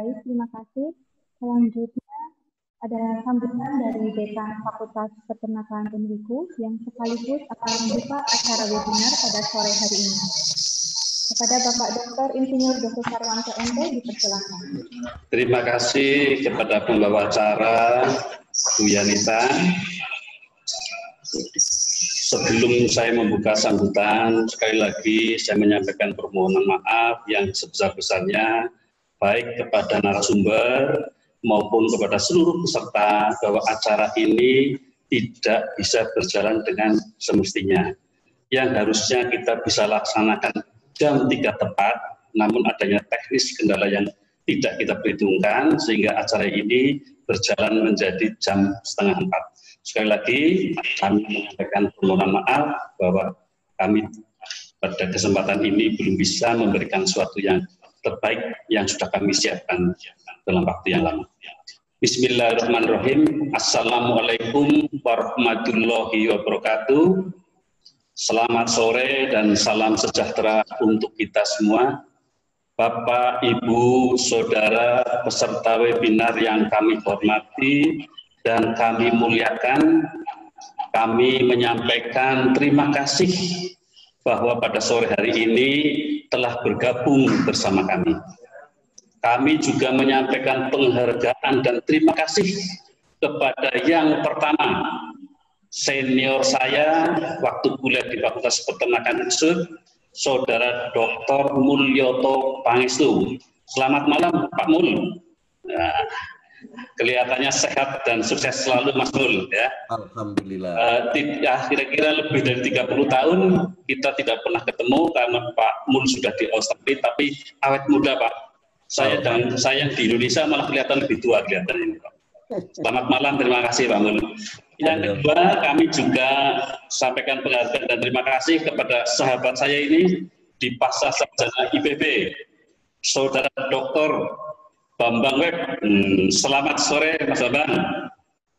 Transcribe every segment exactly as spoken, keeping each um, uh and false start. Baik, terima kasih. Selanjutnya ada sambutan dari Dekan Fakultas Peternakan Unwiku yang sekaligus akan membuka acara webinar pada sore hari ini. Kepada Bapak Doktor Insinyur Doktor Sarwanto M P dipersilakan. Terima kasih kepada pembawa acara Bu Yanita. Sebelum saya membuka sambutan, sekali lagi saya menyampaikan permohonan maaf yang sebesar-besarnya baik kepada narasumber maupun kepada seluruh peserta bahwa acara ini tidak bisa berjalan dengan semestinya. Yang harusnya kita bisa laksanakan jam tiga tepat, namun adanya teknis kendala yang tidak kita perhitungkan, sehingga acara ini berjalan menjadi jam setengah empat. Sekali lagi, kami menyampaikan permohonan maaf bahwa kami pada kesempatan ini belum bisa memberikan sesuatu yang terbaik yang sudah kami siapkan dalam waktu yang lama. Bismillahirrahmanirrahim. Assalamualaikum warahmatullahi wabarakatuh. Selamat sore dan salam sejahtera untuk kita semua. Bapak, Ibu, Saudara, peserta webinar yang kami hormati dan kami muliakan, kami menyampaikan terima kasih bahwa pada sore hari ini telah bergabung bersama kami. Kami juga menyampaikan penghargaan dan terima kasih kepada yang pertama, senior saya waktu kuliah di Fakultas Peternakan U N S U R, Saudara Doktor Mulyoto Pangestu. Selamat malam Pak Mul. Nah, kelihatannya sehat dan sukses selalu Mas Mul. Ya. Alhamdulillah. Uh, tidak, kira-kira lebih dari tiga puluh tahun kita tidak pernah ketemu karena Pak Mul sudah di Australia, tapi awet muda Pak. Saya dan saya di Indonesia malah kelihatan lebih tua kelihatannya. Selamat malam, terima kasih Pak Mun. Yang kedua, kami juga sampaikan penghargaan dan terima kasih kepada sahabat saya ini di Pasca Sarjana I P B, Saudara Doktor Bambang Web. Hmm, selamat sore Mas Bambang.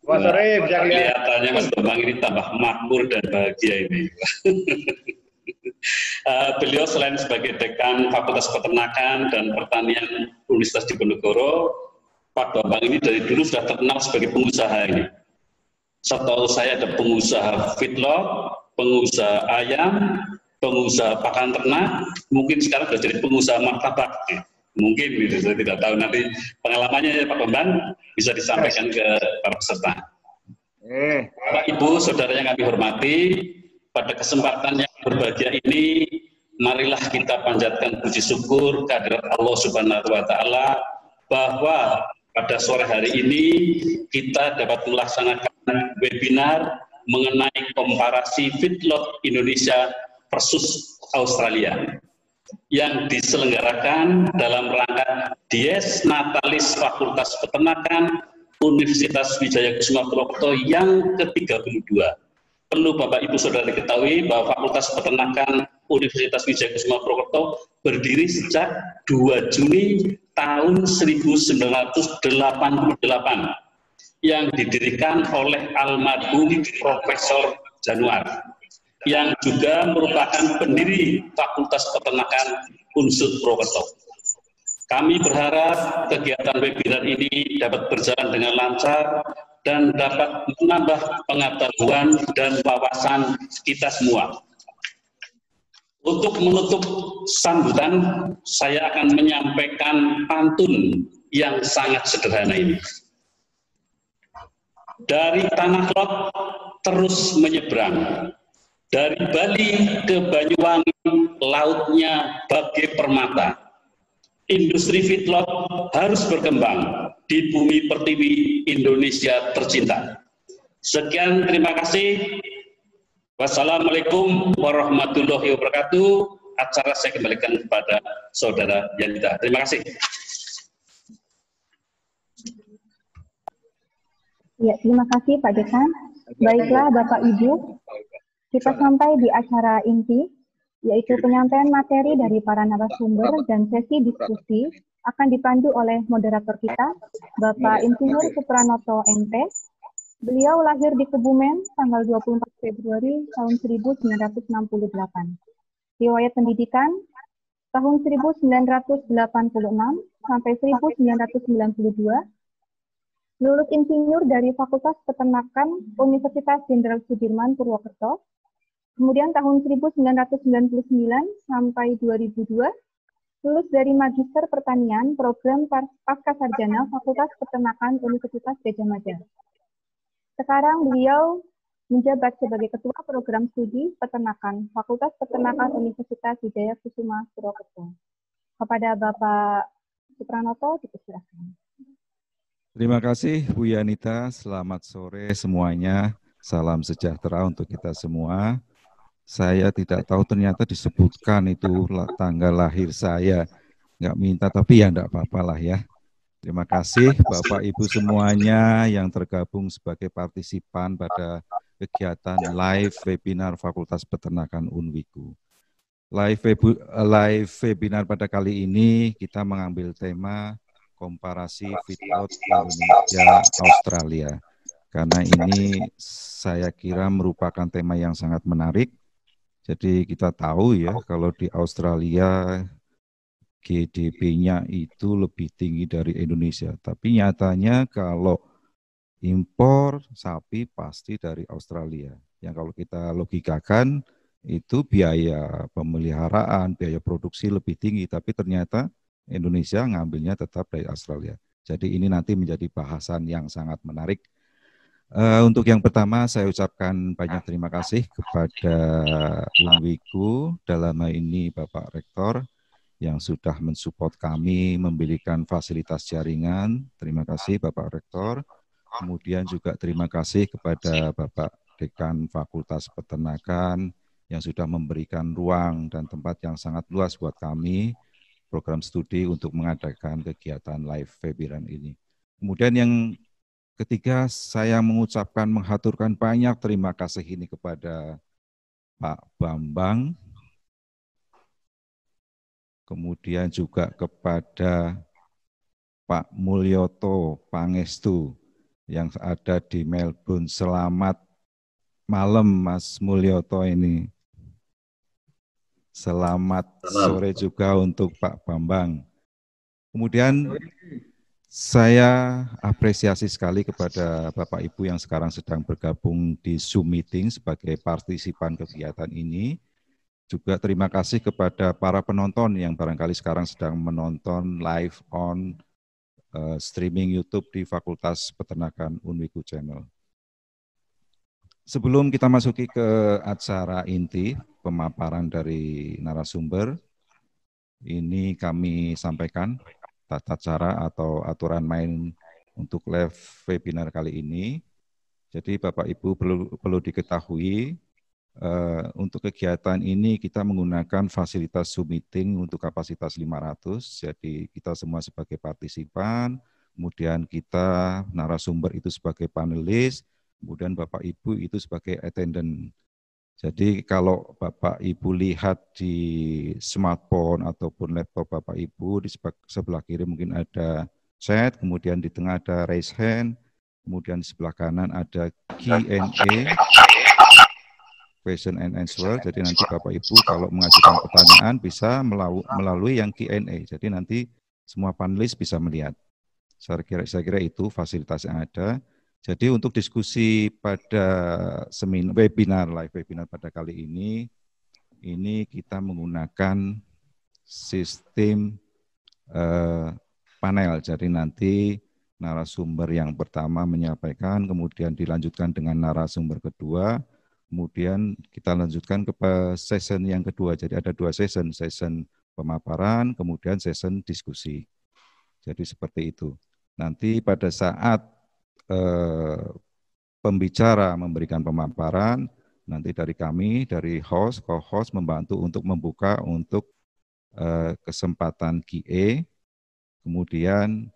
Selamat sore. Nah, kelihatannya Mas Bambang ini tambah makmur dan bahagia ini. Uh, beliau selain sebagai dekan Fakultas Peternakan dan Pertanian Universitas Diponegoro, Pak Bambang ini dari dulu sudah terkenal sebagai pengusaha ini. Setahu saya ada pengusaha feedlot, pengusaha ayam, pengusaha pakan ternak, mungkin sekarang sudah jadi pengusaha martabak. Mungkin, gitu, saya tidak tahu nanti pengalamannya ya Pak Bambang bisa disampaikan ke para peserta. Eh. Bapak, Ibu, Saudara yang kami hormati, pada kesempatan yang berbahagia ini, marilah kita panjatkan puji syukur kehadirat Allah Subhanahu wa Ta'ala, bahwa pada sore hari ini kita dapat melaksanakan webinar mengenai komparasi feedlot Indonesia versus Australia yang diselenggarakan dalam rangka Dies Natalis Fakultas Peternakan Universitas Wijaya Kusuma Purwokerto yang ke tiga puluh dua. Perlu Bapak Ibu Saudara diketahui bahwa Fakultas Peternakan Universitas Wijaya Kusuma Purwokerto berdiri sejak dua Juni tahun seribu sembilan ratus delapan puluh delapan yang didirikan oleh almarhum Profesor Januar yang juga merupakan pendiri Fakultas Peternakan U N S U D Purwokerto. Kami berharap kegiatan webinar ini dapat berjalan dengan lancar dan dapat menambah pengetahuan dan wawasan kita semua. Untuk menutup sambutan, saya akan menyampaikan pantun yang sangat sederhana ini. Dari Tanah Lot terus menyeberang, dari Bali ke Banyuwangi lautnya bagai permata. Industri feedlot harus berkembang di bumi pertiwi Indonesia tercinta. Sekian, terima kasih. Wassalamualaikum warahmatullahi wabarakatuh. Acara saya kembalikan kepada Saudara Yanita. Terima kasih. Ya, terima kasih Pak Dekan. Baiklah Bapak Ibu, kita sampai di acara inti, yaitu penyampaian materi dari para narasumber dan sesi diskusi akan dipandu oleh moderator kita, Bapak Insinyur Supranoto M P. Beliau lahir di Kebumen tanggal dua puluh empat Februari tahun seribu sembilan ratus enam puluh delapan. Riwayat pendidikan, tahun seribu sembilan ratus delapan puluh enam sampai seribu sembilan ratus sembilan puluh dua, lulus insinyur dari Fakultas Peternakan Universitas Jenderal Sudirman Purwokerto. Kemudian tahun seribu sembilan ratus sembilan puluh sembilan sampai dua ribu dua, lulus dari Magister Pertanian Program Pascasarjana Fakultas Peternakan Universitas Gajah Mada. Sekarang beliau menjabat sebagai Ketua Program Studi Peternakan Fakultas Peternakan Universitas Wijaya Kusuma Purwokerto. Kepada Bapak Supranoto dipersilakan. Terima kasih Bu Yanita. Selamat sore semuanya. Salam sejahtera untuk kita semua. Saya tidak tahu, ternyata disebutkan itu tanggal lahir saya. Nggak minta, tapi ya enggak apa-apa lah ya. Terima kasih Bapak Ibu semuanya yang tergabung sebagai partisipan pada kegiatan live webinar Fakultas Peternakan Unwiku. Live, live webinar pada kali ini kita mengambil tema komparasi feedlot Indonesia-Australia. Karena ini saya kira merupakan tema yang sangat menarik. Jadi kita tahu ya kalau di Australia G D P-nya itu lebih tinggi dari Indonesia. Tapi nyatanya kalau impor sapi pasti dari Australia. Yang kalau kita logikakan itu biaya pemeliharaan, biaya produksi lebih tinggi. Tapi ternyata Indonesia ngambilnya tetap dari Australia. Jadi ini nanti menjadi bahasan yang sangat menarik. Uh, untuk yang pertama saya ucapkan banyak terima kasih kepada Unwiku, dalam hal ini Bapak Rektor yang sudah mensupport kami membelikan fasilitas jaringan. Terima kasih Bapak Rektor. Kemudian juga terima kasih kepada Bapak Dekan Fakultas Peternakan yang sudah memberikan ruang dan tempat yang sangat luas buat kami program studi untuk mengadakan kegiatan live webinar ini. Kemudian yang ketiga, saya mengucapkan menghaturkan banyak terima kasih ini kepada Pak Bambang, kemudian juga kepada Pak Mulyoto Pangestu yang ada di Melbourne. Selamat malam Mas Mulyoto ini. Selamat sore juga untuk Pak Bambang. Kemudian saya apresiasi sekali kepada Bapak Ibu yang sekarang sedang bergabung di Zoom Meeting sebagai partisipan kegiatan ini. Juga terima kasih kepada para penonton yang barangkali sekarang sedang menonton live on uh, streaming YouTube di Fakultas Peternakan Unwiku Channel. Sebelum kita masuki ke acara inti pemaparan dari narasumber, ini kami sampaikan tata cara atau aturan main untuk live webinar kali ini. Jadi Bapak Ibu perlu, perlu diketahui eh, untuk kegiatan ini kita menggunakan fasilitas Zoom Meeting untuk kapasitas lima ratus. Jadi kita semua sebagai partisipan, kemudian kita narasumber itu sebagai panelis, kemudian Bapak Ibu itu sebagai attendant. Jadi kalau Bapak Ibu lihat di smartphone ataupun laptop Bapak Ibu, di sebelah kiri mungkin ada chat, kemudian di tengah ada raise hand, kemudian di sebelah kanan ada Q and A, question and answer. Jadi nanti Bapak Ibu kalau mengajukan pertanyaan bisa melalui yang Q and A. Jadi nanti semua panelis bisa melihat. Saya kira, saya kira itu fasilitas yang ada. Jadi untuk diskusi pada seminar webinar live webinar pada kali ini ini kita menggunakan sistem eh, panel. Jadi nanti narasumber yang pertama menyampaikan, kemudian dilanjutkan dengan narasumber kedua, kemudian kita lanjutkan ke session yang kedua. Jadi ada dua session, session pemaparan, kemudian session diskusi. Jadi seperti itu. Nanti pada saat pembicara memberikan pemaparan, nanti dari kami, dari host, co-host membantu untuk membuka untuk kesempatan Q and A, kemudian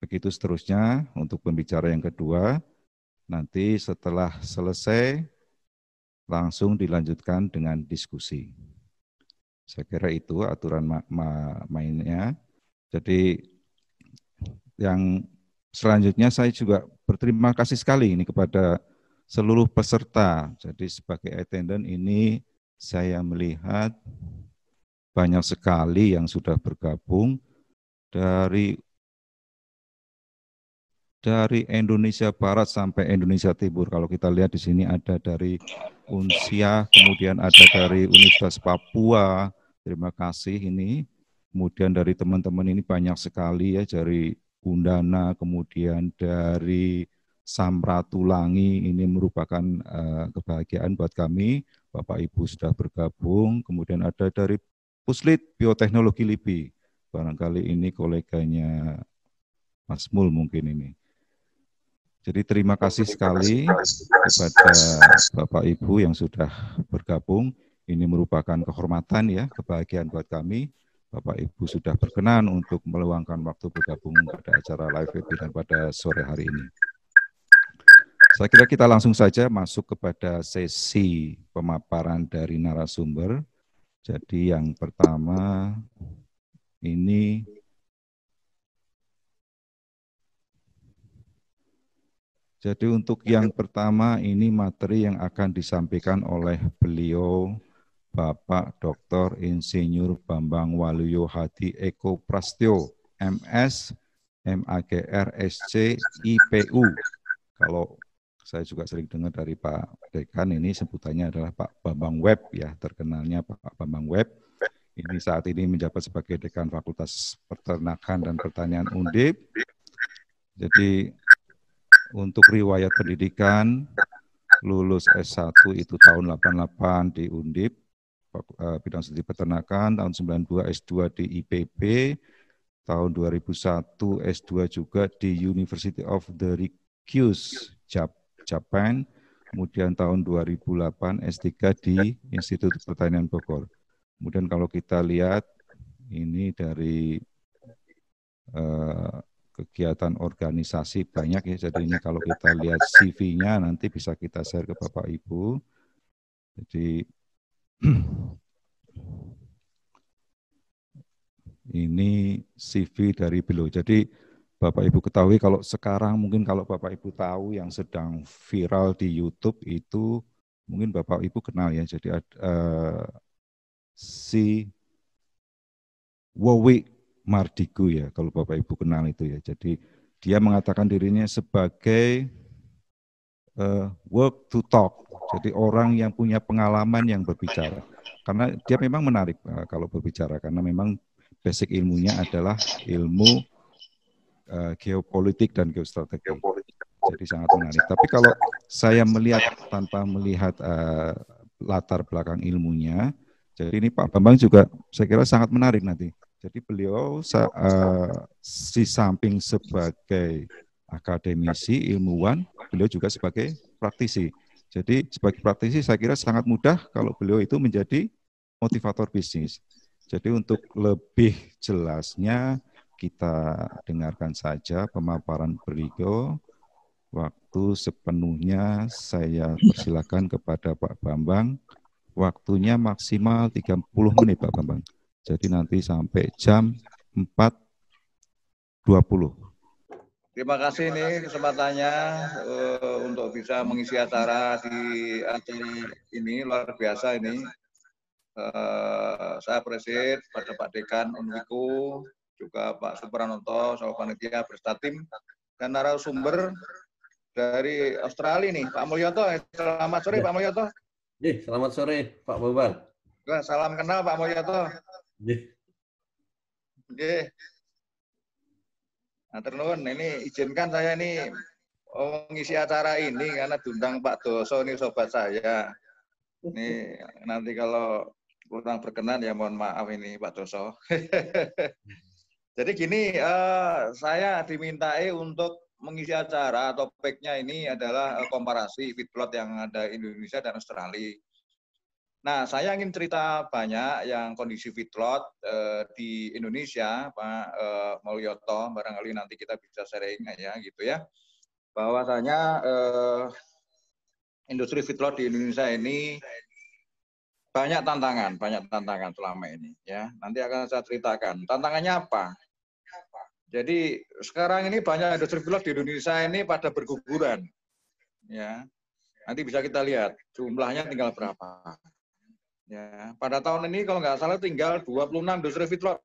begitu seterusnya untuk pembicara yang kedua. Nanti setelah selesai langsung dilanjutkan dengan diskusi. Saya kira itu aturan ma ma mainnya. Jadi yang selanjutnya saya juga berterima kasih sekali ini kepada seluruh peserta. Jadi sebagai attendant ini saya melihat banyak sekali yang sudah bergabung dari dari Indonesia Barat sampai Indonesia Timur. Kalau kita lihat di sini ada dari UNSIA, kemudian ada dari Universitas Papua. Terima kasih ini. Kemudian dari teman-teman ini banyak sekali ya, dari Undana, kemudian dari Samratulangi. Ini merupakan uh, kebahagiaan buat kami. Bapak Ibu sudah bergabung. Kemudian ada dari Puslit Bioteknologi Lipi. Barangkali ini koleganya Mas Mul mungkin ini. Jadi terima kasih sekali kepada Bapak Ibu yang sudah bergabung. Ini merupakan kehormatan ya, kebahagiaan buat kami. Bapak Ibu sudah berkenan untuk meluangkan waktu bergabung pada acara live webinar pada sore hari ini. Saya kira kita langsung saja masuk kepada sesi pemaparan dari narasumber. Jadi yang pertama ini Jadi untuk yang pertama ini materi yang akan disampaikan oleh beliau Bapak Doktor Insinyur Bambang Waluyo Hadi Eko Prastyo, M S, M A G R, S C, I P U. Kalau saya juga sering dengar dari Pak Dekan ini sebutannya adalah Pak Bambang Web ya, terkenalnya Pak Bambang Web. Ini saat ini menjabat sebagai Dekan Fakultas Peternakan dan Pertanian Undip. Jadi untuk riwayat pendidikan, lulus S satu itu tahun delapan puluh delapan di Undip, bidang studi peternakan, tahun sembilan puluh dua S dua di I P B, tahun dua ribu satu S dua juga di University of the Rikyus, Japan, kemudian tahun dua ribu delapan S tiga di Institut Pertanian Bogor. Kemudian kalau kita lihat, ini dari uh, kegiatan organisasi banyak ya, jadinya kalau kita lihat C V-nya nanti bisa kita share ke Bapak Ibu. Jadi ini C V dari beliau. Jadi Bapak Ibu ketahui kalau sekarang mungkin kalau Bapak Ibu tahu yang sedang viral di YouTube itu mungkin Bapak Ibu kenal ya. Jadi ada uh, si Wowi Mardigu ya, kalau Bapak Ibu kenal itu ya. Jadi dia mengatakan dirinya sebagai uh, work to talk. Jadi orang yang punya pengalaman yang berbicara. Karena dia memang menarik uh, kalau berbicara, karena memang basic ilmunya adalah ilmu uh, geopolitik dan geostrategi. Jadi sangat menarik. Tapi kalau saya melihat tanpa melihat uh, latar belakang ilmunya, jadi ini Pak Bambang juga saya kira sangat menarik nanti. Jadi beliau uh, di samping sebagai akademisi, ilmuwan, beliau juga sebagai praktisi. Jadi sebagai praktisi saya kira sangat mudah kalau beliau itu menjadi motivator bisnis. Jadi untuk lebih jelasnya kita dengarkan saja pemaparan beliau. Waktu sepenuhnya saya persilakan kepada Pak Bambang. Waktunya maksimal tiga puluh menit Pak Bambang. Jadi nanti sampai jam empat dua puluh. Terima kasih nih kesempatannya uh, untuk bisa mengisi acara di acara ini, luar biasa ini. Uh, saya Presid, pada Pak Dekan Unwiku, juga Pak Suprananto, Soal Panitia berserta tim, dan narasumber dari Australia nih, Pak Mulyoto. Selamat sore ya. Pak Mulyoto. Eh, selamat sore Pak Bambang. Salam kenal Pak Mulyoto. Oke. Okay. Nah, ternuhun, ini izinkan saya ini mengisi acara ini karena diundang Pak Doso ini sobat saya. Ini nanti kalau kurang berkenan ya mohon maaf ini Pak Doso. Jadi gini, eh, saya dimintai untuk mengisi acara, topiknya ini adalah komparasi feed plot yang ada Indonesia dan Australia. Nah, saya ingin cerita banyak yang kondisi feedlot eh, di Indonesia, Pak eh, Mulyoto, barangkali nanti kita bisa sharing ya, gitu ya. Bahwasanya eh, industri feedlot di Indonesia ini banyak tantangan, banyak tantangan selama ini, ya. Nanti akan saya ceritakan. Tantangannya apa? Jadi sekarang ini banyak industri feedlot di Indonesia ini pada berguguran, ya. Nanti bisa kita lihat jumlahnya tinggal berapa. Ya, pada tahun ini kalau nggak salah tinggal dua puluh enam industri feedlot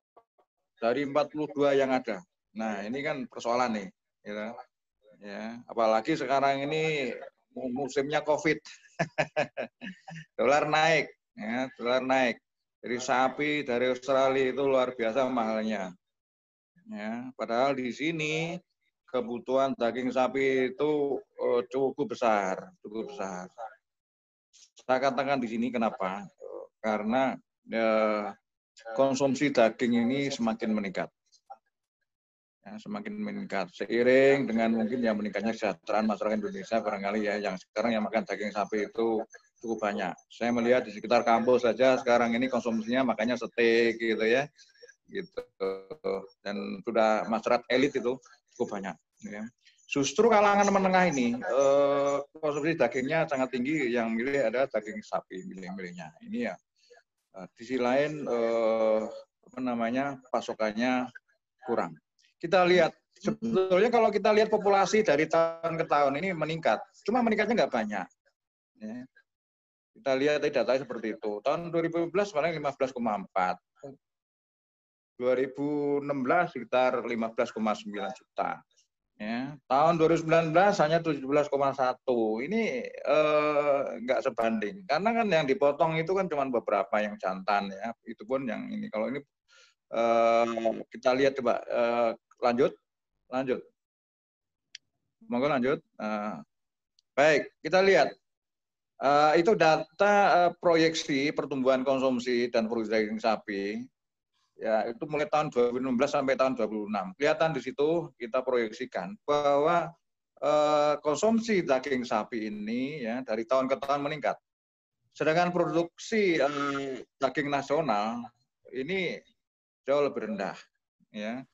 dari empat puluh dua yang ada. Nah, ini kan persoalan nih. Ya, ya apalagi sekarang ini musimnya COVID. Dolar naik, ya, dolar naik. Jadi sapi dari Australia itu luar biasa mahalnya. Ya, padahal di sini kebutuhan daging sapi itu uh, cukup besar, cukup besar. Saya katakan di sini kenapa? Karena uh, konsumsi daging ini semakin meningkat, ya, semakin meningkat. Seiring dengan mungkin yang meningkatnya kesejahteraan masyarakat Indonesia barangkali ya, yang sekarang yang makan daging sapi itu cukup banyak. Saya melihat di sekitar kampus saja sekarang ini konsumsinya makanya steak gitu ya. Gitu dan sudah masyarakat elit itu cukup banyak ya. Justru kalangan menengah ini eh, konsumsi dagingnya sangat tinggi, yang milih ada daging sapi milih-milihnya ini ya. Di sisi lain eh, apa namanya pasokannya kurang. Kita lihat sebetulnya kalau kita lihat populasi dari tahun ke tahun ini meningkat, cuma meningkatnya nggak banyak ya. Kita lihat tadi datanya seperti itu, tahun dua ribu lima belas paling lima belas koma empat, dua ribu enam belas sekitar lima belas koma sembilan juta. Ya, tahun dua ribu sembilan belas hanya tujuh belas koma satu. Ini eh, nggak sebanding. Karena kan yang dipotong itu kan cuma beberapa yang jantan ya. Itu pun yang ini. Kalau ini eh, kita lihat coba eh, lanjut, lanjut. Monggo lanjut. Eh, baik, kita lihat. Eh, itu data eh, proyeksi pertumbuhan konsumsi dan produksi daging sapi. Ya, itu mulai tahun dua ribu enam belas sampai tahun dua ribu dua puluh enam. Kelihatan di situ kita proyeksikan bahwa eh, konsumsi daging sapi ini ya dari tahun ke tahun meningkat. Sedangkan produksi eh, daging nasional ini jauh lebih rendah ya.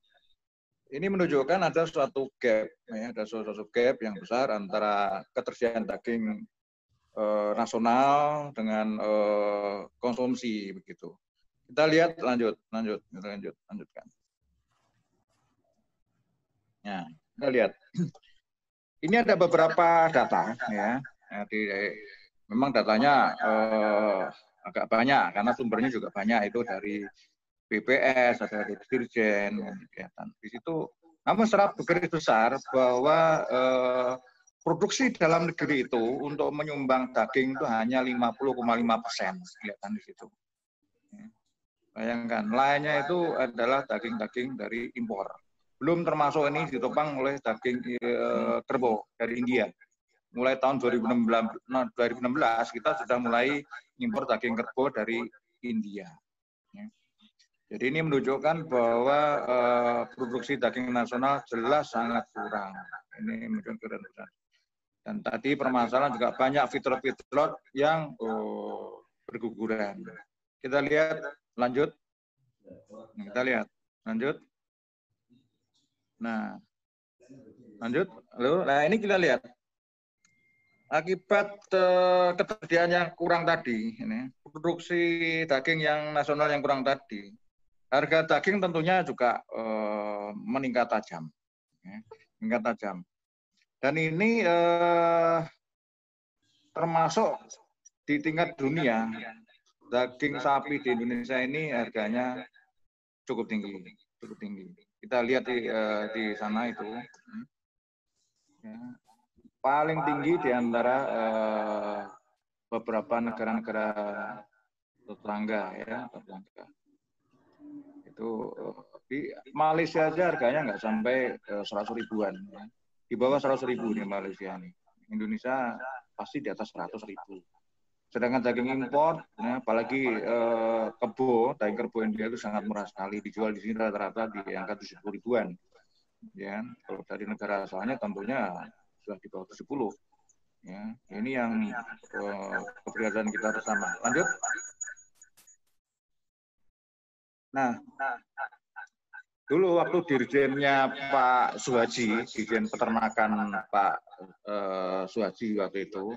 Ini menunjukkan ada suatu gap ya, ada suatu gap yang besar antara ketersediaan daging eh, nasional dengan eh, konsumsi begitu. Kita lihat lanjut, lanjut, lanjut, lanjutkan. Nah, kita lihat. Ini ada beberapa data, ya. Jadi, memang datanya eh, agak banyak karena sumbernya juga banyak. Itu dari B P S, ada dari Dirjen, kelihatan. Di situ, namun secara garis besar bahwa eh, produksi dalam negeri itu untuk menyumbang daging itu hanya lima puluh koma lima persen, kelihatan di situ. Bayangkan, lainnya itu adalah daging-daging dari impor. Belum termasuk ini ditopang oleh daging eh, kerbau dari India. Mulai tahun dua ribu enam belas, dua ribu enam belas kita sudah mulai impor daging kerbau dari India. Jadi ini menunjukkan bahwa eh, produksi daging nasional jelas sangat kurang. Ini menunjukkan. Dan tadi permasalahan juga banyak feedlot-feedlot yang oh, berguguran. Kita lihat. Lanjut, kita lihat, lanjut. Nah, lanjut. Lalu, nah ini kita lihat akibat uh, ketersediaan yang kurang tadi, ini produksi daging yang nasional yang kurang tadi, harga daging tentunya juga uh, meningkat tajam, ya, meningkat tajam. Dan ini uh, termasuk di tingkat dunia. Daging sapi di Indonesia ini harganya cukup tinggi, cukup tinggi. Kita lihat di, uh, di sana itu ya, paling tinggi di antara uh, beberapa negara-negara tetangga ya, tetangga. Itu uh, di Malaysia aja harganya nggak sampai uh, seratus ribuan, ya. Di bawah seratus ribu di Malaysia nih. Indonesia pasti di atas seratus ribu. Sedangkan daging impor, ya, apalagi eh, kebo, daging kerbau India itu sangat murah sekali. Dijual di sini rata-rata di angka tujuh puluh ribuan. Ya, kalau dari negara asalnya tentunya sudah di bawah tujuh puluh. Ya, ini yang eh, keberadaan kita bersama. Lanjut. Nah, dulu waktu dirjennya Pak Suhaji, dirjen peternakan Pak eh, Suhaji waktu itu,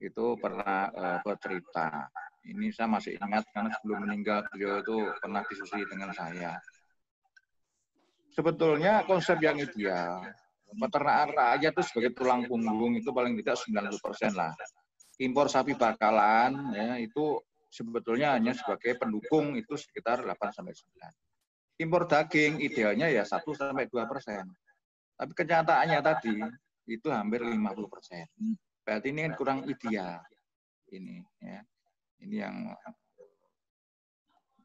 itu pernah uh, bercerita. Ini saya masih ingat karena sebelum meninggal beliau itu pernah diskusi dengan saya. Sebetulnya konsep yang ideal, peternakan rakyat itu sebagai tulang punggung itu paling tidak sembilan puluh persen lah. Impor sapi bakalan ya itu sebetulnya hanya sebagai pendukung itu sekitar delapan sampai sembilan. Impor daging idealnya ya satu sampai dua persen. Tapi kenyataannya tadi itu hampir lima puluh persen. Berarti ini kan kurang ideal. Ini ya. Ini yang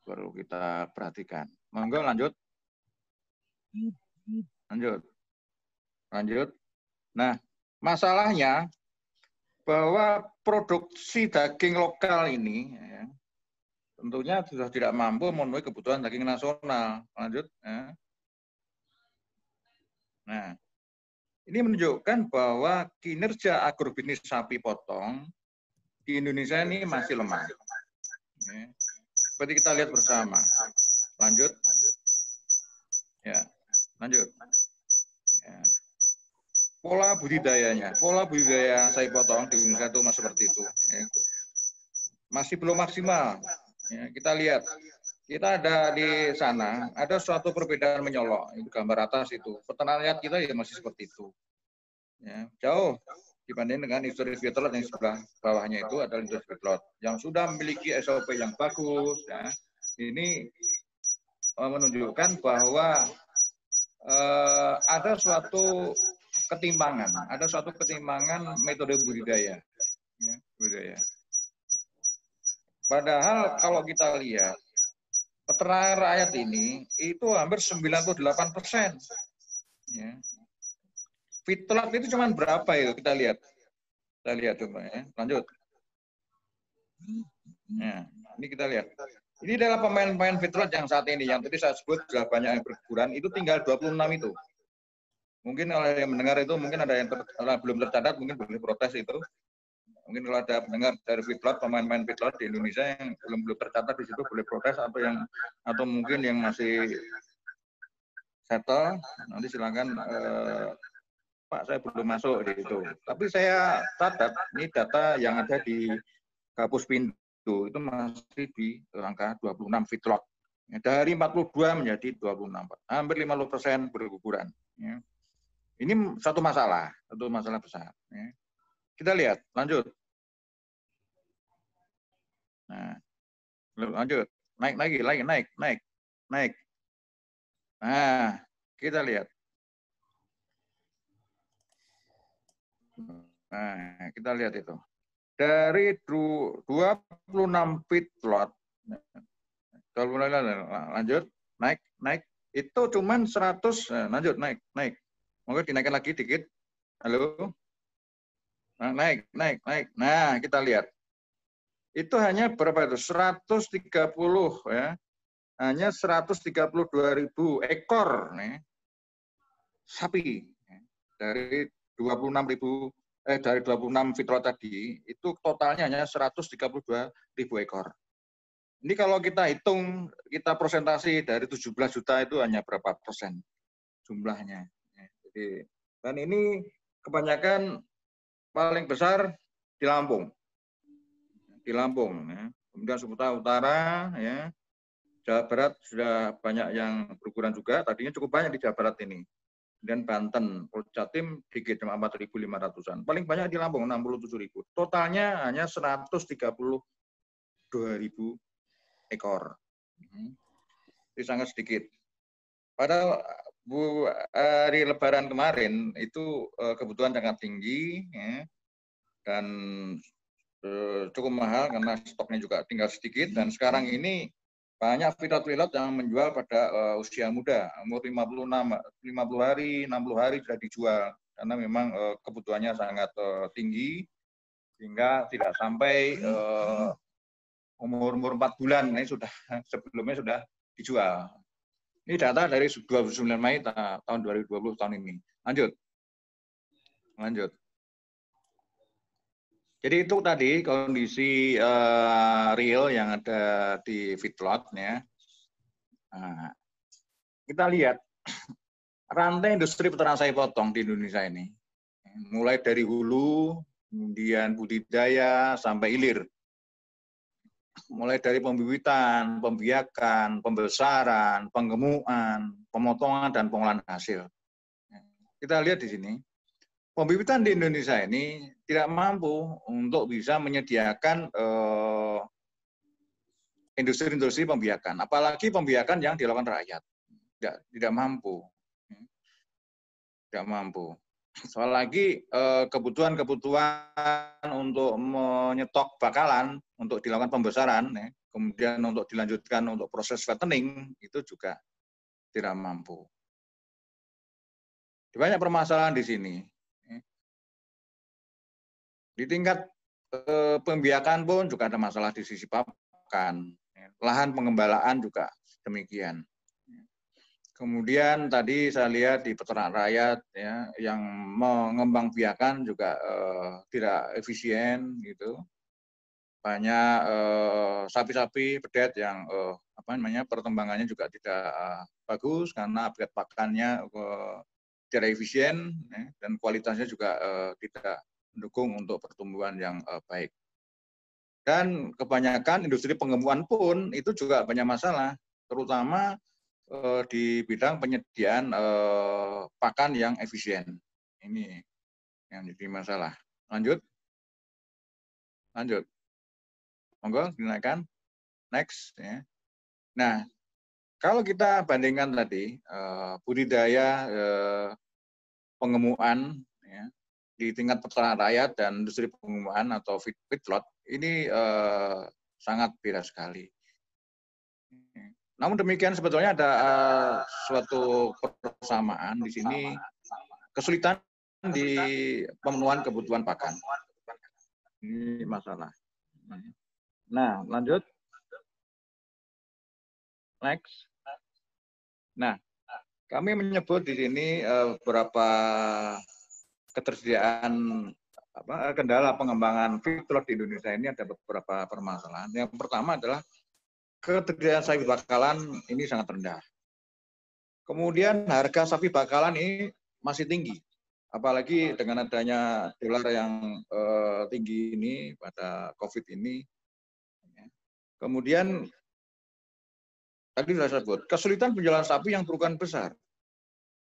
perlu kita perhatikan. Monggo lanjut. Lanjut. Lanjut. Nah, masalahnya bahwa produksi daging lokal ini ya, tentunya sudah tidak mampu memenuhi kebutuhan daging nasional. Lanjut. Ya. Nah, ini menunjukkan bahwa kinerja agrobisnis sapi potong di Indonesia ini masih lemah. Ya. Seperti kita lihat bersama. Lanjut. Ya, lanjut. Ya. Pola budidayanya, pola budidaya sapi potong di Indonesia itu masih seperti itu. Ya. Masih belum maksimal. Ya, kita lihat, kita ada di sana, ada suatu perbedaan menyolok. Itu gambar atas itu. Peternak rakyat kita ya masih seperti itu. Ya, jauh dibanding dengan industri feedlot yang sebelah bawahnya itu adalah industri feedlot yang sudah memiliki S O P yang bagus. Ya. Ini menunjukkan bahwa eh, ada suatu ketimpangan, ada suatu ketimpangan metode budidaya. Ya, budidaya. Padahal kalau kita lihat, peternak rakyat ini itu hampir sembilan puluh delapan persen. Ya. Feedlot itu cuman berapa ya? Kita lihat, kita lihat coba ya. Lanjut. Nah, ini kita lihat. Ini adalah pemain-pemain feedlot yang saat ini, yang tadi saya sebut sudah banyak yang berguguran, itu tinggal dua puluh enam itu. Mungkin oleh yang mendengar itu mungkin ada yang ter, belum tercatat, mungkin boleh protes itu. Mungkin kalau ada pendengar dari feedlot, pemain-pemain feedlot di Indonesia yang belum belum tercatat di situ boleh protes, atau yang atau mungkin yang masih settle, nanti silakan eh, Pak saya belum masuk di itu. Tapi saya catat ini data yang ada di Gapus Pindo itu masih di angka dua puluh enam feedlot. Dari empat puluh dua menjadi dua puluh enam, hampir lima puluh persen berguguran. Ya. Ini satu masalah, satu masalah besar. Ya. Kita lihat, lanjut. Nah, lanjut, naik lagi, lagi naik, naik, naik. Nah, kita lihat. Nah, kita lihat itu. Dari dua puluh enam feedlot, lanjut, naik, naik. Itu cuman seratus, lanjut, naik, naik. Mungkin dinaikkan lagi dikit. Halo. Nah, naik, naik, naik. Nah, kita lihat. Itu hanya berapa itu? seratus tiga puluh ya. Hanya seratus tiga puluh dua ribu ekor nih. Sapi dari dua puluh enam ribu eh dari dua puluh enam feedlot tadi, itu totalnya hanya seratus tiga puluh dua ribu ekor. Ini kalau kita hitung, kita persentasi dari tujuh belas juta itu hanya berapa persen jumlahnya. Dan ini kebanyakan paling besar di Lampung, di Lampung, ya. Kemudian Sumatera Utara, ya. Jawa Barat sudah banyak yang berukuran juga, tadinya cukup banyak di Jawa Barat ini, dan Banten, Jatim dikit cuma empat ribu lima ratusan, paling banyak di Lampung enam puluh tujuh ribu, totalnya hanya seratus tiga puluh dua ribu ekor, ini sangat sedikit. Padahal Bu, hari Lebaran kemarin itu kebutuhan sangat tinggi ya, dan eh, cukup mahal karena stoknya juga tinggal sedikit, dan sekarang ini banyak feedlot-feedlot yang menjual pada uh, usia muda, umur lima puluh hari, enam puluh hari sudah dijual karena memang uh, kebutuhannya sangat uh, tinggi, sehingga tidak sampai uh, umur-umur empat bulan ini sudah sebelumnya sudah dijual. Ini data dari dua puluh sembilan Mei tahun dua ribu dua puluh tahun ini. Lanjut. Lanjut. Jadi itu tadi kondisi uh, real yang ada di feedlot ya. Nah, kita lihat rantai industri peternak sapi potong di Indonesia ini. Mulai dari hulu, kemudian budidaya sampai hilir. Mulai dari pembibitan, pembiakan, pembesaran, penggemukan, pemotongan, dan pengolahan hasil. Kita lihat di sini, pembibitan di Indonesia ini tidak mampu untuk bisa menyediakan eh, industri-industri pembiakan, apalagi pembiakan yang dilakukan rakyat, tidak tidak mampu, tidak mampu. Soal lagi kebutuhan-kebutuhan untuk menyetok bakalan, untuk dilakukan pembesaran, kemudian untuk dilanjutkan untuk proses fattening itu juga tidak mampu. Banyak permasalahan di sini. Di tingkat pembiakan pun juga ada masalah di sisi pakan, lahan pengembalaan juga demikian. Kemudian tadi saya lihat di peternak rakyat ya, yang mengembangbiakan juga eh, tidak efisien gitu. Banyak sapi-sapi eh, pedet yang eh, apa namanya perkembangannya juga tidak eh, bagus karena habitat pakannya eh, tidak efisien ya, dan kualitasnya juga eh, tidak mendukung untuk pertumbuhan yang eh, baik. Dan kebanyakan industri pengembuan pun itu juga banyak masalah, terutama di bidang penyediaan eh, pakan yang efisien. Ini yang jadi masalah. Lanjut. Lanjut. Monggo dinaikkan. Next. Ya. Nah, kalau kita bandingkan tadi, eh, budidaya eh, pengemuan ya, di tingkat peternak rakyat dan industri pengemuan atau feedlot, ini eh, sangat beda sekali. Namun demikian sebetulnya ada uh, suatu persamaan di sini, kesulitan di pemenuhan kebutuhan pakan. Ini masalah. Nah, lanjut. Next. Nah, kami menyebut di sini uh, beberapa ketersediaan apa, kendala pengembangan feedlot di Indonesia ini ada beberapa permasalahan. Yang pertama adalah ketersediaan sapi bakalan ini sangat rendah. Kemudian harga sapi bakalan ini masih tinggi. Apalagi dengan adanya dolar yang eh, tinggi ini pada COVID ini. Kemudian, tadi sudah saya sebut, kesulitan penjualan sapi yang berukuran besar.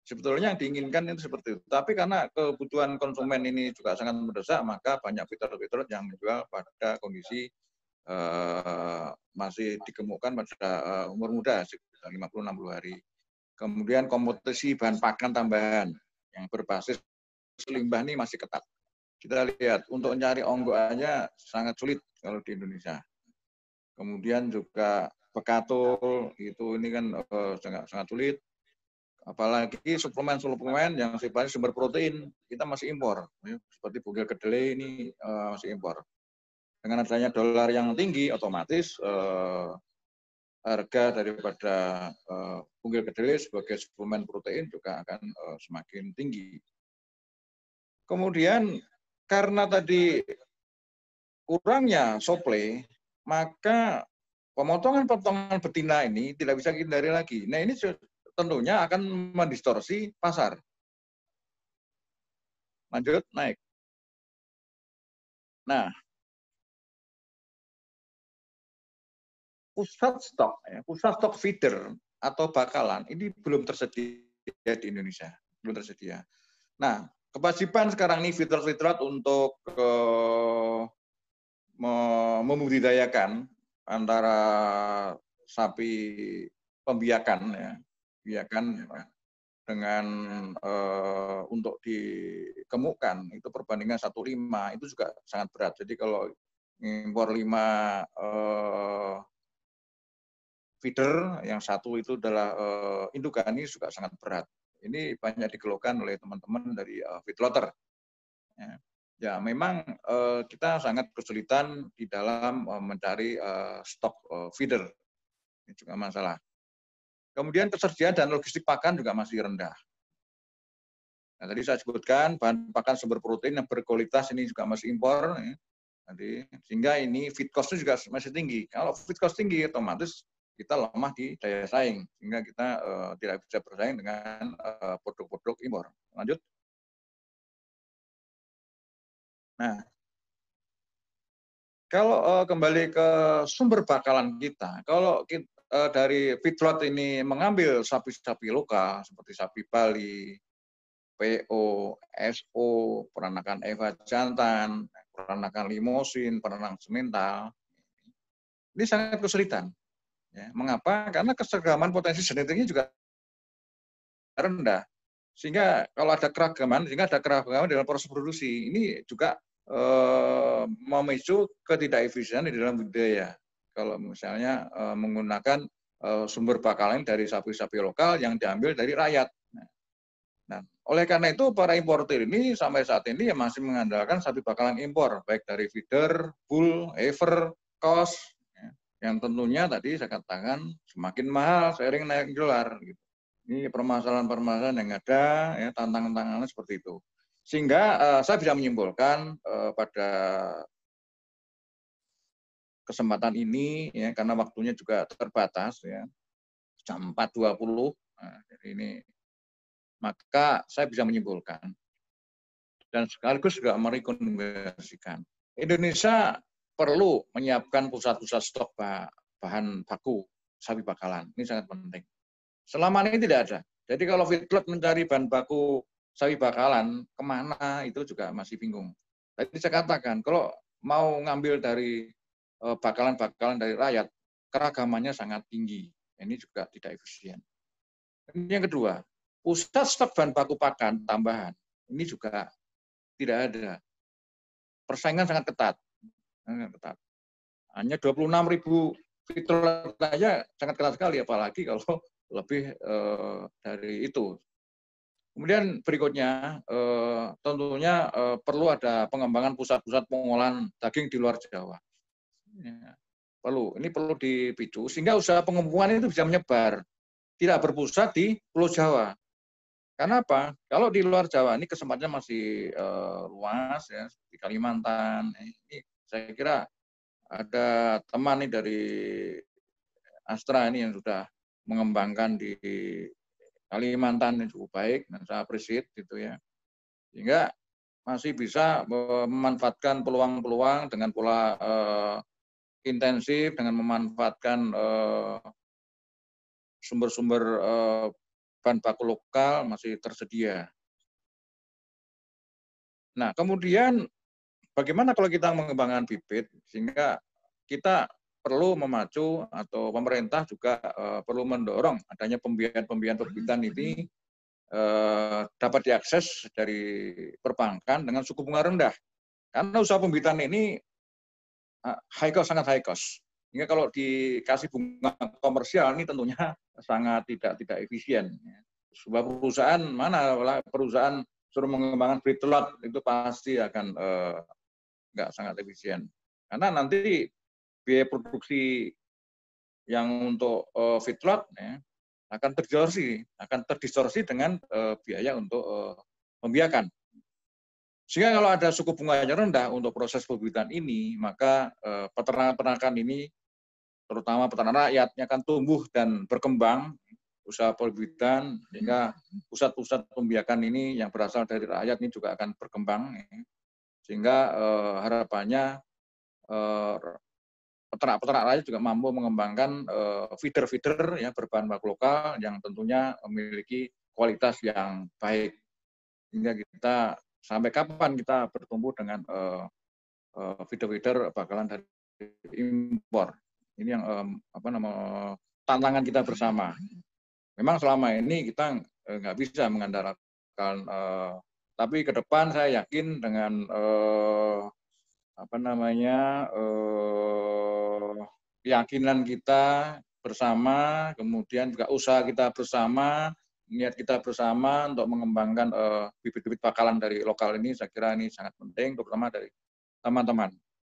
Sebetulnya yang diinginkan itu seperti itu. Tapi karena kebutuhan konsumen ini juga sangat mendesak, maka banyak feedlot-feedlot yang menjual pada kondisi Uh, masih dikemukan pada uh, umur muda, sekitar lima puluh sampai enam puluh hari. Kemudian kompetisi bahan pakan tambahan yang berbasis limbah ini masih ketat. Kita lihat, untuk mencari onggok aja sangat sulit kalau di Indonesia. Kemudian juga bekatul, itu ini kan uh, sangat, sangat sulit. Apalagi suplemen-suplemen yang sifatnya sumber protein, kita masih impor. Seperti bugil kedelai ini uh, masih impor. Dengan adanya dolar yang tinggi, otomatis eh, harga daripada eh, bugil kedelai sebagai suplemen protein juga akan eh, semakin tinggi. Kemudian, karena tadi kurangnya suplai, maka pemotongan-pemotongan betina ini tidak bisa kita hindari lagi. Nah, ini tentunya akan mendistorsi pasar. Lanjut, naik. Nah, pusat stok, pusat stok feeder atau bakalan ini belum tersedia di Indonesia, belum tersedia. Nah, kewajiban sekarang ini feeder-feederat untuk eh, membudidayakan antara sapi pembiakan, ya, pembiakan dengan eh, untuk dikemukan itu perbandingan satu lima itu juga sangat berat. Jadi kalau impor lima eh, feeder, yang satu itu adalah uh, indukan, ini juga sangat berat. Ini banyak dikeluhkan oleh teman-teman dari uh, feedlotter. Ya. ya, memang uh, kita sangat kesulitan di dalam uh, mencari uh, stok uh, feeder. Ini juga masalah. Kemudian ketersediaan dan logistik pakan juga masih rendah. Nah, tadi saya sebutkan bahan pakan sumber protein yang berkualitas ini juga masih impor. Ya. Jadi, sehingga ini feed cost-nya juga masih tinggi. Kalau feed cost tinggi, otomatis kita lemah di daya saing, sehingga kita uh, tidak bisa bersaing dengan produk-produk uh, impor. Lanjut. Nah, kalau uh, kembali ke sumber bakalan kita, kalau kita, uh, dari feedlot ini mengambil sapi-sapi lokal, seperti sapi Bali, P O, S O, peranakan Eva jantan, peranakan limosin, perenang semental, Ini sangat kesulitan. Ya, mengapa? Karena keseragaman potensi genetiknya juga rendah. Sehingga kalau ada keragaman, sehingga ada keragaman dalam proses produksi. Ini juga eh, memicu ketidakefisienan di dalam budidaya. Kalau misalnya eh, menggunakan eh, sumber bakalan dari sapi-sapi lokal yang diambil dari rakyat. Nah, oleh karena itu para importer ini sampai saat ini ya masih mengandalkan sapi bakalan impor, baik dari feeder, bull, heifer, cows, ya, yang tentunya tadi saya katakan semakin mahal seiring naik dolar. Gitu. Ini permasalahan-permasalahan yang ada, ya, tantangan-tantangannya seperti itu. Sehingga uh, saya bisa menyimpulkan uh, pada kesempatan ini, ya, karena waktunya juga terbatas, ya, jam empat dua puluh, nah, jadi ini. Maka saya bisa menyimpulkan dan sekaligus juga merekomendasikan Indonesia perlu menyiapkan pusat-pusat stok bahan baku sapi bakalan. Ini sangat penting. Selama ini tidak ada. Jadi kalau feedlot mencari bahan baku sapi bakalan kemana itu juga masih bingung. Tadi saya katakan kalau mau ngambil dari bakalan-bakalan dari rakyat keragamannya sangat tinggi. Ini juga tidak efisien. Ini yang kedua. Pusat stok bahan baku pakan tambahan ini juga tidak ada. Persaingan sangat ketat. Sangat ketat. Hanya dua puluh enam ribu fitur saja sangat ketat sekali, apalagi kalau lebih eh, dari itu. Kemudian berikutnya, eh, tentunya eh, perlu ada pengembangan pusat-pusat pengolahan daging di luar Jawa. Ya, perlu. Ini perlu dipicu, sehingga usaha pengembangan itu bisa menyebar. Tidak berpusat di Pulau Jawa. Karena apa? Kalau di luar Jawa ini kesempatannya masih uh, luas, ya, di Kalimantan. Ini saya kira ada teman nih dari Astra ini yang sudah mengembangkan di Kalimantan yang cukup baik, dan saya apresiat gitu ya. Sehingga masih bisa memanfaatkan peluang-peluang dengan pola uh, intensif, dengan memanfaatkan uh, sumber-sumber uh, bahan baku lokal masih tersedia. Nah, kemudian bagaimana kalau kita mengembangkan bibit, sehingga kita perlu memacu atau pemerintah juga uh, perlu mendorong adanya pembiayaan-pembiayaan perbitan ini uh, dapat diakses dari perbankan dengan suku bunga rendah. Karena usaha pembitan ini uh, high cost, sangat high cost. Sehingga kalau dikasih bunga komersial ini tentunya sangat tidak tidak efisien. Sebuah perusahaan mana perusahaan suruh mengembangkan feedlot itu pasti akan eh, nggak sangat efisien. Karena nanti biaya produksi yang untuk eh, feedlot ya, akan terdistorsi, akan terdistorsi dengan eh, biaya untuk eh, pembiakan. Sehingga kalau ada suku bunga yang rendah untuk proses pembibitan ini, maka eh, peternakan-peternakan ini terutama peternak rakyatnya akan tumbuh dan berkembang usaha perbibitan, sehingga pusat-pusat pembiakan ini yang berasal dari rakyat ini juga akan berkembang, sehingga eh, harapannya eh, peternak-peternak rakyat juga mampu mengembangkan eh, feeder-feeder ya berbahan baku lokal yang tentunya memiliki kualitas yang baik, sehingga kita sampai kapan kita bertumbuh dengan eh, eh, feeder-feeder bakalan dari impor. Ini yang um, apa nama tantangan kita bersama. Memang selama ini kita nggak uh, bisa mengandalkan, uh, tapi ke depan saya yakin dengan uh, apa namanya uh, keyakinan kita bersama, kemudian juga usaha kita bersama, niat kita bersama untuk mengembangkan bibit-bibit uh, bakalan dari lokal ini, saya kira ini sangat penting, terutama dari teman-teman.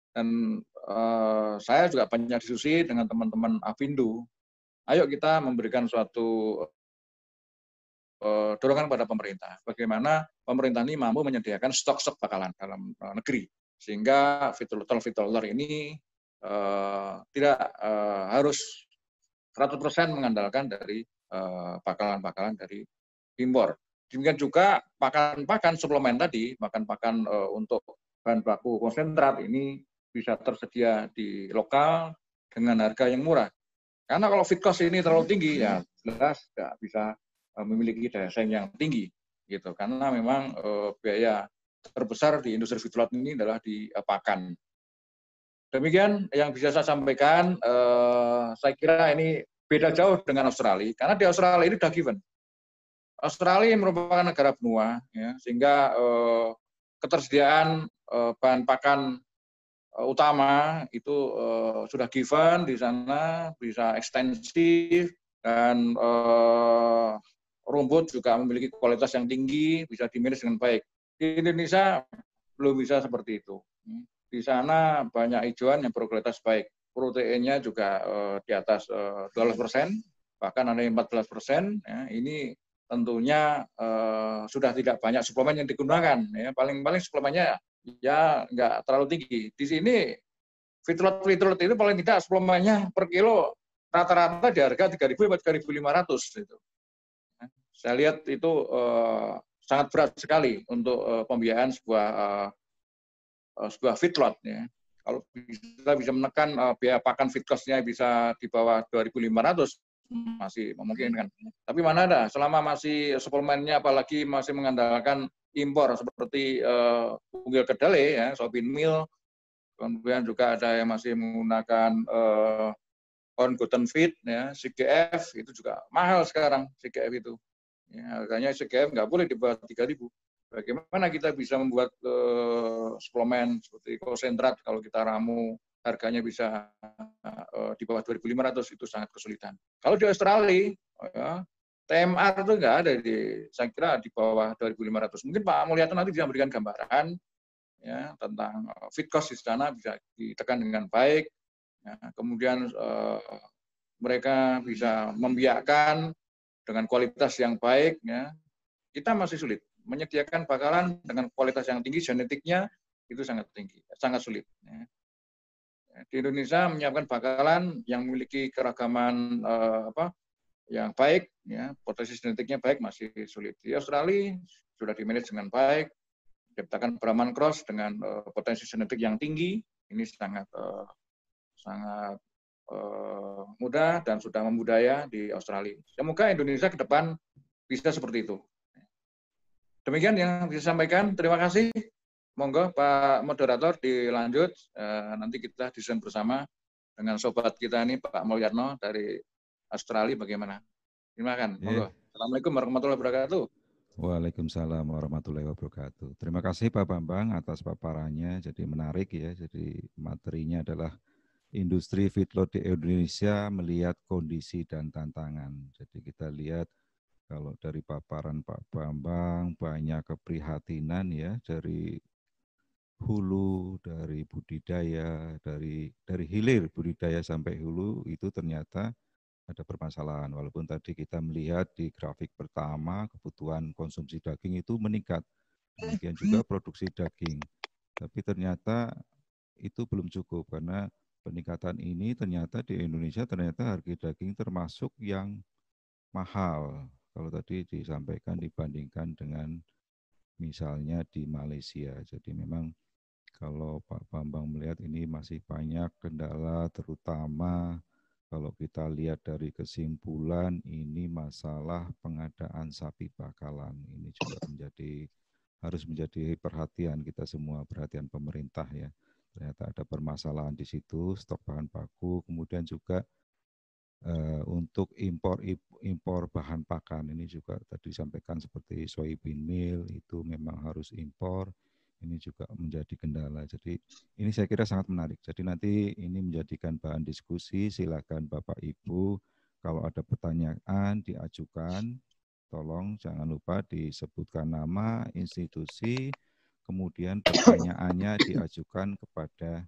Dan uh, saya juga banyak diskusi dengan teman-teman Apindo. Ayo kita memberikan suatu uh, dorongan pada pemerintah. Bagaimana pemerintah ini mampu menyediakan stok-stok bakalan dalam uh, negeri. Sehingga feedlot-feedlot ini uh, tidak uh, harus seratus persen mengandalkan dari bakalan-bakalan uh, dari impor. Demikian juga pakan-pakan suplemen tadi, pakan-pakan uh, untuk bahan baku konsentrat ini bisa tersedia di lokal dengan harga yang murah. Karena kalau feed cost ini terlalu tinggi, ya jelas nggak bisa memiliki daya saing yang tinggi, gitu. Karena memang eh, biaya terbesar di industri feedlot ini adalah di eh, pakan. Demikian yang bisa saya sampaikan. Eh, saya kira ini beda jauh dengan Australia, karena di Australia ini sudah given. Australia merupakan negara benua, ya, sehingga eh, ketersediaan eh, bahan pakan eh, utama itu eh, sudah given di sana, bisa ekstensif, dan eh, rumput juga memiliki kualitas yang tinggi, bisa dimanage dengan baik. Di Indonesia belum bisa seperti itu. Di sana banyak hijauan yang berkualitas baik. Proteinnya juga eh, di atas eh, dua belas persen, bahkan ada yang empat belas persen. Ya. Ini tentunya eh, sudah tidak banyak suplemen yang digunakan. Ya. Paling-paling suplemennya ya nggak terlalu tinggi. Di sini fitolot-fitolot itu paling tidak suplemennya per kilo rata-rata di harga tiga ribu sampai tiga ribu lima ratus gitu. Saya lihat itu uh, sangat berat sekali untuk uh, pembiayaan sebuah uh, uh, sebuah feedlot. Ya. Kalau kita bisa menekan uh, biaya pakan feed cost-nya bisa di bawah dua ribu lima ratus masih memungkinkan. Tapi mana ada, selama masih suplemennya apalagi masih mengandalkan impor seperti uh, unggul kedelai, ya, soybean meal, kemudian juga ada yang masih menggunakan uh, corn gluten feed, ya, C G F itu juga mahal sekarang, C G F itu. Ya, harganya C G M nggak boleh di bawah tiga ribu. Bagaimana kita bisa membuat uh, suplemen seperti konsentrat kalau kita ramu harganya bisa uh, di bawah dua ribu lima ratus, itu sangat kesulitan. Kalau di Australia, uh, T M R itu nggak ada, di, saya kira di bawah dua ribu lima ratus. Mungkin Pak Mulyato nanti bisa memberikan gambaran ya, tentang uh, feed cost di sana bisa ditekan dengan baik. Ya, kemudian uh, mereka bisa membiakkan dengan kualitas yang baik, ya, kita masih sulit. Menyediakan bakalan dengan kualitas yang tinggi, genetiknya itu sangat tinggi, sangat sulit. Ya. Di Indonesia menyiapkan bakalan yang memiliki keragaman eh, apa, yang baik, ya, potensi genetiknya baik masih sulit. Di Australia sudah dimanage dengan baik, diciptakan Brahman Cross dengan eh, potensi genetik yang tinggi, ini sangat eh, sangat mudah dan sudah membudaya di Australia. Semoga Indonesia ke depan bisa seperti itu. Demikian yang bisa sampaikan. Terima kasih. Monggo Pak Moderator dilanjut. Nanti kita diskusi bersama dengan sobat kita ini Pak Mulyato dari Australia bagaimana. Terima kasih. Monggo. Assalamualaikum warahmatullahi wabarakatuh. Waalaikumsalam warahmatullahi wabarakatuh. Terima kasih Pak Bambang atas paparannya. Jadi menarik ya. Jadi materinya adalah industri feedlot di Indonesia melihat kondisi dan tantangan. Jadi kita lihat kalau dari paparan Pak Bambang banyak keprihatinan ya dari hulu, dari budidaya, dari dari hilir budidaya sampai hulu itu ternyata ada permasalahan. Walaupun tadi kita melihat di grafik pertama kebutuhan konsumsi daging itu meningkat, demikian juga produksi daging. Tapi ternyata itu belum cukup karena peningkatan ini ternyata di Indonesia ternyata harga daging termasuk yang mahal. Kalau tadi disampaikan dibandingkan dengan misalnya di Malaysia. Jadi memang kalau Pak Bambang melihat ini masih banyak kendala, terutama kalau kita lihat dari kesimpulan ini masalah pengadaan sapi bakalan. Ini juga menjadi harus menjadi perhatian kita semua, perhatian pemerintah ya. Ternyata ada permasalahan di situ, stok bahan baku, kemudian juga uh, untuk impor impor bahan pakan ini juga tadi disampaikan seperti soybean meal itu memang harus impor, ini juga menjadi kendala. Jadi ini saya kira sangat menarik. Jadi nanti ini menjadikan bahan diskusi. Silakan Bapak Ibu kalau ada pertanyaan diajukan, tolong jangan lupa disebutkan nama, institusi. Kemudian pertanyaannya diajukan kepada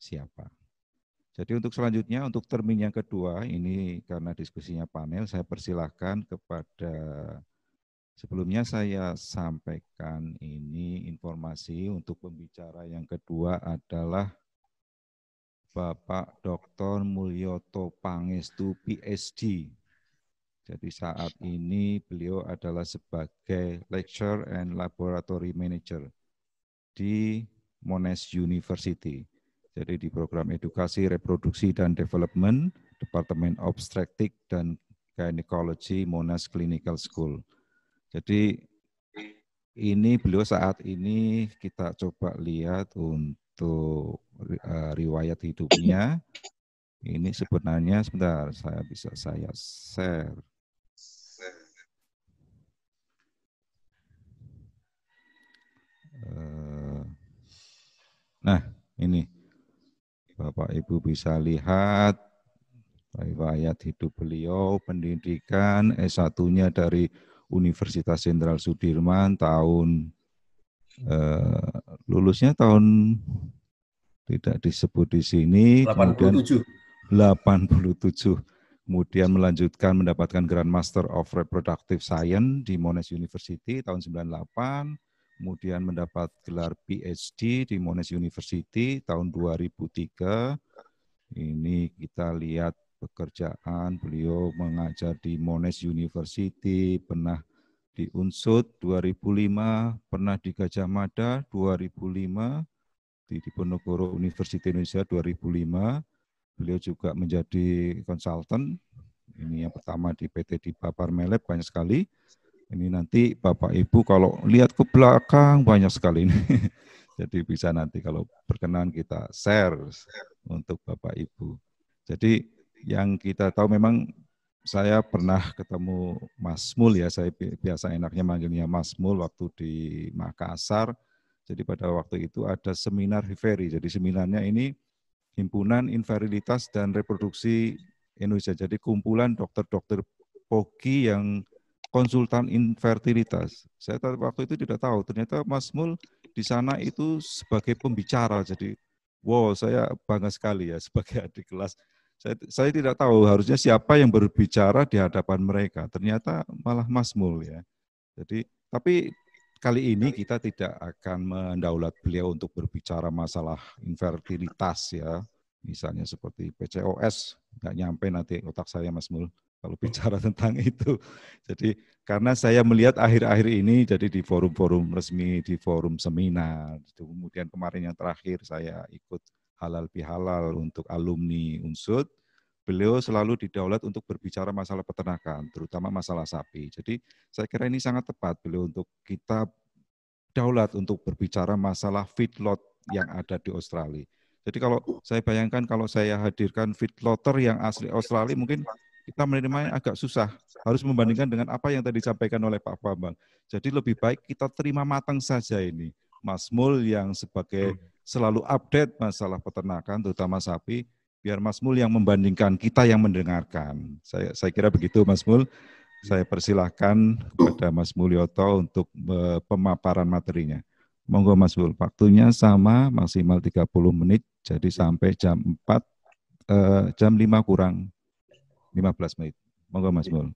siapa. Jadi untuk selanjutnya, untuk termin yang kedua, ini karena diskusinya panel, saya persilahkan kepada, sebelumnya saya sampaikan ini informasi untuk pembicara yang kedua adalah Bapak Doktor Mulyato Pangestu, P H D. Jadi saat ini beliau adalah sebagai Lecturer and Laboratory Manager di Monash University. Jadi di program edukasi, reproduksi, dan development, Departemen Obstetric dan Gynecology, Monash Clinical School. Jadi ini beliau saat ini kita coba lihat untuk untuk uh, riwayat hidupnya. Ini sebenarnya sebentar, saya bisa saya share. Uh, nah, ini Bapak Ibu bisa lihat riwayat hidup beliau, pendidikan S satu-nya dari Universitas Jenderal Sudirman, tahun uh, lulusnya tahun tidak disebut di sini, delapan puluh tujuh. delapan puluh tujuh. Kemudian melanjutkan mendapatkan Grand Master of Reproductive Science di Monash University tahun sembilan puluh delapan, kemudian mendapat gelar P H D di Monash University tahun dua ribu tiga. Ini kita lihat pekerjaan beliau mengajar di Monash University, pernah di Unsud dua ribu lima, pernah di Gajah Mada dua ribu lima, di Diponegoro University Indonesia dua ribu lima. Beliau juga menjadi konsultan. Ini yang pertama di P T Dipa Parmalat, banyak sekali. Ini nanti Bapak Ibu kalau lihat ke belakang banyak sekali ini. Jadi bisa nanti kalau berkenan kita share untuk Bapak Ibu. Jadi yang kita tahu, memang saya pernah ketemu Mas Mul ya, saya biasa enaknya manggilnya Mas Mul waktu di Makassar. Jadi pada waktu itu ada seminar Hiferi. Jadi seminarnya ini Himpunan Infertilitas dan Reproduksi Indonesia. Jadi kumpulan dokter-dokter P O G I yang konsultan infertilitas. Saya waktu itu tidak tahu, ternyata Mas Mul di sana itu sebagai pembicara. Jadi wow, saya bangga sekali ya sebagai adik kelas. Saya, saya tidak tahu harusnya siapa yang berbicara di hadapan mereka. Ternyata malah Mas Mul ya. Jadi tapi kali ini kita tidak akan mendaulat beliau untuk berbicara masalah infertilitas ya. Misalnya seperti P C O S, nggak nyampe nanti otak saya Mas Mul kalau bicara tentang itu. Jadi karena saya melihat akhir-akhir ini, jadi di forum-forum resmi, di forum seminar, kemudian kemarin yang terakhir saya ikut halal bihalal untuk alumni Unsud, beliau selalu didaulat untuk berbicara masalah peternakan, terutama masalah sapi. Jadi saya kira ini sangat tepat beliau untuk kita daulat untuk berbicara masalah feedlot yang ada di Australia. Jadi kalau saya bayangkan kalau saya hadirkan feedlotter yang asli Australia, mungkin kita menerimanya agak susah. Harus membandingkan dengan apa yang tadi disampaikan oleh Pak Bambang. Jadi lebih baik kita terima matang saja ini. Mas Mul yang sebagai selalu update masalah peternakan, terutama sapi, biar Mas Mul yang membandingkan, kita yang mendengarkan. Saya, saya kira begitu Mas Mul. Saya persilahkan kepada Mas Mulyoto untuk uh, pemaparan materinya. Monggo Mas Mul, waktunya sama maksimal tiga puluh menit, jadi sampai jam empat, uh, jam lima kurang lima belas menit. Monggo Mas Mul.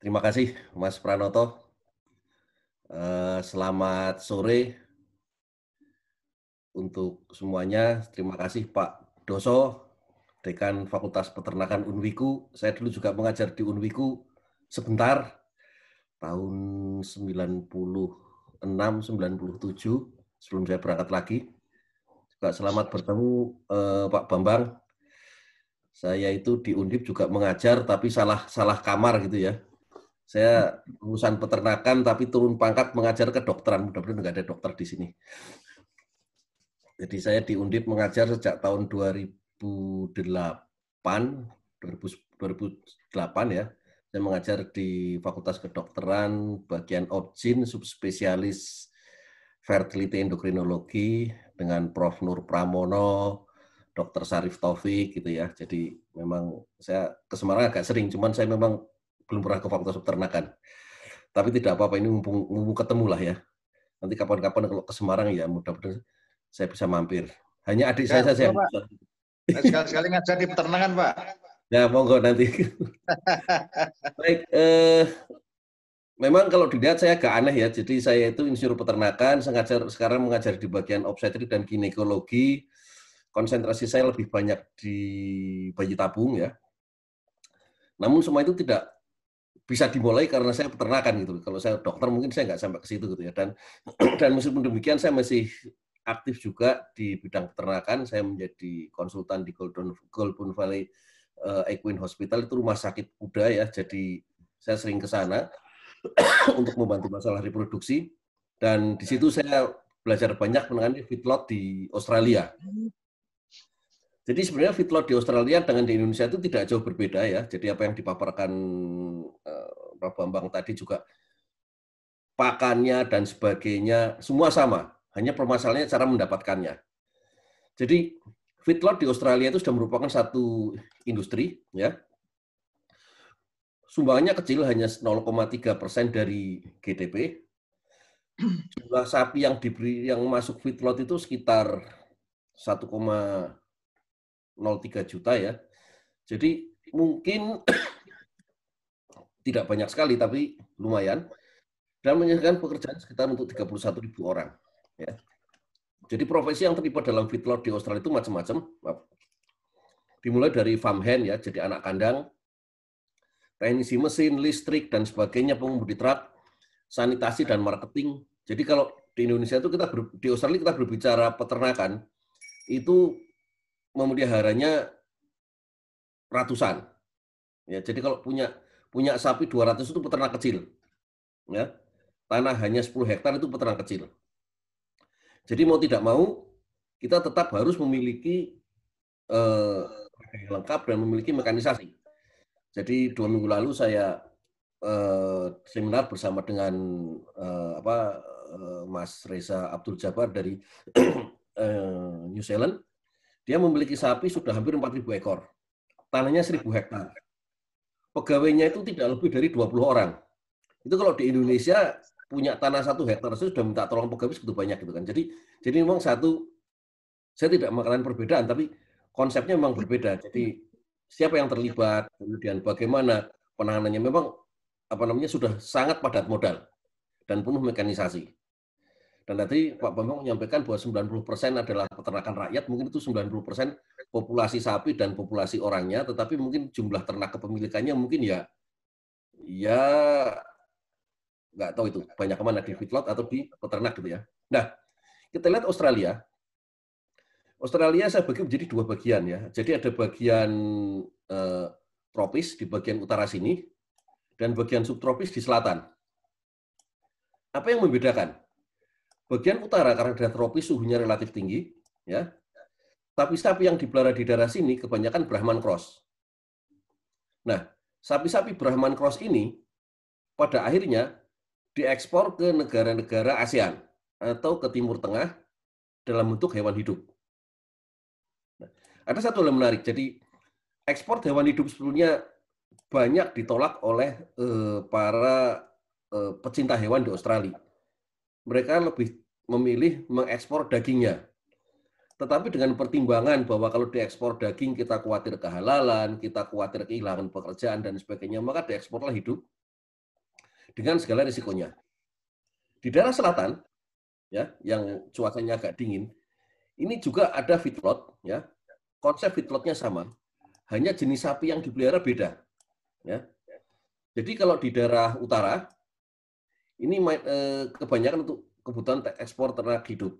Terima kasih, Mas Pranoto. Uh, selamat sore untuk semuanya. Terima kasih Pak Doso, Dekan Fakultas Peternakan Unwiku. Saya dulu juga mengajar di Unwiku sebentar, tahun sembilan puluh enam sampai sembilan puluh tujuh, sebelum saya berangkat lagi. Juga selamat bertemu uh, Pak Bambang. Saya itu di Undip juga mengajar, tapi salah salah kamar gitu ya. Saya lulusan peternakan tapi turun pangkat mengajar kedokteran. Mudah-mudahan nggak ada dokter di sini. Jadi saya di Undip mengajar sejak tahun dua ribu delapan ya. Saya mengajar di Fakultas Kedokteran bagian Opjin, subspesialis fertility endokrinologi dengan Profesor Nur Pramono, Dokter Sarif Taufik gitu ya. Jadi memang saya ke Semarang agak sering, cuman saya memang belum pernah ke Fakultas Peternakan. Tapi tidak apa-apa, ini mumpung, mumpung ketemu lah ya. Nanti kapan-kapan kalau ke Semarang ya mudah-mudahan saya bisa mampir. Hanya adik saya saja. Sekali-sekali ngajar di peternakan, Pak. Ya, monggo nanti. Baik, eh, memang kalau dilihat saya agak aneh ya. Jadi saya itu insinyur peternakan, sengaja sekarang mengajar di bagian obstetrik dan ginekologi. Konsentrasi saya lebih banyak di bayi tabung ya. Namun semua itu tidak bisa dimulai karena saya peternakan gitu. Kalau saya dokter mungkin saya nggak sampai ke situ gitu ya. Dan dan meskipun demikian saya masih aktif juga di bidang peternakan. Saya menjadi konsultan di Golden, Golden Valley Equine Hospital, itu rumah sakit kuda ya. Jadi saya sering ke sana untuk membantu masalah reproduksi. Dan di situ saya belajar banyak mengenai feedlot di Australia. Jadi sebenarnya feedlot di Australia dengan di Indonesia itu tidak jauh berbeda ya. Jadi apa yang dipaparkan uh, Pak Bambang tadi juga, pakannya dan sebagainya semua sama. Hanya permasalahannya cara mendapatkannya. Jadi feedlot di Australia itu sudah merupakan satu industri ya. Sumbangannya kecil, hanya nol koma tiga persen dari G D P. Jumlah sapi yang diberi yang masuk feedlot itu sekitar satu koma nol tiga juta ya. Jadi mungkin tidak banyak sekali tapi lumayan, dan menyediakan pekerjaan sekitar untuk tiga puluh satu ribu orang ya. Jadi profesi yang terlibat dalam feedlot di Australia itu macam-macam. Dimulai dari farmhand ya, jadi anak kandang, teknisi mesin, listrik dan sebagainya, pengemudi truk, sanitasi dan marketing. Jadi kalau di Indonesia itu kita ber, di Australia kita berbicara peternakan itu memeliharanya ratusan. Ya, jadi kalau punya punya sapi dua ratus itu peternak kecil. Ya. Tanah hanya sepuluh hektar itu peternak kecil. Jadi mau tidak mau, kita tetap harus memiliki eh, lengkap dan memiliki mekanisasi. Jadi dua minggu lalu saya eh, seminar bersama dengan eh, apa eh, Mas Reza Abdul Jabbar dari eh, New Zealand. Dia memiliki sapi sudah hampir empat ribu ekor. Tanahnya seribu hektar. Pegawainya itu tidak lebih dari dua puluh orang. Itu kalau di Indonesia punya tanah satu hektar itu sudah minta tolong pegawai segitu banyak gitu kan. Jadi jadi memang satu, saya tidak mengatakan perbedaan tapi konsepnya memang berbeda. Jadi siapa yang terlibat, kemudian bagaimana penanganannya, memang apa namanya sudah sangat padat modal dan penuh mekanisasi. Dan tadi Pak Bambang menyampaikan bahwa sembilan puluh persen adalah peternakan rakyat, mungkin itu sembilan puluh persen populasi sapi dan populasi orangnya, tetapi mungkin jumlah ternak kepemilikannya mungkin ya ya nggak tahu itu banyak kemana, di feedlot atau di peternak gitu ya. Nah, kita lihat Australia. Australia saya bagi menjadi dua bagian ya. Jadi ada bagian eh, tropis di bagian utara sini dan bagian subtropis di selatan. Apa yang membedakan? Bagian utara karena daerah tropis suhunya relatif tinggi ya. Tapi sapi yang dipelihara di daerah sini kebanyakan Brahman Cross. Nah, sapi-sapi Brahman Cross ini pada akhirnya diekspor ke negara-negara ASEAN atau ke Timur Tengah dalam bentuk hewan hidup. Ada satu hal yang menarik, jadi ekspor hewan hidup sebelumnya banyak ditolak oleh eh, para eh, pecinta hewan di Australia. Mereka lebih memilih mengekspor dagingnya. Tetapi dengan pertimbangan bahwa kalau diekspor daging kita khawatir kehalalan, kita khawatir kehilangan pekerjaan dan sebagainya, maka dieksporlah hidup dengan segala risikonya. Di daerah selatan, ya, yang cuacanya agak dingin, ini juga ada feedlot, ya. Konsep feedlotnya sama, hanya jenis sapi yang dipelihara beda. Ya. Jadi kalau di daerah utara, ini kebanyakan untuk kebutuhan ekspor ternak hidup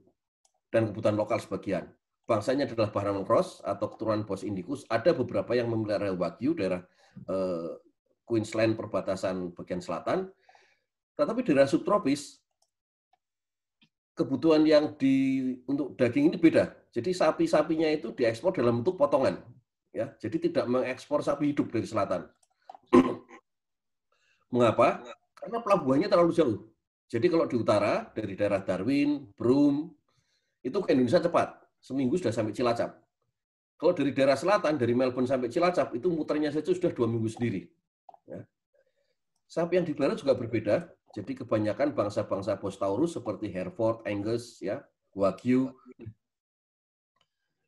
dan kebutuhan lokal sebagian. Bangsanya adalah Brahman Cross atau keturunan Bos Indicus. Ada beberapa yang memelihara Wagyu daerah eh, Queensland perbatasan bagian selatan. Tetapi daerah subtropis, kebutuhan yang di untuk daging ini beda. Jadi sapi-sapinya itu diekspor dalam bentuk potongan, ya. Jadi tidak mengekspor sapi hidup dari selatan. Mengapa? Karena pelabuhannya terlalu jauh. Jadi kalau di utara dari daerah Darwin, Broome itu ke Indonesia cepat, seminggu sudah sampai Cilacap. Kalau dari daerah selatan dari Melbourne sampai Cilacap itu muternya saja sudah dua minggu sendiri. Ya. Sapi yang dipelihara juga berbeda. Jadi kebanyakan bangsa-bangsa Bos Taurus seperti Hereford, Angus, ya, Wagyu.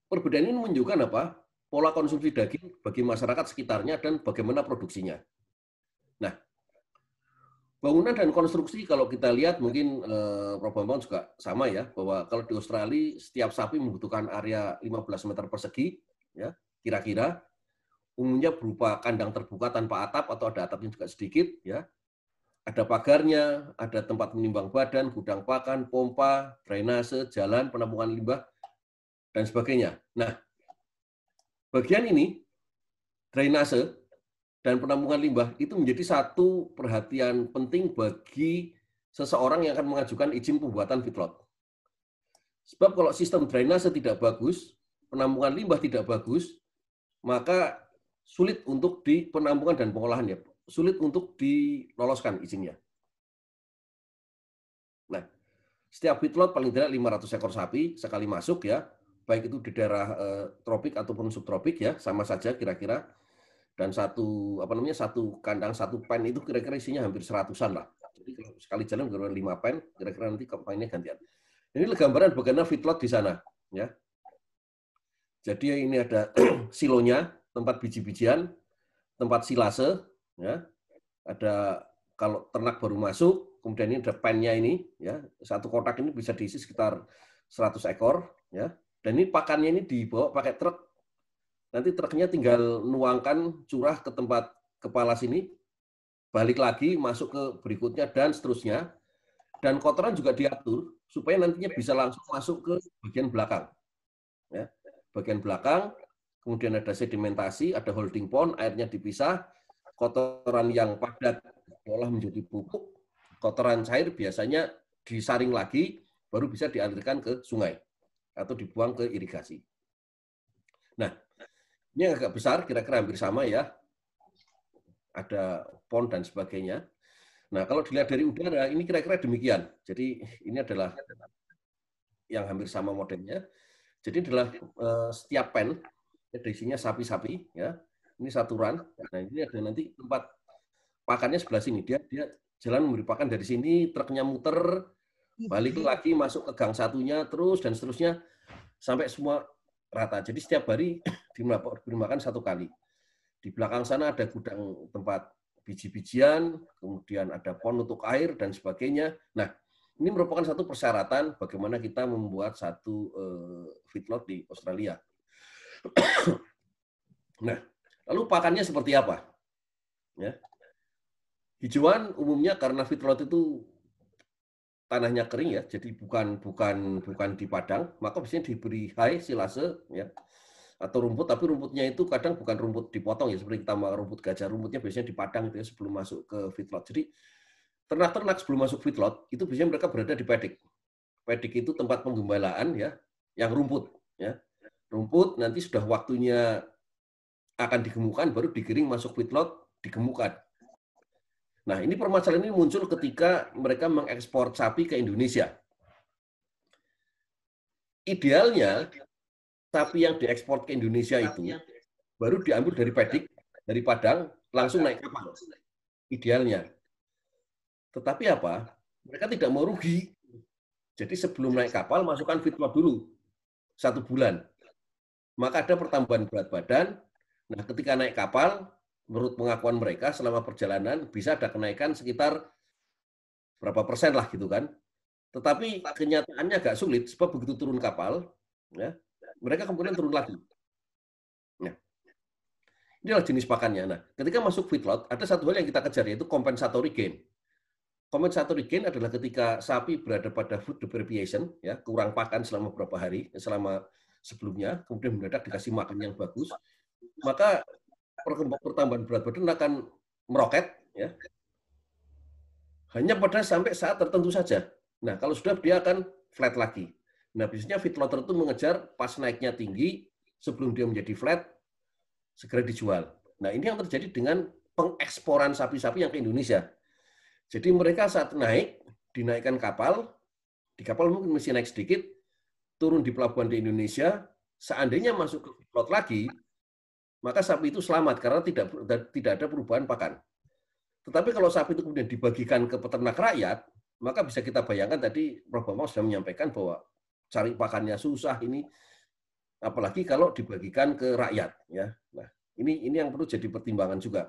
Perbedaan ini menunjukkan apa? Pola konsumsi daging bagi masyarakat sekitarnya dan bagaimana produksinya. Nah, bangunan dan konstruksi kalau kita lihat mungkin eh, Prof Bambang juga sama ya, bahwa kalau di Australia setiap sapi membutuhkan area lima belas meter persegi, ya, kira-kira umumnya berupa kandang terbuka tanpa atap atau ada atapnya juga sedikit, ya. Ada pagarnya, ada tempat menimbang badan, gudang pakan, pompa, drainase, jalan, penampungan limbah, dan sebagainya. Nah, bagian ini, drainase dan penampungan limbah, itu menjadi satu perhatian penting bagi seseorang yang akan mengajukan izin pembuatan feedlot. Sebab kalau sistem drainase tidak bagus, penampungan limbah tidak bagus, maka sulit untuk di penampungan dan pengolahan, ya. Sulit untuk diloloskan izinnya. Nah, setiap feedlot paling tidak lima ratus ekor sapi sekali masuk, ya, baik itu di daerah eh, tropik ataupun subtropik, ya, sama saja kira-kira. Dan satu apa namanya satu kandang satu pen itu kira-kira isinya hampir seratusan lah. Jadi kalau sekali jalan kira-kira lima pen, kira-kira nanti pennya gantian. Ini gambaran bagaimana feedlot di sana, ya. Jadi ini ada silonya, tempat biji-bijian, tempat silase. Ya, ada kalau ternak baru masuk, kemudian ini ada pennya ini, ya, satu kotak ini bisa diisi sekitar seratus ekor, ya, dan ini pakannya ini dibawa pakai truk, nanti truknya tinggal nuangkan curah ke tempat kepala sini, balik lagi masuk ke berikutnya dan seterusnya, dan kotoran juga diatur supaya nantinya bisa langsung masuk ke bagian belakang, ya, bagian belakang, kemudian ada sedimentasi, ada holding pond, airnya dipisah. Kotoran yang padat diolah menjadi pupuk, kotoran cair biasanya disaring lagi, baru bisa dialirkan ke sungai atau dibuang ke irigasi. Nah, ini agak besar, kira-kira hampir sama, ya. Ada pond dan sebagainya. Nah, kalau dilihat dari udara, ini kira-kira demikian. Jadi ini adalah yang hampir sama modelnya. Jadi adalah eh, setiap pen, ada isinya sapi-sapi, ya. Ini saturan. Nah, ini ada nanti tempat pakannya sebelah sini. Dia dia jalan memberi pakan dari sini, truknya muter, balik lagi masuk ke gang satunya, terus dan seterusnya sampai semua rata. Jadi setiap hari diberi makan satu kali. Di belakang sana ada gudang tempat biji-bijian, kemudian ada pond untuk air dan sebagainya. Nah, ini merupakan satu persyaratan bagaimana kita membuat satu uh, feedlot di Australia. Nah, lalu pakannya seperti apa? Ya. Hijauan umumnya karena feedlot itu tanahnya kering, ya, jadi bukan bukan bukan di padang, maka biasanya diberi hay, silase, ya, atau rumput. Tapi rumputnya itu kadang bukan rumput dipotong, ya, seperti kita makan rumput gajah, rumputnya biasanya di padang itu, ya, sebelum masuk ke feedlot. Jadi ternak-ternak sebelum masuk feedlot itu biasanya mereka berada di paddock. Paddock itu tempat penggembalaan, ya, yang rumput, ya, rumput. Nanti sudah waktunya akan digemukan, baru digiring masuk feedlot, digemukan. Nah, ini permasalahan ini muncul ketika mereka mengekspor sapi ke Indonesia. Idealnya, sapi yang diekspor ke Indonesia itu baru diambil dari paddock, dari padang, langsung naik kapal. Idealnya. Tetapi apa? Mereka tidak mau rugi. Jadi sebelum naik kapal, masukkan feedlot dulu. Satu bulan. Maka ada pertambahan berat badan. Nah, ketika naik kapal, menurut pengakuan mereka selama perjalanan bisa ada kenaikan sekitar berapa persen lah gitu kan. Tetapi kenyataannya agak sulit sebab begitu turun kapal, ya, mereka kemudian turun lagi. Nah, inilah jenis pakannya. Nah, ketika masuk feedlot ada satu hal yang kita kejar yaitu compensatory gain. Compensatory gain adalah ketika sapi berada pada food deprivation, ya, kurang pakan selama beberapa hari selama sebelumnya, kemudian mendadak dikasih makan yang bagus. Maka pertambahan berat badan akan meroket, ya, hanya pada sampai saat tertentu saja. Nah, kalau sudah dia akan flat lagi. Nah, biasanya feedlotter itu mengejar pas naiknya tinggi, sebelum dia menjadi flat, segera dijual. Nah, ini yang terjadi dengan pengeksporan sapi-sapi yang ke Indonesia. Jadi mereka saat naik, dinaikkan kapal, di kapal mungkin masih naik sedikit, turun di pelabuhan di Indonesia, seandainya masuk ke feedlot lagi, maka sapi itu selamat karena tidak tidak ada perubahan pakan. Tetapi kalau sapi itu kemudian dibagikan ke peternak rakyat, maka bisa kita bayangkan tadi Prof Bambang sudah menyampaikan bahwa cari pakannya susah ini, apalagi kalau dibagikan ke rakyat, ya. Nah, ini ini yang perlu jadi pertimbangan juga.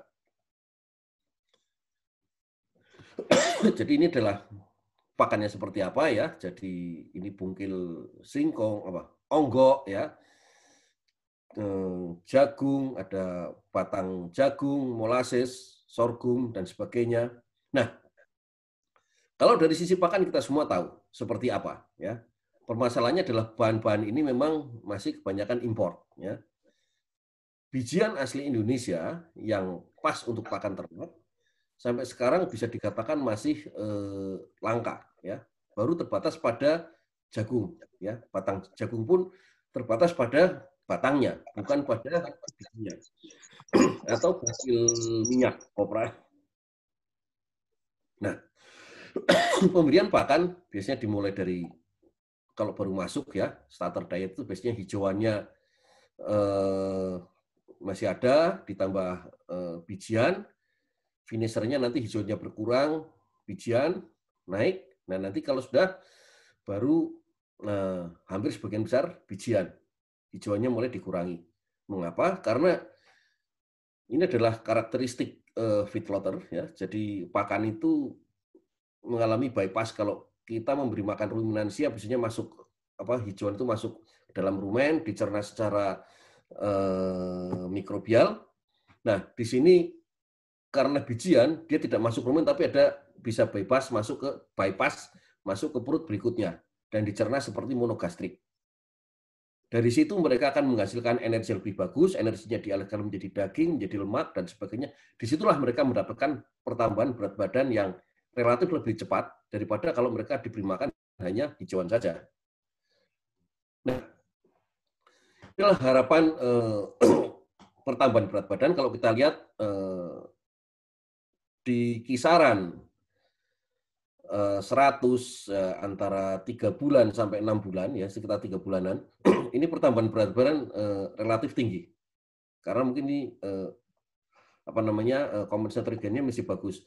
Jadi ini adalah pakannya seperti apa, ya. Jadi ini bungkil singkong apa? Onggok, ya. Jagung, ada batang jagung, molases, sorghum, dan sebagainya. Nah, Kalau dari sisi pakan kita semua tahu seperti apa, ya. Permasalahannya adalah bahan-bahan ini memang masih kebanyakan impor, ya. Bijian asli Indonesia yang pas untuk pakan ternak sampai sekarang bisa dikatakan masih eh, langka, ya. Baru terbatas pada jagung, ya. Batang jagung pun terbatas pada batangnya, bukan pada bijinya. Atau hasil minyak kopra. Nah, pemberian pakan biasanya dimulai dari kalau baru masuk ya starter diet itu biasanya hijauannya eh, masih ada ditambah eh, bijian, finishernya nanti hijauannya berkurang, bijian naik. Nah nanti kalau sudah baru eh, hampir sebagian besar bijian, hijauannya mulai dikurangi. Mengapa? Karena ini adalah karakteristik eh, feedlotter ya. Jadi pakan itu mengalami bypass kalau kita memberi makan ruminansia biasanya masuk apa hijauan itu masuk dalam rumen dicerna secara eh, mikrobial. Nah di sini karena bijian dia tidak masuk rumen tapi ada bisa bypass masuk ke bypass masuk ke perut berikutnya dan dicerna seperti monogastrik. Dari situ mereka akan menghasilkan energi lebih bagus, energinya dialihkan menjadi daging, menjadi lemak dan sebagainya. Disitulah mereka mendapatkan pertambahan berat badan yang relatif lebih cepat daripada kalau mereka diberi makan hanya hijauan saja. Nah, inilah harapan eh, pertambahan berat badan kalau kita lihat eh, di kisaran eh, seratus eh, antara tiga bulan sampai enam bulan ya sekitar tiga bulanan. Ini pertambahan berat badan eh, relatif tinggi karena mungkin ini eh, apa namanya eh, compensatory gain-nya masih bagus.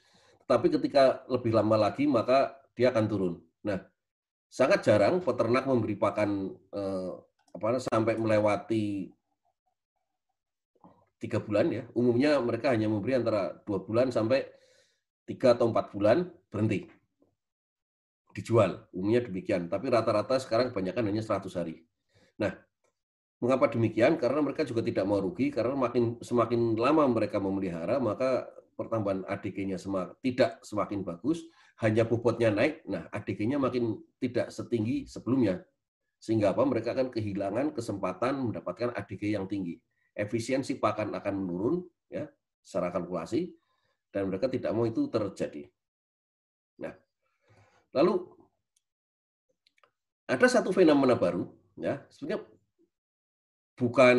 Tapi ketika lebih lama lagi, maka dia akan turun. Nah, sangat jarang peternak memberi pakan eh, apa, sampai melewati tiga bulan. Ya, umumnya mereka hanya memberi antara dua bulan sampai tiga atau empat bulan berhenti dijual. Umumnya demikian. Tapi rata-rata sekarang kebanyakan hanya seratus hari. Nah, mengapa demikian? Karena mereka juga tidak mau rugi. Karena makin semakin lama mereka memelihara, maka pertambahan A D G-nya semak, tidak semakin bagus, hanya bobotnya naik, nah A D G-nya makin tidak setinggi sebelumnya. Sehingga apa? Mereka akan kehilangan kesempatan mendapatkan A D G yang tinggi. Efisiensi pakan akan menurun, ya, secara kalkulasi, dan mereka tidak mau itu terjadi. Nah, lalu ada satu fenomena baru, ya, sebenarnya bukan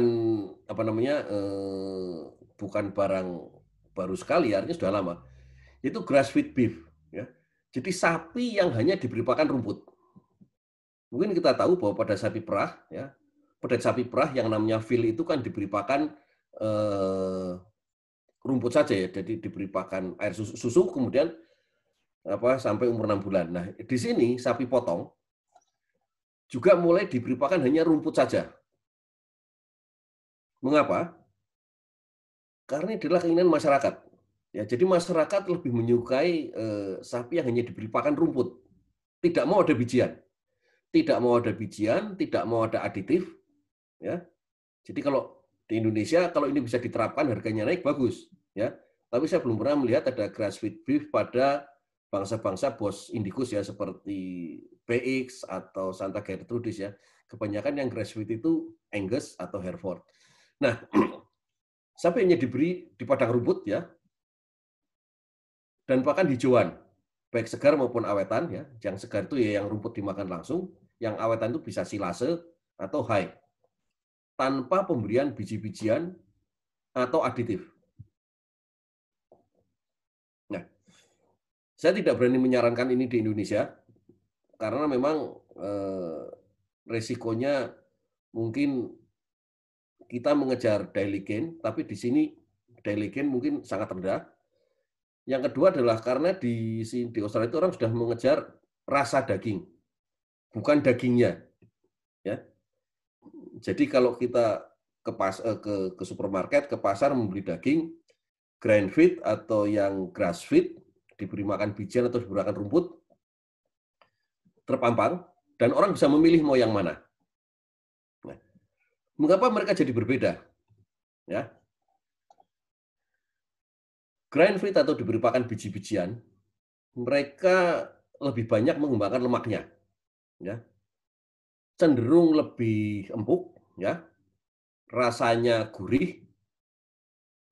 apa namanya, eh, bukan barang baru sekali, artinya sudah lama, itu grass-fed beef. Ya. Jadi sapi yang hanya diberi pakan rumput. Mungkin kita tahu bahwa pada sapi perah, ya, pada sapi perah yang namanya fill itu kan diberi pakan eh, rumput saja ya, jadi diberi pakan air susu, susu kemudian apa sampai umur enam bulan. Nah di sini sapi potong juga mulai diberi pakan hanya rumput saja. Mengapa? Karena ini adalah keinginan masyarakat. Ya, jadi masyarakat lebih menyukai eh, sapi yang hanya diberi pakan rumput. Tidak mau ada bijian. Tidak mau ada bijian, tidak mau ada aditif. Ya. Jadi kalau di Indonesia, kalau ini bisa diterapkan harganya naik, bagus. Ya. Tapi saya belum pernah melihat ada grass-fed beef pada bangsa-bangsa bos indikus ya, seperti B X atau Santa Gertrudis. Ya. Kebanyakan yang grass-fed itu Angus atau Hereford. Nah, sapi hanya diberi di padang rumput ya, dan pakan hijauan, baik segar maupun awetan ya. Yang segar itu ya yang rumput dimakan langsung, yang awetan itu bisa silase atau hay, tanpa pemberian biji-bijian atau aditif. Nah, saya tidak berani menyarankan ini di Indonesia karena memang eh, resikonya mungkin kita mengejar daily gain, tapi di sini daily gain mungkin sangat rendah. Yang kedua adalah karena di di Australia itu orang sudah mengejar rasa daging, bukan dagingnya. Ya. Jadi kalau kita ke, pas, eh, ke, ke supermarket, ke pasar membeli daging, grain feed atau yang grass feed, diberi makan bijian atau diberi makan rumput, terpampang, dan orang bisa memilih mau yang mana. Mengapa mereka jadi berbeda? Ya. Grain feed atau diberi pakan biji-bijian, mereka lebih banyak mengembangkan lemaknya, ya. Cenderung lebih empuk, ya. Rasanya gurih,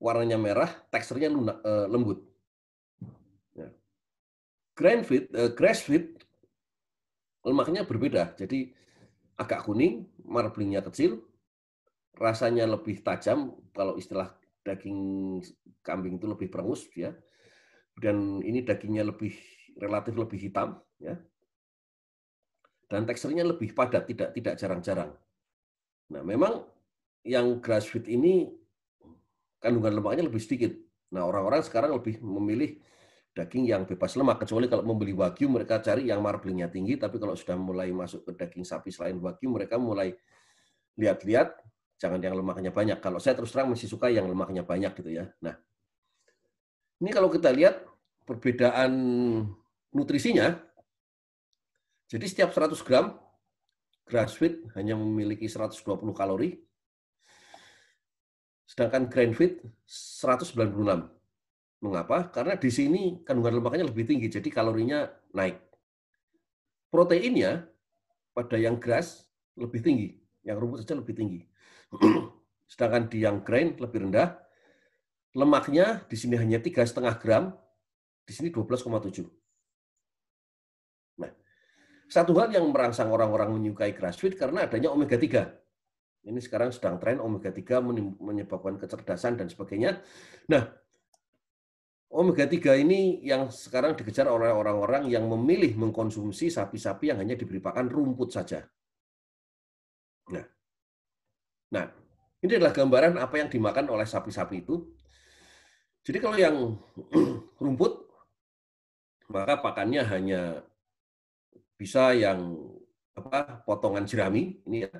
warnanya merah, teksturnya lunak, eh, lembut. Ya. Grain feed, eh, grass feed, lemaknya berbeda, jadi agak kuning, marblingnya kecil, rasanya lebih tajam. Kalau istilah daging kambing itu lebih perengus, ya. Dan ini dagingnya lebih relatif lebih hitam, ya. Dan teksturnya lebih padat, tidak tidak jarang-jarang. Nah, memang yang grass feed ini kandungan lemaknya lebih sedikit. Nah, orang-orang sekarang lebih memilih daging yang bebas lemak, kecuali kalau membeli wagyu mereka cari yang marblingnya tinggi, tapi kalau sudah mulai masuk ke daging sapi selain wagyu mereka mulai lihat-lihat, jangan yang lemaknya banyak. Kalau saya terus terang masih suka yang lemaknya banyak gitu, ya. Nah, ini kalau kita lihat perbedaan nutrisinya, jadi setiap seratus gram grass feed hanya memiliki seratus dua puluh kalori, sedangkan grain feed seratus sembilan puluh enam. Mengapa? Karena di sini kandungan lemaknya lebih tinggi, jadi kalorinya naik. Proteinnya pada yang grass lebih tinggi, yang rumput saja lebih tinggi. Sedangkan di yang grain lebih rendah, lemaknya di sini hanya tiga koma lima gram, di sini dua belas koma tujuh. Satu hal yang merangsang orang-orang menyukai grass feed karena adanya omega tiga. Ini sekarang sedang tren omega tiga menyebabkan kecerdasan dan sebagainya. Nah, omega tiga ini yang sekarang dikejar oleh orang-orang yang memilih mengkonsumsi sapi-sapi yang hanya diberi pakan rumput saja. Nah, nah, ini adalah gambaran apa yang dimakan oleh sapi-sapi itu. Jadi kalau yang rumput, maka pakannya hanya bisa yang apa potongan jerami ini, ya,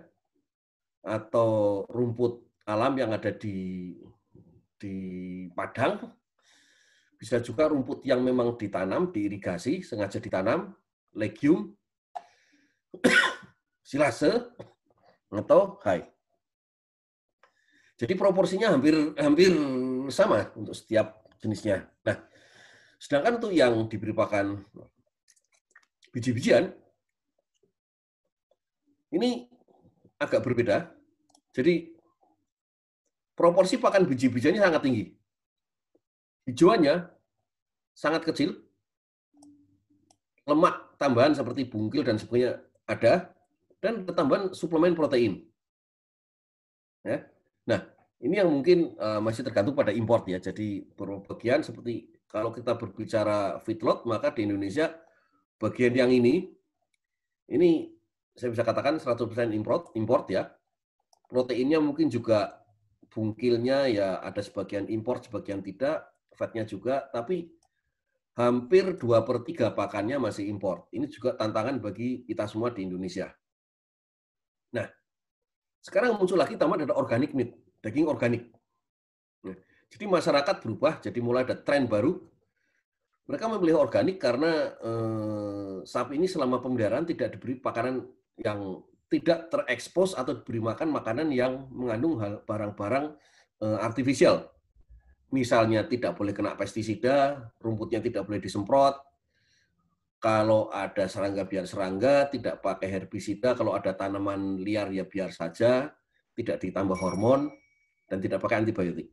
atau rumput alam yang ada di di padang, bisa juga rumput yang memang ditanam, diirigasi, sengaja ditanam, legium, silase, atau hay. Jadi proporsinya hampir hampir sama untuk setiap jenisnya. Nah, sedangkan untuk yang diberi pakan biji-bijian ini agak berbeda. Jadi proporsi pakan biji-bijiannya sangat tinggi. Hijauannya sangat kecil. Lemak tambahan seperti bungkil dan sebagainya ada, dan tambahan suplemen protein. Ya. Nah, ini yang mungkin masih tergantung pada import, ya. Jadi bagian seperti kalau kita berbicara feedlot, maka di Indonesia bagian yang ini, ini saya bisa katakan seratus persen import, import ya. Proteinnya mungkin juga bungkilnya ya ada sebagian import, sebagian tidak, fatnya juga, tapi hampir dua per tiga pakannya masih import. Ini juga tantangan bagi kita semua di Indonesia. Nah, sekarang muncul lagi tambahan ada organic meat, daging organik. Nah, jadi masyarakat berubah, jadi mulai ada tren baru. Mereka memilih organik karena eh, sapi ini selama pemeliharaan tidak diberi pakanan yang tidak terekspos atau diberi makan makanan yang mengandung barang-barang eh, artifisial. Misalnya tidak boleh kena pestisida, rumputnya tidak boleh disemprot. Kalau ada serangga biar serangga, tidak pakai herbisida. Kalau ada tanaman liar ya biar saja, tidak ditambah hormon dan tidak pakai antibiotik.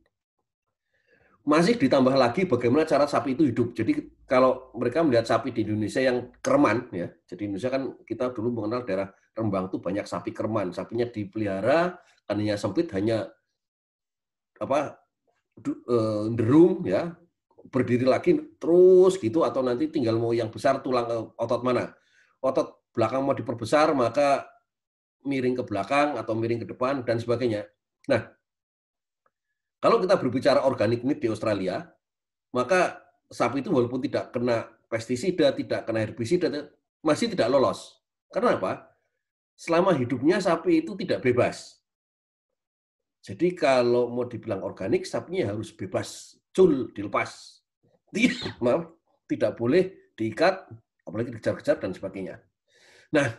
Masih ditambah lagi bagaimana cara sapi itu hidup. Jadi kalau mereka melihat sapi di Indonesia yang kereman, ya, jadi Indonesia kan kita dulu mengenal daerah Rembang itu banyak sapi kereman, sapinya dipelihara, kandangnya sempit, hanya apa derung, ya, berdiri lagi terus gitu, atau nanti tinggal mau yang besar tulang otot mana, otot belakang mau diperbesar maka miring ke belakang atau miring ke depan dan sebagainya. Nah, kalau kita berbicara organic meat di Australia, maka sapi itu walaupun tidak kena pestisida, tidak kena herbisida, masih tidak lolos. Karena apa? Selama hidupnya sapi itu tidak bebas. Jadi kalau mau dibilang organik, sapinya harus bebas, cul, dilepas. Tidak, maaf, tidak boleh diikat, apalagi dikejar-kejar dan sebagainya. Nah,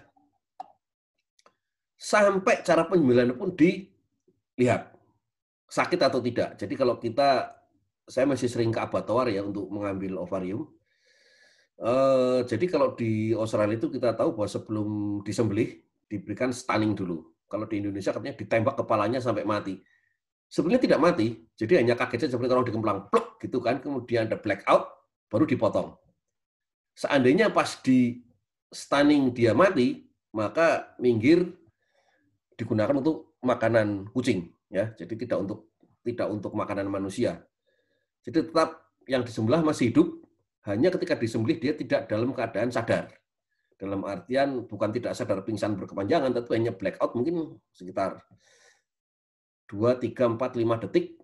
sampai cara penyembelihan pun dilihat sakit atau tidak. Jadi kalau kita, saya masih sering ke abattoir ya untuk mengambil ovarium. Uh, jadi kalau di Australia itu kita tahu bahwa sebelum disembelih diberikan stunning dulu. Kalau di Indonesia katanya ditembak kepalanya sampai mati. Sebenarnya tidak mati, jadi hanya kagetnya seperti orang dikemplang, plek gitu kan, kemudian ada black out, baru dipotong. Seandainya pas di stunning dia mati, maka minggir digunakan untuk makanan kucing, ya. Jadi tidak untuk tidak untuk makanan manusia. Jadi tetap yang disembelih masih hidup, hanya ketika disembelih dia tidak dalam keadaan sadar. Dalam artian bukan tidak sadar pingsan berkepanjangan, tapi hanya black out mungkin sekitar dua, tiga, empat, lima detik,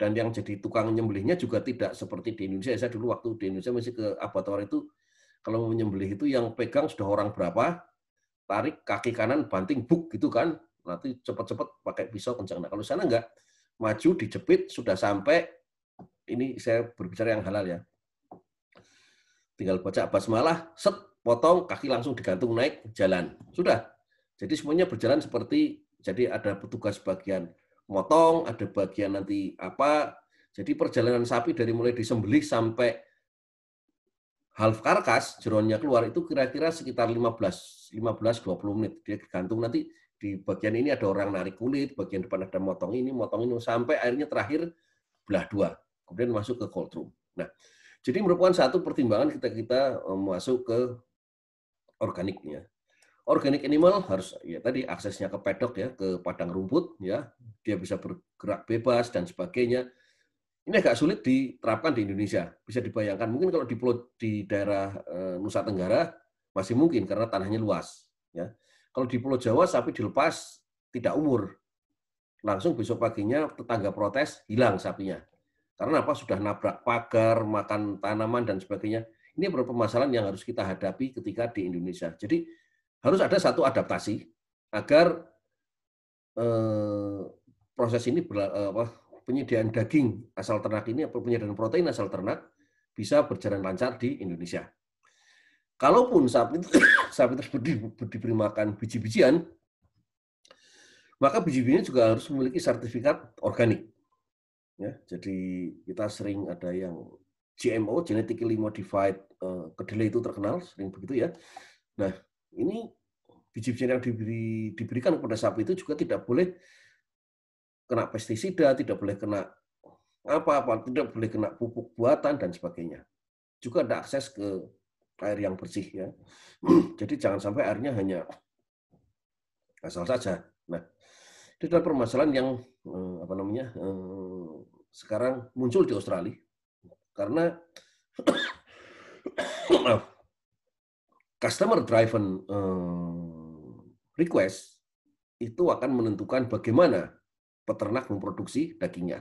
dan yang jadi tukang nyembelihnya juga tidak seperti di Indonesia. Saya dulu waktu di Indonesia masih ke abattoir itu, kalau mau menyembelih itu yang pegang sudah orang berapa, tarik kaki kanan, banting, buk, gitu kan, nanti cepat-cepat pakai pisau kencang. Nah, kalau sana enggak, maju, dijepit, sudah sampai, ini saya berbicara yang halal ya, tinggal baca basmalah, set, potong, kaki langsung digantung naik, jalan. Sudah. Jadi semuanya berjalan seperti, jadi ada petugas bagian motong, ada bagian nanti apa. Jadi perjalanan sapi dari mulai disembelih sampai half karkas, jeroannya keluar itu kira-kira sekitar lima belas sampai dua puluh menit. Dia gantung nanti di bagian ini ada orang narik kulit, bagian depan ada motong ini, motong ini, sampai akhirnya terakhir belah dua. Kemudian masuk ke cold room. Nah, jadi merupakan satu pertimbangan kita kita masuk ke organiknya. Organic animal harus ya tadi aksesnya ke pedok ya, ke padang rumput ya, dia bisa bergerak bebas dan sebagainya. Ini agak sulit diterapkan di Indonesia. Bisa dibayangkan mungkin kalau di di daerah e, Nusa Tenggara masih mungkin karena tanahnya luas ya. Kalau di Pulau Jawa sapi dilepas tidak umur. Langsung besok paginya tetangga protes hilang sapinya. Karena apa? Sudah nabrak pagar, makan tanaman dan sebagainya. Ini beberapa permasalahan yang harus kita hadapi ketika di Indonesia. Jadi harus ada satu adaptasi agar eh, proses ini berla, eh, penyediaan daging asal ternak ini atau penyediaan protein asal ternak bisa berjalan lancar di Indonesia. Kalaupun sapi sapi tersebut diberi makan biji-bijian, maka biji-bijian juga harus memiliki sertifikat organik. Ya, jadi kita sering ada yang G M O (genetically modified) eh, kedelai itu terkenal sering begitu ya. Nah, ini biji-bijian yang diberi, diberikan kepada sapi itu juga tidak boleh kena pestisida, tidak boleh kena apa-apa, tidak boleh kena pupuk buatan dan sebagainya. Juga ada akses ke air yang bersih ya. Jadi jangan sampai airnya hanya asal saja. Nah, itu adalah permasalahan yang apa namanya sekarang muncul di Australia karena customer driven request itu akan menentukan bagaimana peternak memproduksi dagingnya.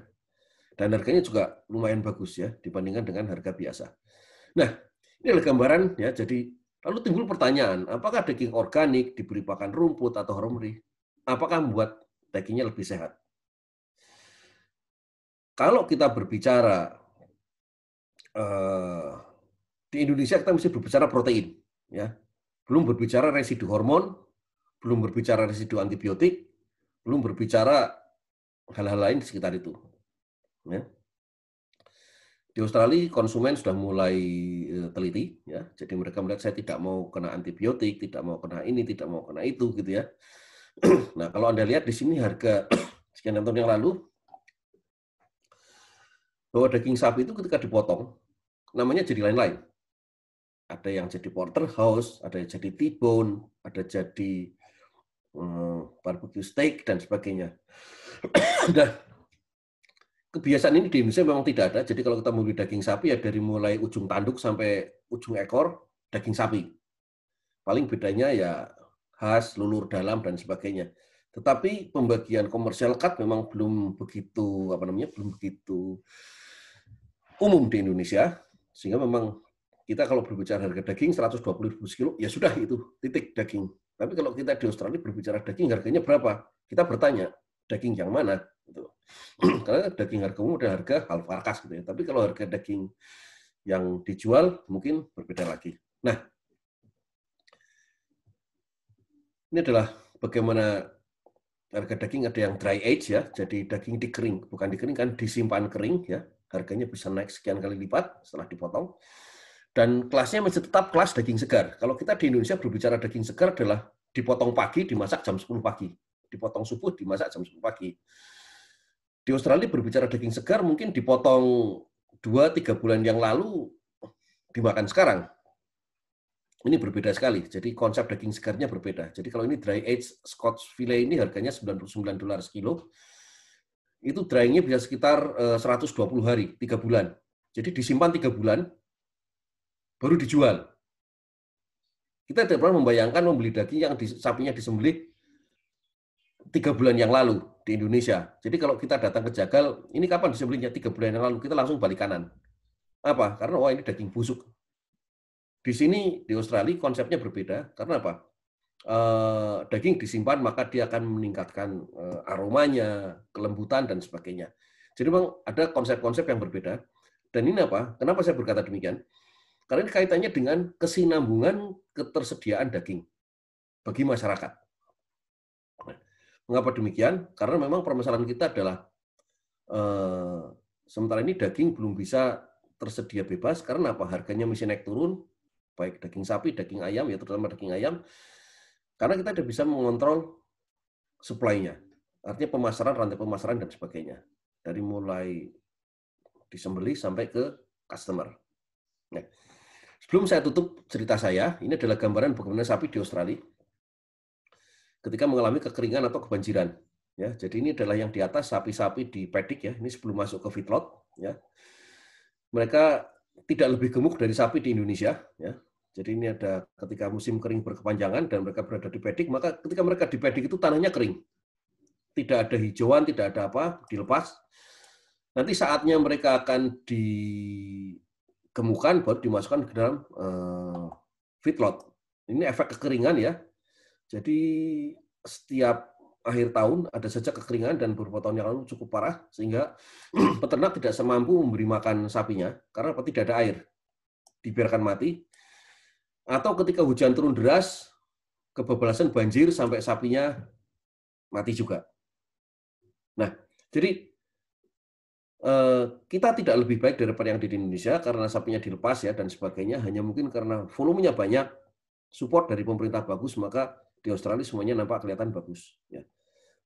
Dan harganya juga lumayan bagus ya dibandingkan dengan harga biasa. Nah, ini adalah gambaran ya. Jadi lalu timbul pertanyaan, apakah daging organik diberi pakan rumput atau hormon? Apakah membuat dagingnya lebih sehat? Kalau kita berbicara eh, di Indonesia kita mesti berbicara protein. Ya, belum berbicara residu hormon, belum berbicara residu antibiotik, belum berbicara hal-hal lain di sekitar itu. Ya. Di Australia konsumen sudah mulai teliti, ya. Jadi mereka melihat saya tidak mau kena antibiotik, tidak mau kena ini, tidak mau kena itu, gitu ya. Nah, kalau Anda lihat di sini harga sekian tahun yang lalu, bahwa daging sapi itu ketika dipotong, namanya jadi lain-lain. Ada yang jadi porterhouse, ada yang jadi T-bone, ada jadi hmm, barbecue steak, dan sebagainya. Nah, kebiasaan ini di Indonesia memang tidak ada. Jadi kalau kita membeli daging sapi, ya dari mulai ujung tanduk sampai ujung ekor, daging sapi. Paling bedanya ya khas, lulur dalam, dan sebagainya. Tetapi pembagian komersial cut memang belum begitu, apa namanya, belum begitu umum di Indonesia, sehingga memang kita kalau berbicara harga daging seratus dua puluh ribu sekilo, ya sudah itu, titik daging. Tapi kalau kita di Australia berbicara daging, harganya berapa? Kita bertanya, daging yang mana? Karena daging harga umum ada harga half karkas gitu ya. Tapi kalau harga daging yang dijual, mungkin berbeda lagi. Nah, ini adalah bagaimana harga daging ada yang dry age ya, jadi daging dikering. Bukan dikering, kan disimpan kering ya. Harganya bisa naik sekian kali lipat setelah dipotong. Dan kelasnya masih tetap kelas daging segar. Kalau kita di Indonesia berbicara daging segar adalah dipotong pagi, dimasak jam sepuluh pagi. Dipotong subuh, dimasak jam sepuluh pagi. Di Australia berbicara daging segar mungkin dipotong dua tiga bulan yang lalu, dimakan sekarang. Ini berbeda sekali. Jadi konsep daging segarnya berbeda. Jadi kalau ini dry aged Scotch filet ini harganya sembilan puluh sembilan dolar sekilo. Itu dryingnya bisa sekitar seratus dua puluh hari, tiga bulan. Jadi disimpan tiga bulan, baru dijual. Kita tidak pernah membayangkan membeli daging yang di, sapinya disembelih tiga bulan yang lalu di Indonesia. Jadi kalau kita datang ke Jagal, ini kapan disembelihnya? Tiga bulan yang lalu, kita langsung balik kanan. Apa? Karena wah, ini daging busuk. Di sini di Australia konsepnya berbeda. Karena apa? E, daging disimpan maka dia akan meningkatkan e, aromanya, kelembutan dan sebagainya. Jadi bang, ada konsep-konsep yang berbeda. Dan ini apa? Kenapa saya berkata demikian? Karena ini kaitannya dengan kesinambungan ketersediaan daging bagi masyarakat. Mengapa demikian? Karena memang permasalahan kita adalah eh, sementara ini daging belum bisa tersedia bebas, karena apa? Harganya masih naik turun, baik daging sapi, daging ayam, ya terutama daging ayam, karena kita tidak bisa mengontrol supply-nya. Artinya pemasaran, rantai pemasaran, dan sebagainya. Dari mulai disembelih sampai ke customer. Nah, sebelum saya tutup cerita saya, ini adalah gambaran bagaimana sapi di Australia ketika mengalami kekeringan atau kebanjiran. Ya, jadi ini adalah yang di atas sapi-sapi di paddock ya, ini sebelum masuk ke feedlot. Ya, mereka tidak lebih gemuk dari sapi di Indonesia. Ya, jadi ini ada ketika musim kering berkepanjangan dan mereka berada di paddock, maka ketika mereka di paddock itu tanahnya kering, tidak ada hijauan, tidak ada apa, dilepas. Nanti saatnya mereka akan di gemukan baru dimasukkan ke dalam uh, feedlot. Ini efek kekeringan ya. Jadi setiap akhir tahun ada saja kekeringan dan beberapa tahun yang lalu cukup parah sehingga peternak tidak semampu memberi makan sapinya karena tidak ada air, dibiarkan mati. Atau ketika hujan turun deras, kebablasan banjir sampai sapinya mati juga. Nah, jadi kita tidak lebih baik daripada yang di Indonesia karena sapinya dilepas ya dan sebagainya, hanya mungkin karena volumenya banyak, support dari pemerintah bagus, maka di Australia semuanya nampak kelihatan bagus ya.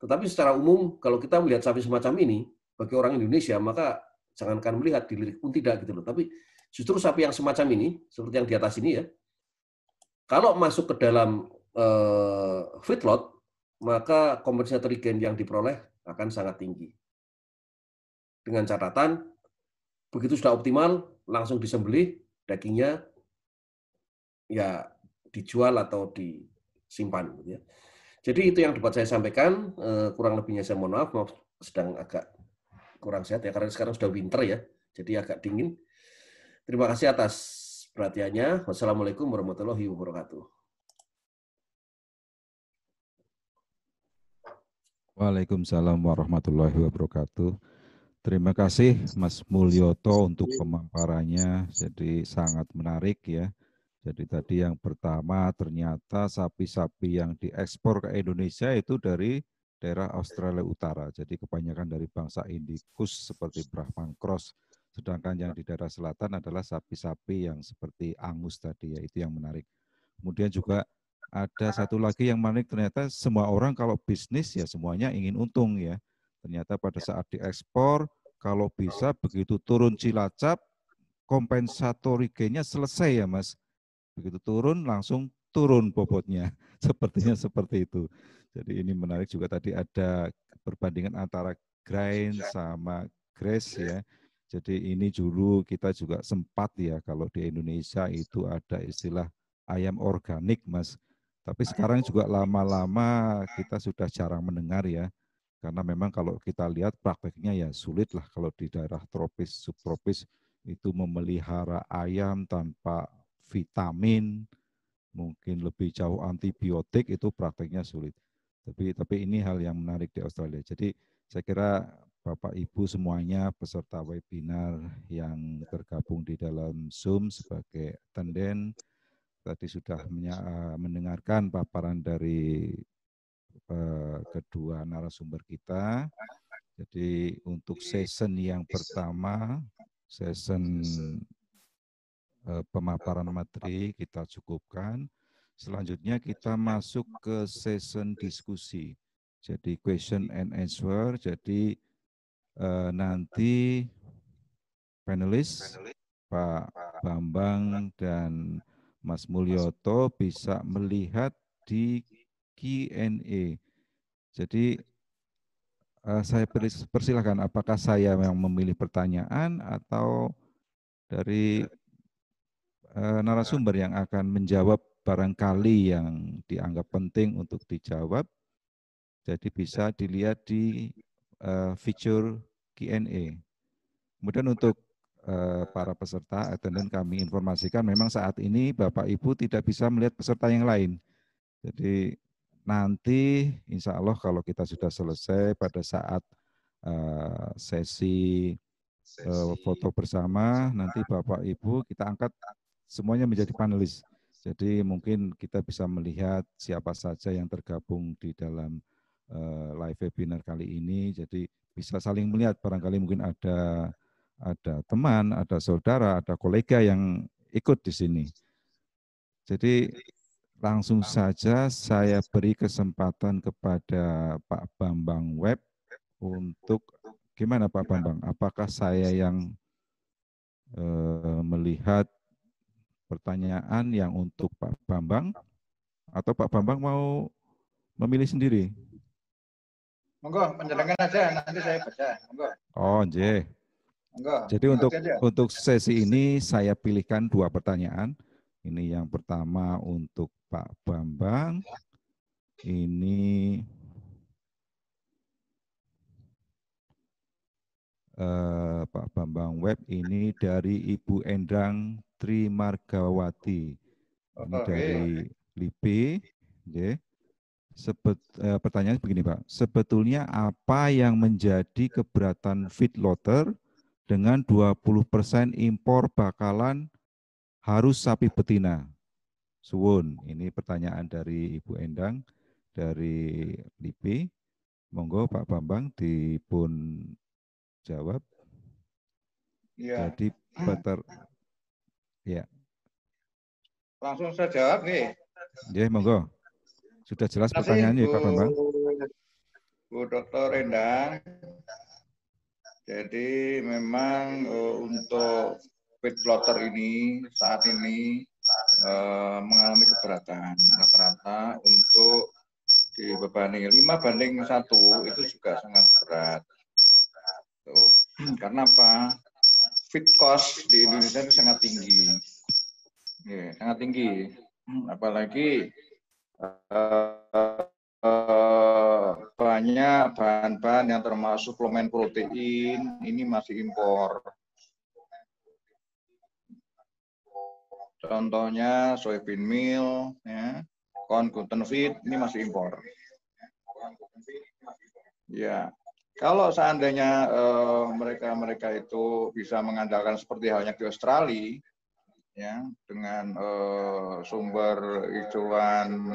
Tetapi secara umum kalau kita melihat sapi semacam ini bagi orang Indonesia, maka jangankan melihat, dilirik pun tidak gitu loh. Tapi justru sapi yang semacam ini seperti yang di atas ini ya, kalau masuk ke dalam eh, feedlot maka compensatory gain yang diperoleh akan sangat tinggi. Dengan catatan, begitu sudah optimal, langsung disembelih, dagingnya ya dijual atau disimpan. Gitu ya. Jadi itu yang dapat saya sampaikan, kurang lebihnya saya mohon maaf, maaf sedang agak kurang sehat ya, karena sekarang sudah winter ya, jadi agak dingin. Terima kasih atas perhatiannya. Wassalamualaikum warahmatullahi wabarakatuh. Waalaikumsalam warahmatullahi wabarakatuh. Terima kasih Mas Mulyoto untuk pemaparannya, jadi sangat menarik ya. Jadi tadi yang pertama ternyata sapi-sapi yang diekspor ke Indonesia itu dari daerah Australia Utara, jadi kebanyakan dari bangsa Indicus seperti Brahman Cross, sedangkan yang di daerah selatan adalah sapi-sapi yang seperti Angus tadi ya, itu yang menarik. Kemudian juga ada satu lagi yang menarik, ternyata semua orang kalau bisnis ya semuanya ingin untung ya. Ternyata pada saat diekspor, kalau bisa begitu turun Cilacap, kompensatory gain-nya selesai ya Mas. Begitu turun, langsung turun bobotnya. Sepertinya seperti itu. Jadi ini menarik juga, tadi ada perbandingan antara grind sama grass ya. Jadi ini dulu kita juga sempat ya, kalau di Indonesia itu ada istilah ayam organik Mas. Tapi sekarang juga lama-lama kita sudah jarang mendengar ya. Karena memang kalau kita lihat prakteknya ya sulit lah kalau di daerah tropis, subtropis itu memelihara ayam tanpa vitamin, mungkin lebih jauh antibiotik, itu prakteknya sulit. Tapi tapi ini hal yang menarik di Australia. Jadi saya kira Bapak Ibu semuanya peserta webinar yang tergabung di dalam Zoom sebagai attendant, tadi sudah mendengarkan paparan dari kedua narasumber kita. Jadi untuk session yang pertama, session pemaparan materi kita cukupkan. Selanjutnya kita masuk ke session diskusi. Jadi question and answer. Jadi eh, nanti panelis Pak Bambang dan Mas Mulyoto bisa melihat di Q and A. Jadi eh, saya persilahkan, apakah saya yang memilih pertanyaan atau dari eh, narasumber yang akan menjawab barangkali yang dianggap penting untuk dijawab, jadi bisa dilihat di uh, fitur Q and A. Kemudian untuk uh, para peserta, attendant kami informasikan memang saat ini Bapak Ibu tidak bisa melihat peserta yang lain. Jadi nanti insya Allah kalau kita sudah selesai pada saat uh, sesi uh, foto bersama, nanti Bapak Ibu kita angkat semuanya menjadi panelis. Jadi mungkin kita bisa melihat siapa saja yang tergabung di dalam uh, live webinar kali ini. Jadi bisa saling melihat, barangkali mungkin ada ada teman, ada saudara, ada kolega yang ikut di sini. Jadi langsung saja saya beri kesempatan kepada Pak Bambang Web untuk, gimana Pak Bambang, apakah saya yang uh, melihat pertanyaan yang untuk Pak Bambang atau Pak Bambang mau memilih sendiri? Monggo, menjelaskan aja, nanti saya baca. Monggo. Oh, nggih. Jadi monggo untuk aja. Untuk sesi ini saya pilihkan dua pertanyaan. Ini yang pertama untuk Pak Bambang. Ini eh, Pak Bambang Web ini dari Ibu Endrang Trimargawati, ini oh, dari okay. L I B I. Okay. Sebet, eh, pertanyaannya begini Pak, sebetulnya apa yang menjadi keberatan feedlotter dengan dua puluh persen impor bakalan harus sapi betina? Suwun, ini pertanyaan dari Ibu Endang dari L I B I. Monggo Pak Bambang dipun jawab. Yeah. Jadi beter. Ya. Langsung saya jawab nih. Ya, monggo. Sudah jelas Masih, pertanyaannya Bu, Pak Bambang. Bu Doktor Endang. Jadi memang uh, untuk feedlotter ini saat ini uh, mengalami keberatan rata-rata untuk dibebani lima banding satu itu juga sangat berat. Tuh. Karena apa? Feed cost di Indonesia itu sangat tinggi, yeah, sangat tinggi. Apalagi uh, uh, banyak bahan-bahan yang termasuk suplemen protein ini masih impor. Contohnya soybean meal, ya, corn gluten feed ini masih impor. Ya. Yeah. Kalau seandainya mereka-mereka eh, itu bisa mengandalkan seperti halnya di Australia, ya, dengan eh, sumber hijauan,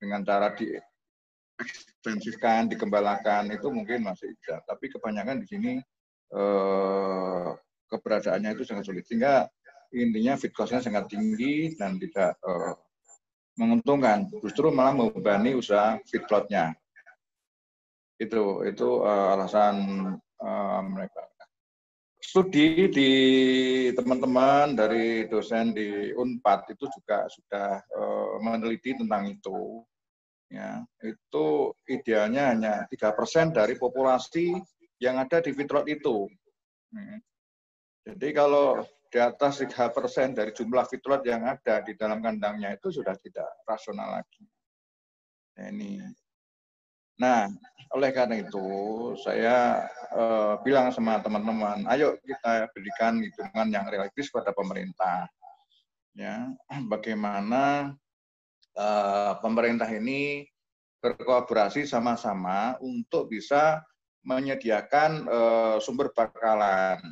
dengan cara diekstensifkan, dikembalakan, itu mungkin masih bisa. Tapi kebanyakan di sini eh, keberadaannya itu sangat sulit. Sehingga intinya feed cost-nya sangat tinggi dan tidak eh, menguntungkan. Justru malah membebani usaha feedlot-nya. Itu itu uh, alasan uh, mereka. Studi di teman-teman dari dosen di Unpad itu juga sudah uh, meneliti tentang itu. Ya, itu idealnya hanya tiga persen dari populasi yang ada di feedlot itu. Jadi kalau di atas tiga persen dari jumlah feedlot yang ada di dalam kandangnya itu sudah tidak rasional lagi. Nah, ini. Nah, oleh karena itu saya eh, bilang sama teman-teman, ayo kita berikan hitungan yang realistis pada pemerintah. Ya, bagaimana eh, pemerintah ini berkolaborasi sama-sama untuk bisa menyediakan eh, sumber bakalan.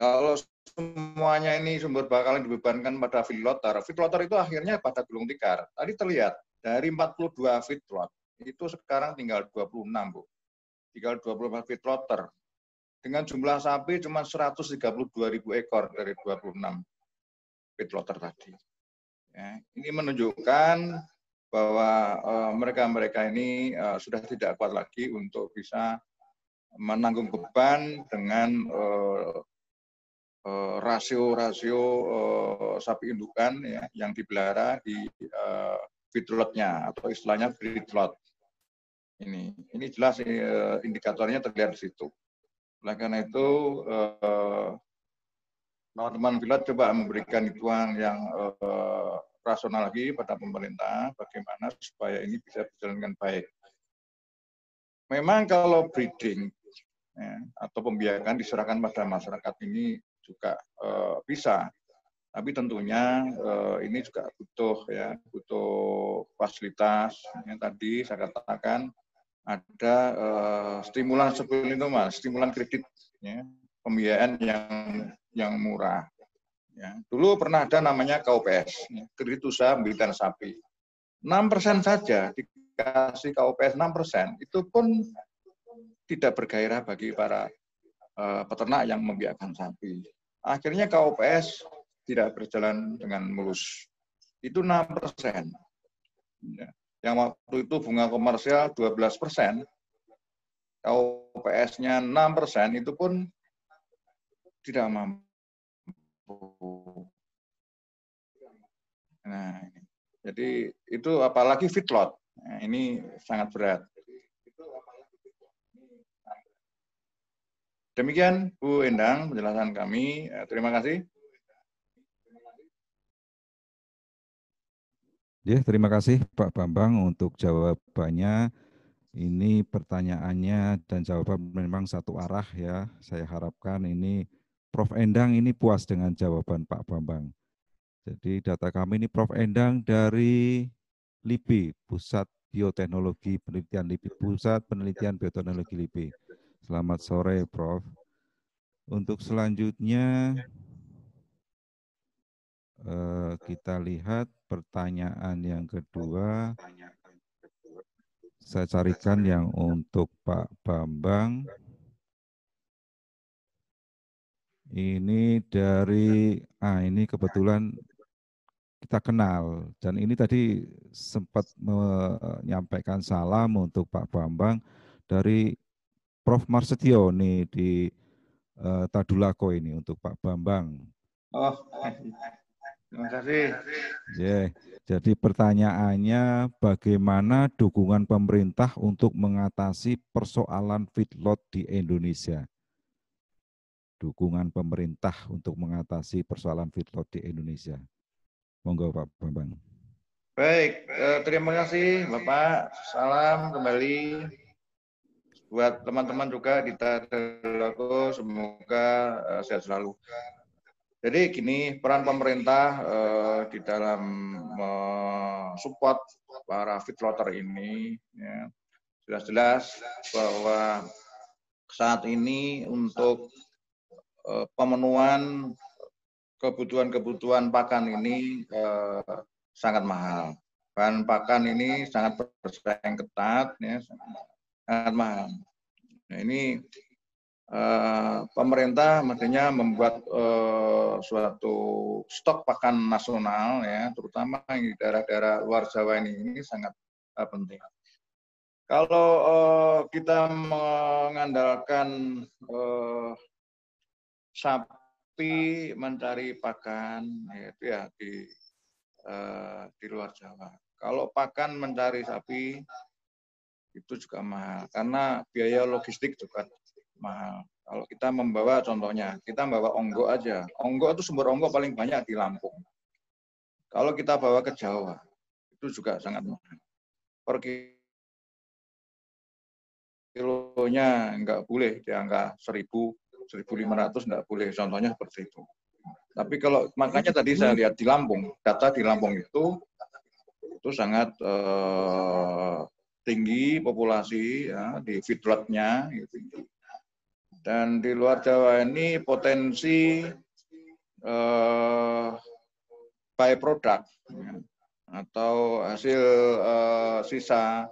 Kalau semuanya ini sumber bakalan dibebankan pada feedlotter, feedlotter itu akhirnya pada gulung tikar. Tadi terlihat dari empat puluh dua feedlot itu sekarang tinggal dua puluh enam, Bu. Tinggal dua puluh empat feedlotter. Dengan jumlah sapi cuma seratus tiga puluh dua ribu ekor dari dua puluh enam. pit plotter tadi. Ya, ini menunjukkan bahwa mereka-mereka uh, ini uh, sudah tidak kuat lagi untuk bisa menanggung beban dengan uh, uh, rasio-rasio uh, sapi indukan ya, yang dipelihara di uh, feed lotnya atau istilahnya breed lot. Ini, ini jelas uh, indikatornya terlihat di situ. Oleh karena itu, uh, teman-teman pilot coba memberikan hitungan yang uh, rasional lagi pada pemerintah, bagaimana supaya ini bisa berjalan dengan baik. Memang kalau breeding ya, atau pembiakan diserahkan pada masyarakat ini juga uh, bisa, tapi tentunya uh, ini juga butuh ya, butuh fasilitas. Yang tadi saya katakan ada uh, stimulan seperti itu mas, stimulan kredit, ya, pembiayaan yang yang murah. Ya. Dulu pernah ada namanya K U P S, kredit usaha pembelian sapi. enam persen saja dikasih K U P S enam persen, itu pun tidak bergairah bagi para uh, peternak yang membiakkan sapi. Akhirnya K U P S tidak berjalan dengan mulus. Itu enam persen. Ya. Yang waktu itu bunga komersial dua belas persen, K U P S-nya enam persen, itu pun tidak mampu. Nah, ini. Jadi itu apalagi feedlot. Nah, ini sangat berat. Demikian Bu Endang penjelasan kami. Terima kasih. Ya, terima kasih Pak Bambang untuk jawabannya. Ini pertanyaannya dan jawaban memang satu arah ya. Saya harapkan ini Prof Endang ini puas dengan jawaban Pak Bambang. Jadi data kami ini Prof Endang dari LIBI, Pusat Bioteknologi Penelitian LIBI, Pusat Penelitian Bioteknologi LIBI. Selamat sore Prof Untuk selanjutnya eh, kita lihat pertanyaan yang kedua. Saya carikan yang untuk Pak Bambang. Ini dari, ah ini kebetulan kita kenal. Dan ini tadi sempat menyampaikan salam untuk Pak Bambang dari Prof Marsetio nih di uh, Tadulako ini untuk Pak Bambang. Oh, terima kasih. Yeah. Jadi pertanyaannya bagaimana dukungan pemerintah untuk mengatasi persoalan feedlot di Indonesia? Dukungan pemerintah untuk mengatasi persoalan feedlot di Indonesia. Monggo Pak Bambang. Baik, eh, terima kasih Bapak. Salam kembali buat teman-teman juga di Tadulako, semoga eh, sehat selalu. Jadi gini, peran pemerintah eh, di dalam mensupport eh, para feedlotter ini, jelas-jelas ya, bahwa saat ini untuk pemenuhan kebutuhan-kebutuhan pakan ini eh, sangat mahal. Bahan pakan ini sangat bersaing ketat, ya, sangat mahal. Nah, ini eh, pemerintah mestinya membuat eh, suatu stok pakan nasional, ya, terutama di daerah-daerah luar Jawa ini, ini sangat eh, penting. Kalau eh, kita mengandalkan eh, sapi mencari pakan yaitu ya di eh, di luar Jawa. Kalau pakan mencari sapi itu juga mahal karena biaya logistik juga mahal. Kalau kita membawa contohnya, kita membawa onggok aja. Onggok itu sumber onggok paling banyak di Lampung. Kalau kita bawa ke Jawa itu juga sangat mahal. Per kilonya nggak boleh di angka seribu. seribu lima ratus enggak boleh, contohnya seperti itu. Tapi kalau makanya tadi saya lihat di Lampung, data di Lampung itu itu sangat eh, tinggi populasi ya, di feedlotnya gitu. Dan di luar Jawa ini potensi eh, byproduct ya, atau hasil eh, sisa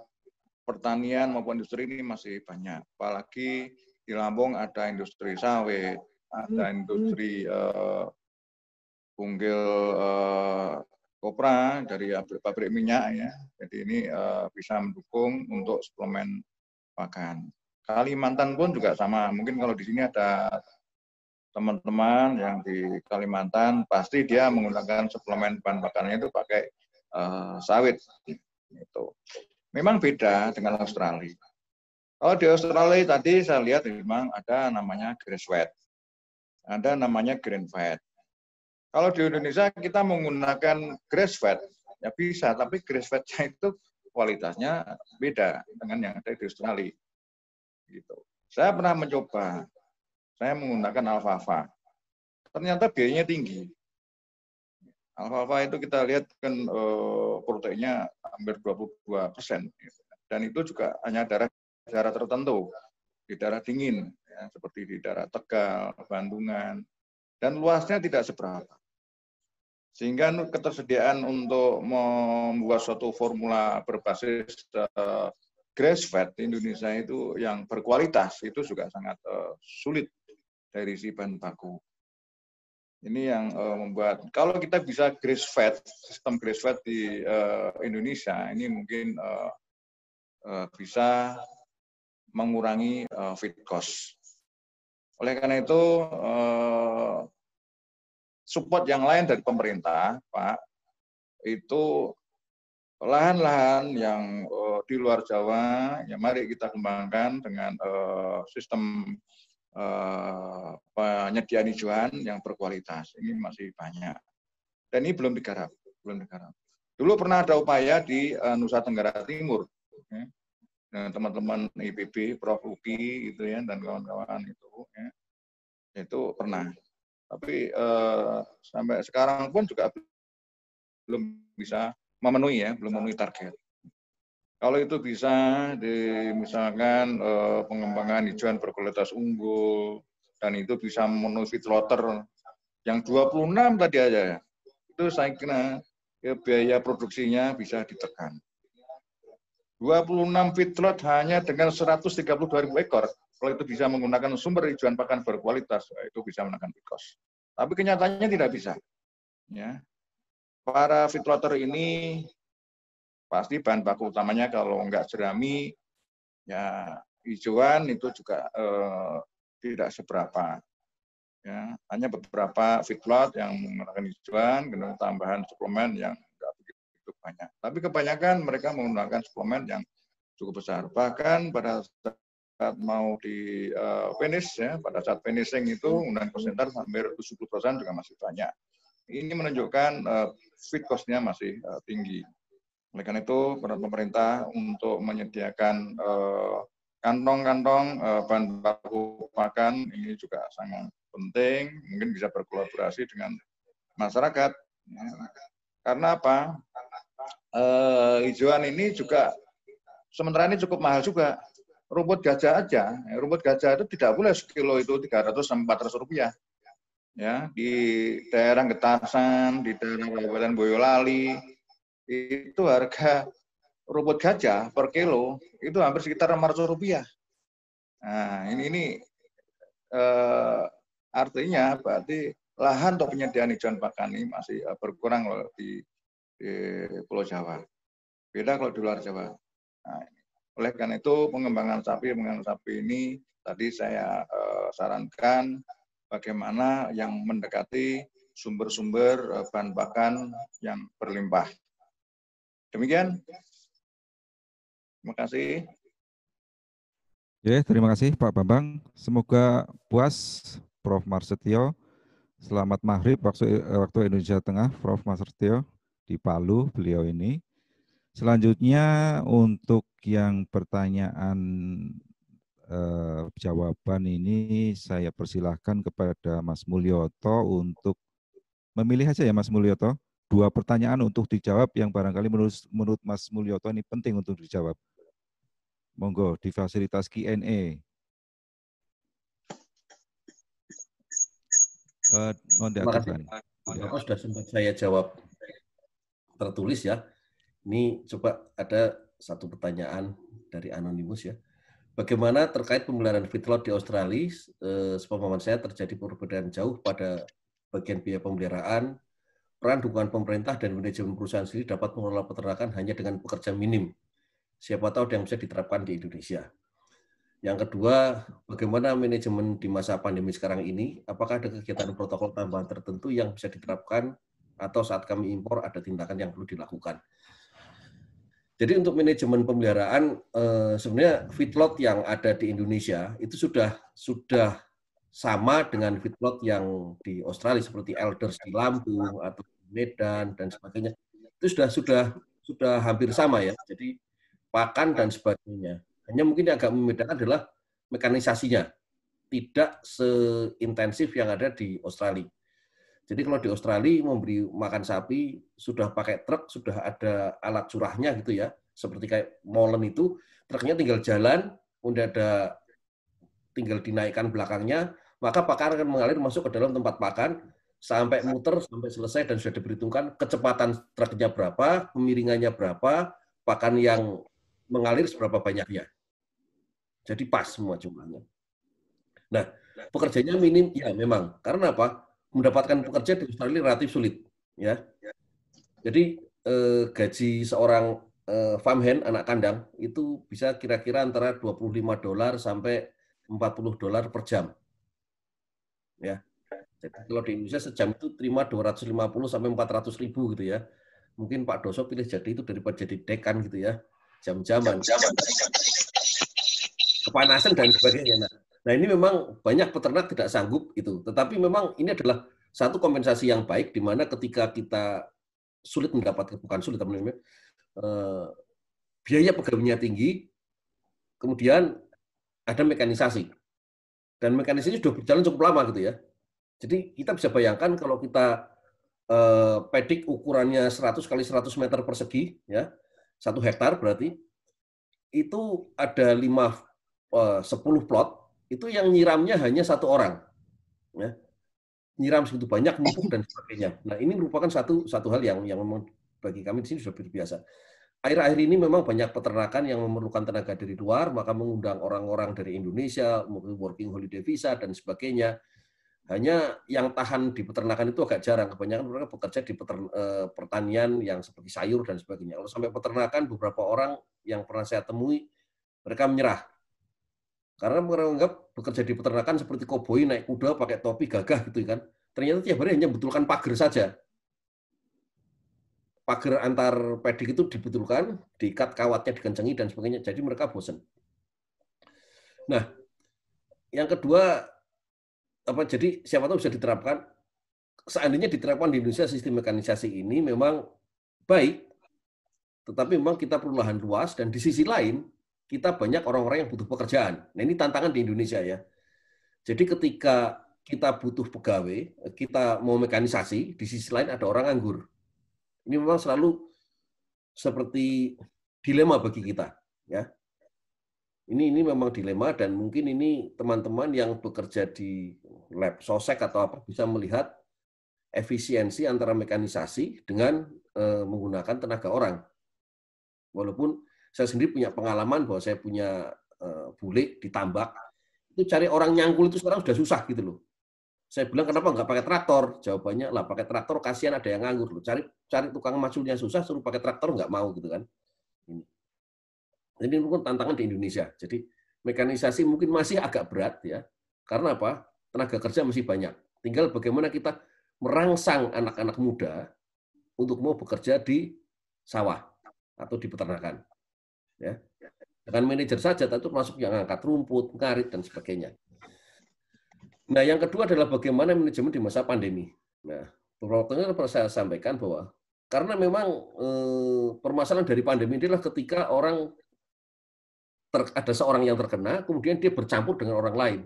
pertanian maupun industri ini masih banyak, apalagi di Lampung ada industri sawit, ada industri eh, Unggil uh, kopra dari pabrik minyak ya. Jadi ini uh, bisa mendukung untuk suplemen pakan. Kalimantan pun juga sama. Mungkin kalau di sini ada teman-teman yang di Kalimantan, pasti dia menggunakan suplemen bahan pakannya itu pakai uh, sawit. Itu memang beda dengan Australia. Kalau di Australia tadi saya lihat memang ada namanya green sweat, ada namanya green fat. Kalau di Indonesia kita menggunakan grass fed, ya bisa, tapi grass fed-nya itu kualitasnya beda dengan yang ada di Australia. Gitu. Saya pernah mencoba, saya menggunakan alfalfa. Ternyata biayanya tinggi. Alfalfa itu kita lihat kan proteinnya hampir dua puluh dua persen, dan itu juga hanya daerah daerah tertentu, di daerah dingin, ya, seperti di daerah Tegal, Bandungan, dan luasnya tidak seberapa. Sehingga ketersediaan untuk membuat suatu formula berbasis uh, grass fed di Indonesia itu yang berkualitas itu juga sangat uh, sulit dari si bahan baku. Ini yang uh, membuat kalau kita bisa grass fed, sistem grass fed di uh, Indonesia ini mungkin uh, uh, bisa mengurangi uh, feed cost. Oleh karena itu uh, support yang lain dari pemerintah, Pak, itu lahan-lahan yang uh, di luar Jawa, ya mari kita kembangkan dengan uh, sistem uh, penyediaan hijauan yang berkualitas. Ini masih banyak. Dan ini belum digarap, belum digarap. Dulu pernah ada upaya di uh, Nusa Tenggara Timur, ya, dengan teman-teman I P B, Prof Uki, gitu ya, dan kawan-kawan itu, ya, itu pernah. Tapi eh, sampai sekarang pun juga belum bisa memenuhi ya, belum memenuhi target. Kalau itu bisa, di, misalkan eh, pengembangan hijauan berkualitas unggul, dan itu bisa memenuhi feed lotter yang dua puluh enam tadi aja, ya, itu saya kira ya, biaya produksinya bisa ditekan. dua puluh enam feedlot hanya dengan seratus tiga puluh dua ribu ekor. Kalau itu bisa menggunakan sumber hijauan pakan berkualitas, itu bisa menekan feed cost. Tapi kenyataannya tidak bisa. Ya. Para feedlotter ini pasti bahan baku utamanya kalau enggak jerami, ya hijauan itu juga eh, tidak seberapa. Ya. Hanya beberapa feedlot yang menggunakan hijauan, dengan tambahan suplemen yang banyak. Tapi kebanyakan mereka menggunakan suplemen yang cukup besar. Bahkan pada saat mau di uh, finish, ya, pada saat finishing itu menggunakan konsentrat hampir tujuh puluh persen juga masih banyak. Ini menunjukkan uh, feed cost-nya masih uh, tinggi. Oleh karena itu, peran pemerintah untuk menyediakan kantong-kantong uh, uh, bahan baku pakan ini juga sangat penting. Mungkin bisa berkolaborasi dengan masyarakat. Karena apa? Uh, hijauan ini juga sementara ini cukup mahal juga. Rumput gajah aja, rumput gajah itu tidak boleh sekilo itu tiga ratus sampai empat ratus rupiah. Ya, di daerah Getasan, di daerah Kabupaten Boyolali, itu harga rumput gajah per kilo itu hampir sekitar enam ratus rupiah. Nah, ini, ini uh, artinya berarti lahan untuk penyediaan hijauan pakan ini masih uh, berkurang loh di di Pulau Jawa. Beda kalau di luar Jawa. Nah, oleh karena itu pengembangan sapi, pengembangan sapi ini tadi saya eh, sarankan bagaimana yang mendekati sumber-sumber eh, bahan pakan yang berlimpah. Demikian. Terima kasih. Ya, terima kasih Pak Bambang. Semoga puas Profesor Marsetio. Selamat maghrib waktu, waktu Indonesia Tengah, Profesor Marsetio. Di Palu beliau ini. Selanjutnya untuk yang pertanyaan eh, jawaban ini saya persilahkan kepada Mas Mulyoto untuk memilih aja ya Mas Mulyoto. Dua pertanyaan untuk dijawab yang barangkali menurut, menurut Mas Mulyoto ini penting untuk dijawab. Monggo di fasilitas Q and A. Eh, Terima kasih. Oh, sudah sempat saya jawab tertulis ya. Ini coba ada satu pertanyaan dari Anonymous ya. Bagaimana terkait pemeliharaan feedlot di Australia? Eh, sepemahaman saya terjadi perbedaan jauh pada bagian biaya pemeliharaan, peran dukungan pemerintah dan manajemen perusahaan sendiri dapat mengelola peternakan hanya dengan pekerja minim. Siapa tahu yang bisa diterapkan di Indonesia. Yang kedua, bagaimana manajemen di masa pandemi sekarang ini? Apakah ada kegiatan protokol tambahan tertentu yang bisa diterapkan atau saat kami impor ada tindakan yang perlu dilakukan? Jadi untuk manajemen pemeliharaan, sebenarnya feedlot yang ada di Indonesia itu sudah sudah sama dengan feedlot yang di Australia seperti Elders di Lampung atau Medan dan sebagainya. Itu sudah sudah sudah hampir sama ya. Jadi pakan dan sebagainya. Hanya mungkin yang agak membedakan adalah mekanisasinya. Tidak seintensif yang ada di Australia. Jadi kalau di Australia memberi makan sapi, sudah pakai truk, sudah ada alat curahnya gitu ya. Seperti kayak molen itu, truknya tinggal jalan, kemudian ada tinggal dinaikkan belakangnya, maka pakan akan mengalir masuk ke dalam tempat pakan, sampai muter, sampai selesai, dan sudah diperhitungkan kecepatan truknya berapa, pemiringannya berapa, pakan yang mengalir seberapa banyaknya. Jadi pas semua jumlahnya. Nah, pekerjanya minim, ya memang. Karena apa? Mendapatkan pekerja di Australia relatif sulit. Ya. Jadi eh, gaji seorang eh, farmhand, anak kandang, itu bisa kira-kira antara dua puluh lima dolar sampai empat puluh dolar per jam. Ya. Jadi kalau di Indonesia sejam itu terima dua ratus lima puluh sampai empat ratus ribu gitu ya. Mungkin Pak Doso pilih jadi itu daripada jadi dekan gitu ya. Jam-jaman, kepanasan dan sebagainya. Nah ini memang banyak peternak tidak sanggup itu. Tetapi memang ini adalah satu kompensasi yang baik di mana ketika kita sulit mendapatkan bukan sulit teman-teman, eh, biaya pegawainya tinggi, kemudian ada mekanisasi dan mekanisasi sudah berjalan cukup lama gitu ya. Jadi kita bisa bayangkan kalau kita eh, pedik ukurannya seratus kali seratus meter persegi ya. Satu hektar berarti itu ada lima sepuluh plot itu yang nyiramnya hanya satu orang, ya. Nyiram segitu banyak mumpung dan sebagainya. Nah ini merupakan satu satu hal yang yang memang bagi kami di sini sudah biasa. Akhir-akhir ini memang banyak peternakan yang memerlukan tenaga dari luar, maka mengundang orang-orang dari Indonesia, mungkin working holiday visa dan sebagainya. Hanya yang tahan di peternakan itu agak jarang. Kebanyakan mereka bekerja di petern, eh, pertanian yang seperti sayur dan sebagainya. Kalau sampai peternakan, beberapa orang yang pernah saya temui, mereka menyerah. Karena mereka menganggap bekerja di peternakan seperti koboi, naik kuda, pakai topi, gagah gitu kan. Ternyata tiap hari hanya membetulkan pagar saja. Pagar antar pedik itu dibetulkan, diikat kawatnya, dikencengi, dan sebagainya. Jadi mereka bosan. Nah, yang kedua, apa jadi siapa tahu bisa diterapkan seandainya diterapkan di Indonesia sistem mekanisasi ini memang baik, tetapi memang kita perlu lahan luas dan di sisi lain kita banyak orang-orang yang butuh pekerjaan. Nah ini tantangan di Indonesia ya. Jadi ketika kita butuh pegawai, kita mau mekanisasi, di sisi lain ada orang nganggur. Ini memang selalu seperti dilema bagi kita ya. Ini ini memang dilema dan mungkin ini teman-teman yang bekerja di lab sosek atau apa bisa melihat efisiensi antara mekanisasi dengan eh, menggunakan tenaga orang. Walaupun saya sendiri punya pengalaman bahwa saya punya eh, bule ditambak, itu cari orang nyangkul itu sekarang sudah susah gitu loh. Saya bilang kenapa nggak pakai traktor? Jawabannya lah pakai traktor kasihan ada yang nganggur loh. Cari cari tukang maculnya susah, suruh pakai traktor nggak mau gitu kan. Ini. Jadi ini mungkin tantangan di Indonesia. Jadi mekanisasi mungkin masih agak berat ya. Karena apa? Tenaga kerja masih banyak. Tinggal bagaimana kita merangsang anak-anak muda untuk mau bekerja di sawah atau di peternakan. Ya. Dengan manajer saja tentu masuk yang angkat rumput, ngarit dan sebagainya. Nah, yang kedua adalah bagaimana manajemen di masa pandemi. Nah, beberapa waktu yang saya sampaikan bahwa karena memang eh, permasalahan dari pandemi inilah ketika orang ada seorang yang terkena, kemudian dia bercampur dengan orang lain.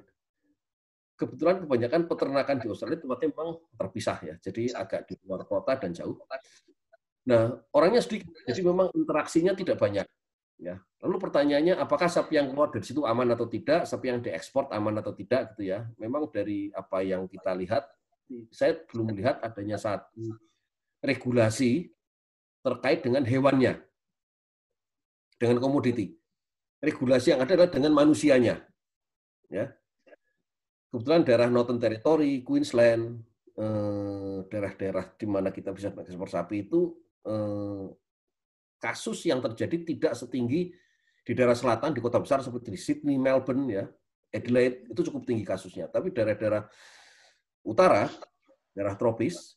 Kebetulan kebanyakan peternakan di Australia tempatnya memang terpisah ya, jadi agak di luar kota dan jauh. Nah, orangnya sedikit, jadi memang interaksinya tidak banyak. Ya. Lalu pertanyaannya, apakah sapi yang keluar dari situ aman atau tidak, sapi yang diekspor aman atau tidak, gitu ya. Memang dari apa yang kita lihat, saya belum melihat adanya satu regulasi terkait dengan hewannya, dengan komoditi. Regulasi yang ada adalah dengan manusianya. Ya. Kebetulan daerah Northern Territory, Queensland, daerah-daerah di mana kita bisa mengekspor sapi itu kasus yang terjadi tidak setinggi di daerah selatan, di kota besar seperti di Sydney, Melbourne, ya, Adelaide, itu cukup tinggi kasusnya. Tapi daerah-daerah utara, daerah tropis,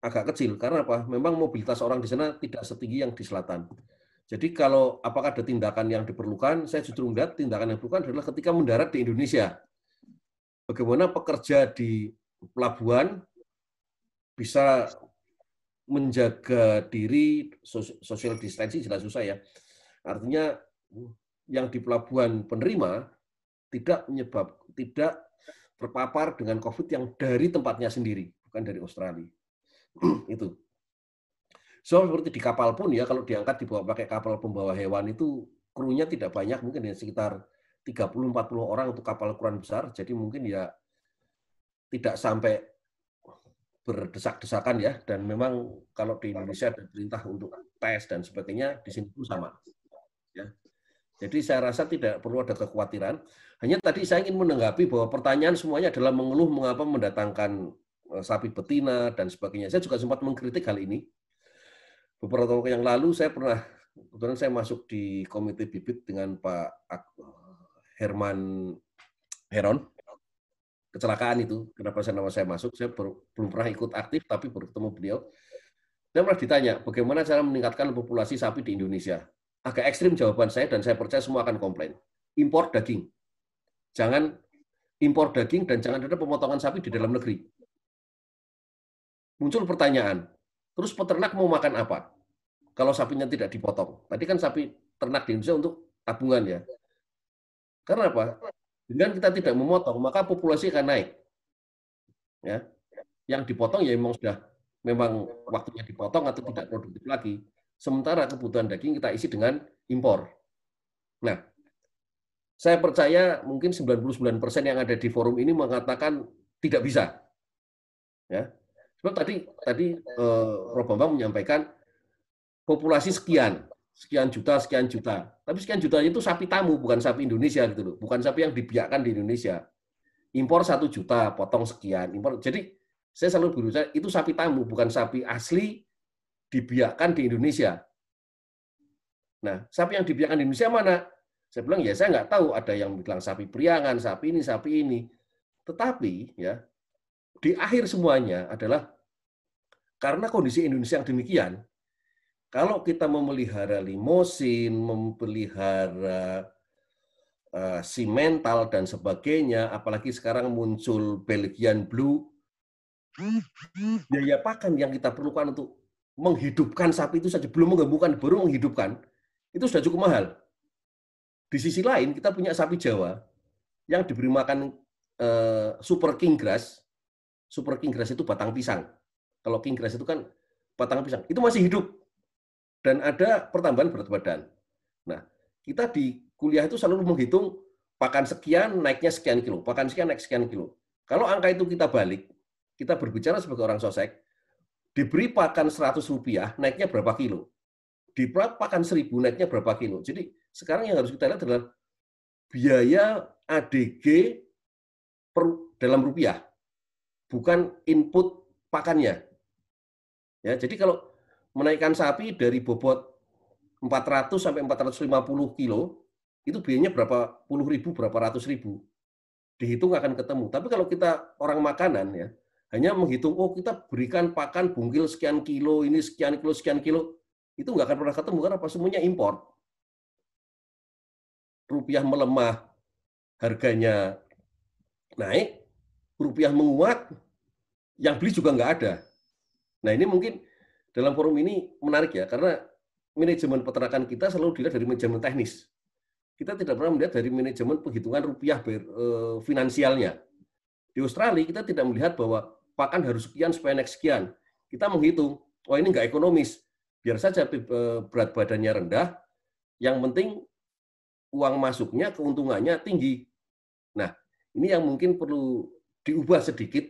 agak kecil. Karena apa? Memang mobilitas orang di sana tidak setinggi yang di selatan. Jadi kalau apakah ada tindakan yang diperlukan, saya justru melihat tindakan yang diperlukan adalah ketika mendarat di Indonesia. Bagaimana pekerja di pelabuhan bisa menjaga diri, social distancing jelas susah ya. Artinya yang di pelabuhan penerima tidak menyebab tidak terpapar dengan COVID yang dari tempatnya sendiri, bukan dari Australia. Itu. So seperti di kapal pun ya, kalau diangkat dibawa pakai kapal pembawa hewan itu krunya tidak banyak, mungkin ya sekitar tiga puluh sampai empat puluh orang untuk kapal ukuran besar, jadi mungkin ya tidak sampai berdesak-desakan ya, dan memang kalau di Indonesia ada perintah untuk tes dan sebagainya, di sini pun sama. Ya. Jadi saya rasa tidak perlu ada kekhawatiran. Hanya tadi saya ingin menanggapi bahwa pertanyaan semuanya adalah mengeluh mengapa mendatangkan sapi betina dan sebagainya. Saya juga sempat mengkritik hal ini. Beberapa tahun yang lalu saya pernah, kebetulan saya masuk di komite bibit dengan Pak Herman Heron. Kecelakaan itu, kenapa saya nama saya masuk, saya ber, belum pernah ikut aktif, tapi baru ketemu beliau. Saya pernah ditanya, bagaimana cara meningkatkan populasi sapi di Indonesia? Agak ekstrim jawaban saya, dan saya percaya semua akan komplain. Impor daging. Jangan impor daging, dan jangan ada pemotongan sapi di dalam negeri. Muncul pertanyaan, terus peternak mau makan apa? Kalau sapinya tidak dipotong. Tadi kan sapi ternak di Indonesia untuk tabungan ya. Karena apa? Dengan kita tidak memotong, maka populasi akan naik. Ya. Yang dipotong ya memang sudah memang waktunya dipotong atau tidak produktif lagi. Sementara kebutuhan daging kita isi dengan impor. Nah, saya percaya mungkin sembilan puluh sembilan persen yang ada di forum ini mengatakan tidak bisa. Ya. Sebab tadi tadi eh, Rob Bambang menyampaikan populasi sekian. sekian juta, sekian juta. Tapi sekian juta itu sapi tamu, bukan sapi Indonesia gitu loh. Bukan sapi yang dibiakkan di Indonesia. Impor satu juta, potong sekian. Impor. Jadi saya selalu berusaha, itu sapi tamu, bukan sapi asli dibiakkan di Indonesia. Nah, sapi yang dibiakkan di Indonesia mana? Saya bilang, ya saya nggak tahu. Ada yang bilang sapi priangan, sapi ini, sapi ini. Tetapi, ya di akhir semuanya adalah karena kondisi Indonesia yang demikian, kalau kita memelihara limosin, memelihara uh, simental dan sebagainya, apalagi sekarang muncul Belgian Blue, biaya pakan yang kita perlukan untuk menghidupkan sapi itu saja, belum menggembungkan, baru menghidupkan, itu sudah cukup mahal. Di sisi lain, kita punya sapi Jawa yang diberi makan uh, super king grass. Super king grass itu batang pisang. Kalau king grass itu kan batang pisang. Itu masih hidup. Dan ada pertambahan berat badan. Nah, kita di kuliah itu selalu menghitung pakan sekian, naiknya sekian kilo. Pakan sekian, naik sekian kilo. Kalau angka itu kita balik, kita berbicara sebagai orang sosek, diberi pakan seratus rupiah, naiknya berapa kilo? Diberi pakan seribu, naiknya berapa kilo? Jadi sekarang yang harus kita lihat adalah biaya A D G per dalam rupiah, bukan input pakannya. Ya, jadi kalau menaikkan sapi dari bobot empat ratus sampai empat ratus lima puluh kilo, itu biayanya berapa puluh ribu, berapa ratus ribu. Dihitung akan ketemu. Tapi kalau kita orang makanan, ya hanya menghitung, oh kita berikan pakan bungkil sekian kilo, ini sekian kilo, sekian kilo, itu nggak akan pernah ketemu, karena apa? Semuanya impor. Rupiah melemah, harganya naik, rupiah menguat, yang beli juga nggak ada. Nah ini mungkin dalam forum ini menarik ya, karena manajemen peternakan kita selalu dilihat dari manajemen teknis. Kita tidak pernah melihat dari manajemen penghitungan rupiah finansialnya. Di Australia kita tidak melihat bahwa pakan harus sekian supaya naik sekian. Kita menghitung, oh ini nggak ekonomis, biar saja berat badannya rendah, yang penting uang masuknya, keuntungannya tinggi. Nah, ini yang mungkin perlu diubah sedikit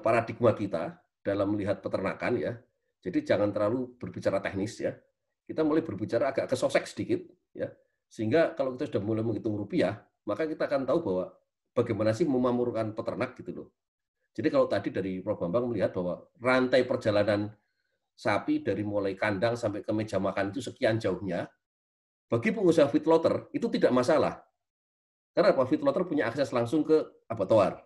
paradigma kita dalam melihat peternakan ya. Jadi jangan terlalu berbicara teknis ya. Kita mulai berbicara agak ke sosek sedikit ya. Sehingga kalau kita sudah mulai menghitung rupiah, maka kita akan tahu bahwa bagaimana sih memamurkan peternak gitu loh. Jadi kalau tadi dari Prof Bambang melihat bahwa rantai perjalanan sapi dari mulai kandang sampai ke meja makan itu sekian jauhnya, bagi pengusaha feedlotter itu tidak masalah. Karena apa? Feedlotter punya akses langsung ke abattoir.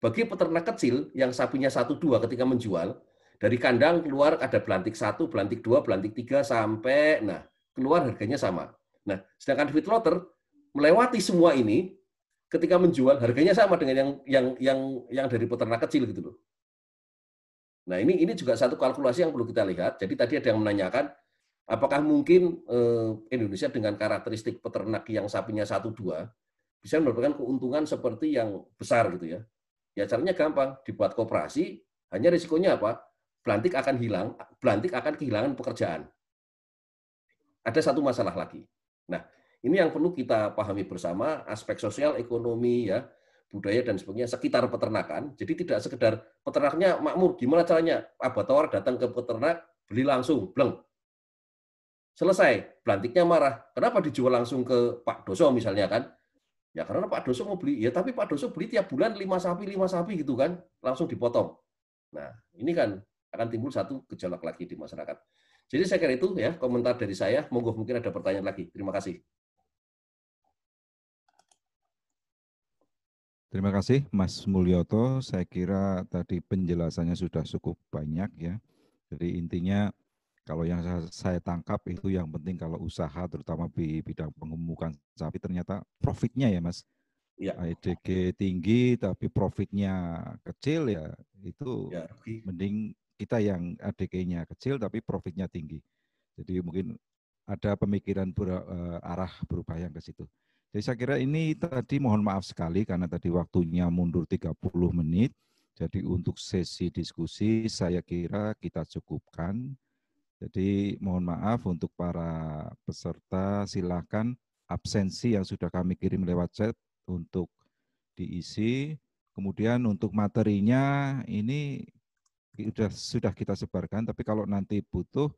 Bagi peternak kecil yang sapinya satu dua ketika menjual, dari kandang keluar ada belantik satu, belantik dua, belantik tiga sampai nah keluar harganya sama. Nah, sedangkan feedlotter melewati semua ini ketika menjual harganya sama dengan yang yang yang yang dari peternak kecil gitu loh. Nah, ini ini juga satu kalkulasi yang perlu kita lihat. Jadi tadi ada yang menanyakan apakah mungkin eh, Indonesia dengan karakteristik peternak yang sapinya satu dua bisa mendapatkan keuntungan seperti yang besar gitu ya? Ya caranya gampang, dibuat koperasi. Hanya risikonya apa? Belantik akan hilang, belantik akan kehilangan pekerjaan. Ada satu masalah lagi. Nah, ini yang perlu kita pahami bersama, aspek sosial, ekonomi, ya, budaya dan sebagainya sekitar peternakan. Jadi tidak sekedar peternaknya makmur. Gimana caranya? Abattoir datang ke peternak, beli langsung, bleng. Selesai, belantiknya marah. Kenapa dijual langsung ke Pak Doso misalnya kan? Ya karena Pak Doso mau beli. Ya tapi Pak Doso beli tiap bulan lima sapi, lima sapi gitu kan, langsung dipotong. Nah, ini kan akan timbul satu gejolak lagi di masyarakat. Jadi saya kira itu ya komentar dari saya. Monggo mungkin ada pertanyaan lagi. Terima kasih. Terima kasih Mas Mulyoto. Saya kira tadi penjelasannya sudah cukup banyak ya. Jadi intinya kalau yang saya tangkap itu yang penting kalau usaha terutama di bidang pengemukan sapi ternyata profitnya ya Mas. Ya. A D G tinggi tapi profitnya kecil ya itu ya. Mending kita yang A D G-nya kecil tapi profitnya tinggi. Jadi mungkin ada pemikiran ber, uh, arah berubah yang ke situ. Jadi saya kira ini tadi mohon maaf sekali karena tadi waktunya mundur tiga puluh menit. Jadi untuk sesi diskusi saya kira kita cukupkan. Jadi mohon maaf untuk para peserta, silakan absensi yang sudah kami kirim lewat chat untuk diisi. Kemudian untuk materinya ini sudah sudah kita sebarkan, tapi kalau nanti butuh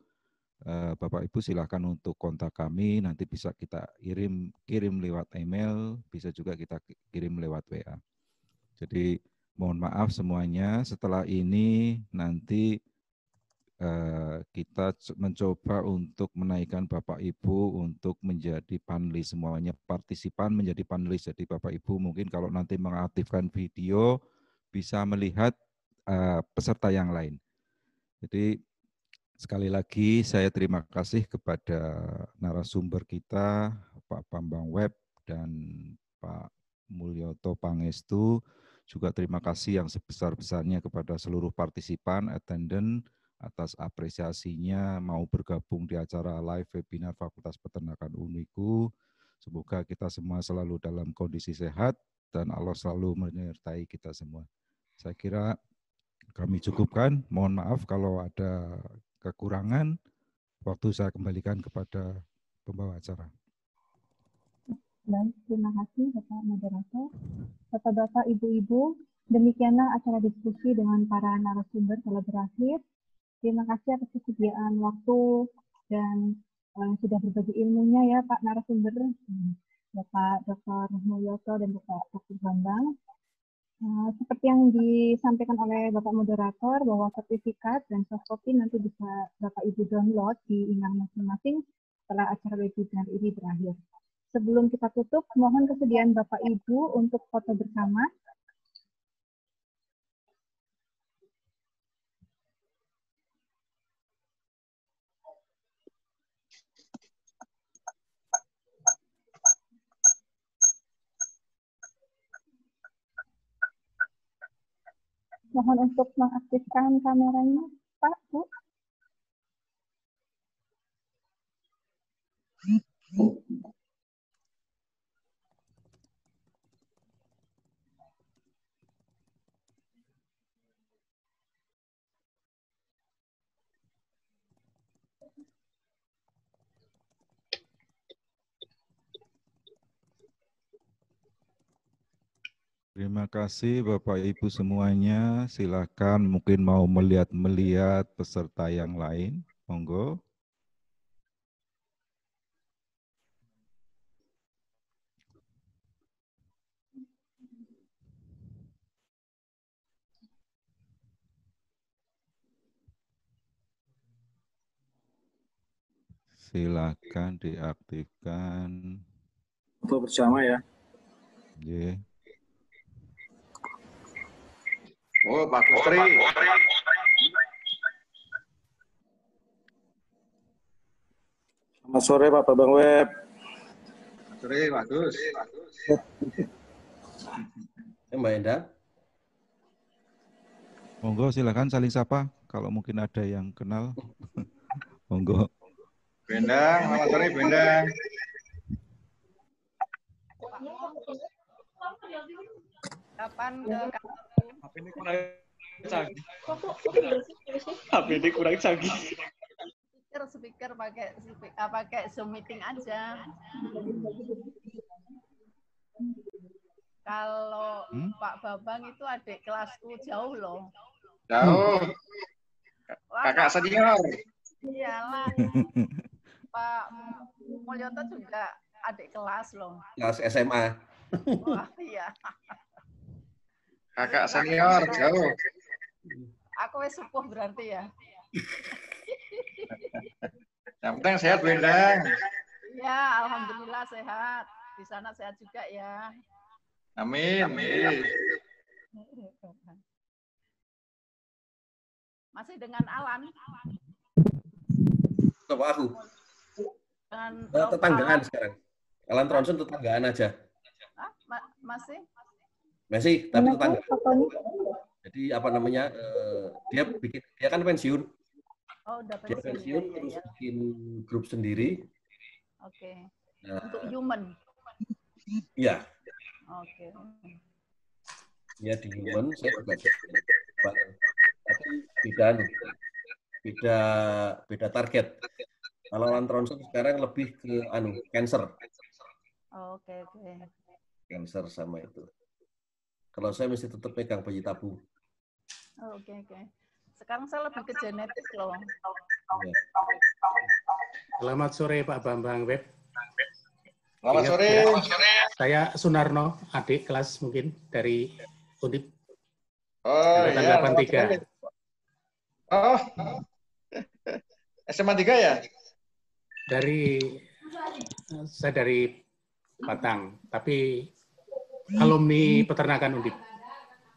Bapak Ibu silakan untuk kontak kami, nanti bisa kita kirim kirim lewat email, bisa juga kita kirim lewat W A. Jadi mohon maaf semuanya, setelah ini nanti kita mencoba untuk menaikkan Bapak Ibu untuk menjadi panelis semuanya, partisipan menjadi panelis. Jadi Bapak Ibu mungkin kalau nanti mengaktifkan video bisa melihat uh, peserta yang lain. Jadi sekali lagi saya terima kasih kepada narasumber kita Pak Bambang Web dan Pak Mulyoto Pangestu. Juga terima kasih yang sebesar-besarnya kepada seluruh partisipan, attendant, atas apresiasinya mau bergabung di acara live webinar Fakultas Peternakan Uniku. Semoga kita semua selalu dalam kondisi sehat dan Allah selalu menyertai kita semua. Saya kira kami cukupkan. Mohon maaf kalau ada kekurangan. Waktu saya kembalikan kepada pembawa acara. Baik, terima kasih Bapak Moderator. Bapak-bapak, ibu-ibu, demikianlah acara diskusi dengan para narasumber telah berakhir. Terima kasih atas kesediaan waktu dan uh, sudah berbagi ilmunya ya Pak narasumber, Bapak Doktor Mulyoto dan Bapak Doktor Bambang. Uh, seperti yang disampaikan oleh Bapak moderator bahwa sertifikat dan soft copy nanti bisa Bapak Ibu download di email masing-masing setelah acara webinar ini berakhir. Sebelum kita tutup, mohon kesediaan Bapak Ibu untuk foto bersama. Mohon untuk mengaktifkan kameranya, Pak, Bu. Terima kasih Bapak Ibu semuanya. Silakan mungkin mau melihat-melihat peserta yang lain. Monggo. Silakan diaktifkan. Foto bersama ya. Yeah. Oh, Pak Kustri. Oh, Pak Kustri. Selamat sore Pak Bambang Web. Selamat sore Pak Gus. Mbak Endah. Monggo silakan saling sapa. Kalau mungkin ada yang kenal. Monggo. Bendang, selamat sore Bendang. Kapan ke H P ini kurang canggih. H P ini kurang canggih. Speaker pakai pakai Zoom meeting aja. Kalau hmm? Pak Bambang itu adik kelasku jauh loh. Jauh. Wah, kakak senior. Iyalah. Pak Mulyoto juga adik kelas loh. Kelas S M A. Wah, iya. Kakak senior jauh. Aku wis sepuh berarti ya. Yang penting sehat, Bendang. Ya, alhamdulillah sehat. Di sana sehat juga ya. Amin. Amin. Masih dengan Alan. Coba aku. Dengan nah, tetanggaan Alan. Sekarang. Alan Tronson tetanggaan aja. Hah? Ma- masih? Masih, tapi tetanggaan. Jadi apa namanya? Eh, dia bikin, dia kan pensiun. Oh, udah dia pensiun, ya, terus ya. Bikin grup sendiri. Oke. Okay. Nah, untuk human. Iya. Oke. Okay. Ya di human saya juga. Tapi beda nih. Beda beda target. Kalau Lantronson sekarang lebih ke anu cancer. Oh, oke, okay, oke. Okay. Cancer sama itu. Kalau saya mesti tetap pegang bayi tabung. Oh, oke, okay, oke. Okay. Sekarang saya lebih ke genetik loh. Selamat sore Pak Bambang Web. Selamat sore. Saya Sunarno, adik kelas mungkin dari Undip. Oh, iya. delapan tiga. Oh. S M A tiga ya? Dari saya dari Batang, tapi alumni peternakan Undip.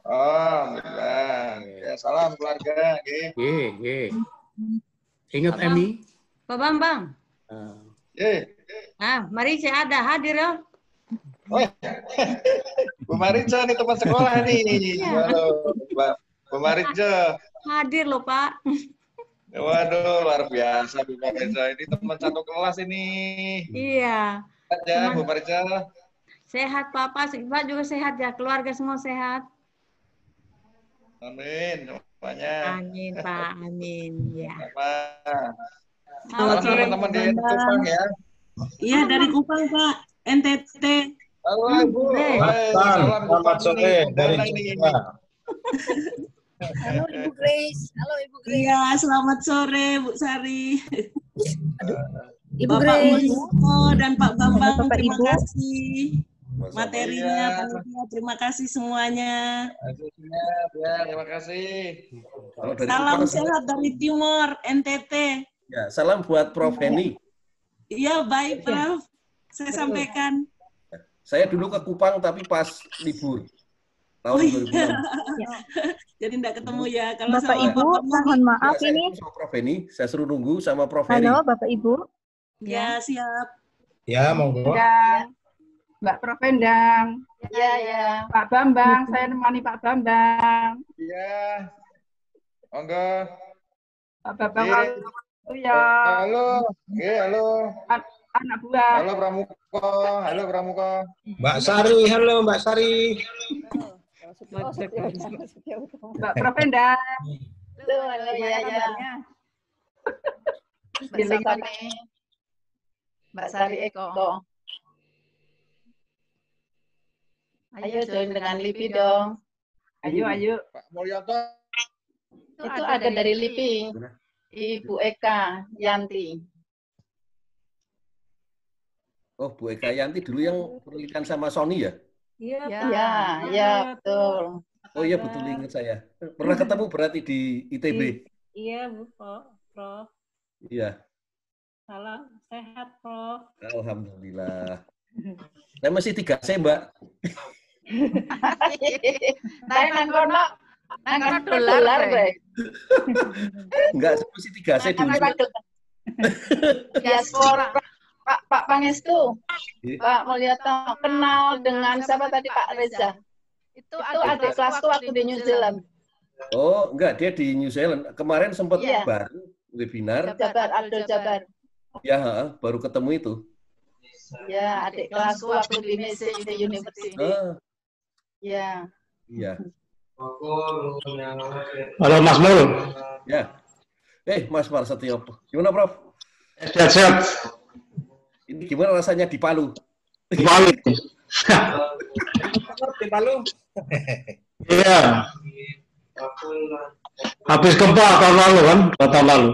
Oh, benar. Ya, salam keluarga. Ye, yeah, ye. Yeah. Ingat Emi. Pak Bambang. Uh. Ye. Yeah. Ah, Marica ada hadir ya. Oh, ya. Bu Marica nih teman sekolah nih. Halo, Bu Marica. Hadir loh, Pak. Waduh, luar biasa Bu Marica. Ini teman satu kelas ini. Iya. Sehat ya, Bu Marica. Sehat, Papa. Pak juga sehat ya. Keluarga semua sehat. Amin, semuanya. Amin, Pak. Amin, ya. Selamat sore, teman-teman di Kupang ya. Iya, dari Kupang, Pak. N T T. Halo, Bu. Selamat sore dari Kupang. Halo, Ibu Grace. Halo, Ibu Grace. Iya, selamat sore, Bu Sari. Ibu Bapak Grace. Bapak dan Pak Bambang, Bapak terima Ibu. Kasih. Materinya, ya. Terima kasih semuanya. Ya, terima kasih. Salam Kupang, sehat dari Timor, N T T. Ya, salam buat Prof Heni. Iya, baik Prof. Saya sampaikan. Saya dulu ke Kupang tapi pas libur. Tahun oh, iya. Jadi tidak ketemu ya. Kalau Bapak sama Ibu, mohon maaf ya, ini. Sama Prof Heni, saya suruh nunggu sama Prof Heni. Halo, Bapak Ibu. Ya, siap. Ya, monggo. Ya. Mbak Prof Endang, ya, ya. Pak Bambang, saya nemani Pak Bambang. Iya, monggo. Pak Bambang, ya. Halo, ya, halo. Anak buah. Halo Pramuko, halo Pramuko. Mbak Sari, halo Mbak Sari. Mbak Prof Endang, halo, halo, ya, ya. Mbak Sari, Mbak Sari Eko. Ayo join dengan Lipi dong. Ayo, ayo. Pak Mulyoto. Itu ada, ada dari Lipi. Ibu Eka Yanti. Oh, Bu Eka Yanti dulu yang penelitian sama Sony ya? Iya, iya, ya, betul. Oh iya, betul ingat saya. Pernah ketemu berarti di I T B? Iya, Bu Prof. Iya. Salam, sehat, Prof. Alhamdulillah. Saya masih tiga C, Mbak. Saya nangkono, nangkono dolar, Mbak. Enggak, saya masih tiga C dulu. Diaspora. Pak Pak Pangestu, Pak Mulyato, kenal dengan siapa tadi, Pak Reza? Itu, itu ada kelasku waktu di New Zealand. Oh, enggak, dia di New Zealand. Kemarin sempat yeah. baru webinar. Jabar, Abdul Jabar. Ya, baru ketemu itu. Ya, adik kelasku waktu di Mese University. Ah. Ya. Iya. Halo Mas Nur. Ya. Eh, Mas Parsetio. Gimana, Prof? Sehat-sehat. Ini gimana rasanya di Palu? Di Palu. Di Palu. Iya. Habis gempa tahun lalu kan? Tahun lalu.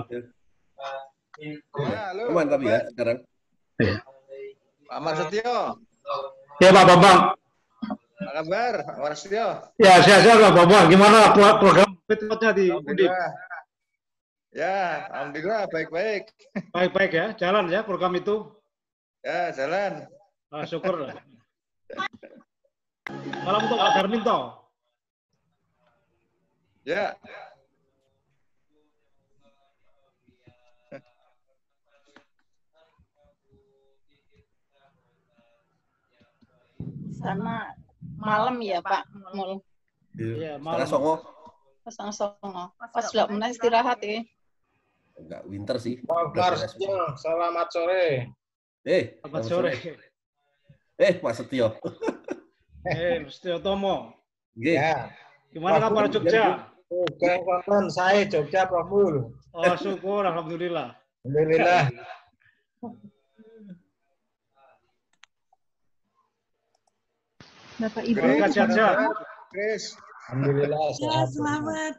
Cuman tapi ya sekarang. Ya. Pak Marsetio. Ya Pak Bambang. Apa kabar Pak Marsetio? Ya sehat-sehat Pak Bambang. Gimana program P T P-nya di U D I P? Ya, alhamdulillah baik-baik. Baik-baik ya, jalan ya program itu. Ya jalan. Nah, syukur. Salam untuk Pak Darminto. Ya. Sama malam ya Pak Mul. Iya, malam. Songo. Pasang songo. Pas belak menang istirahat ya. Enggak winter sih. Oh, selamat sore. Eh, selamat sore. sore. Eh, Pak Setio. Eh, Setio Tomo. Ya. Gimana kabar Jogja? Jogja, Pak. Saya Jogja, Prof Mul. Oh, syukur alhamdulillah. Alhamdulillah. Bapak Ibu, alhamdulillah. Ya, selamat.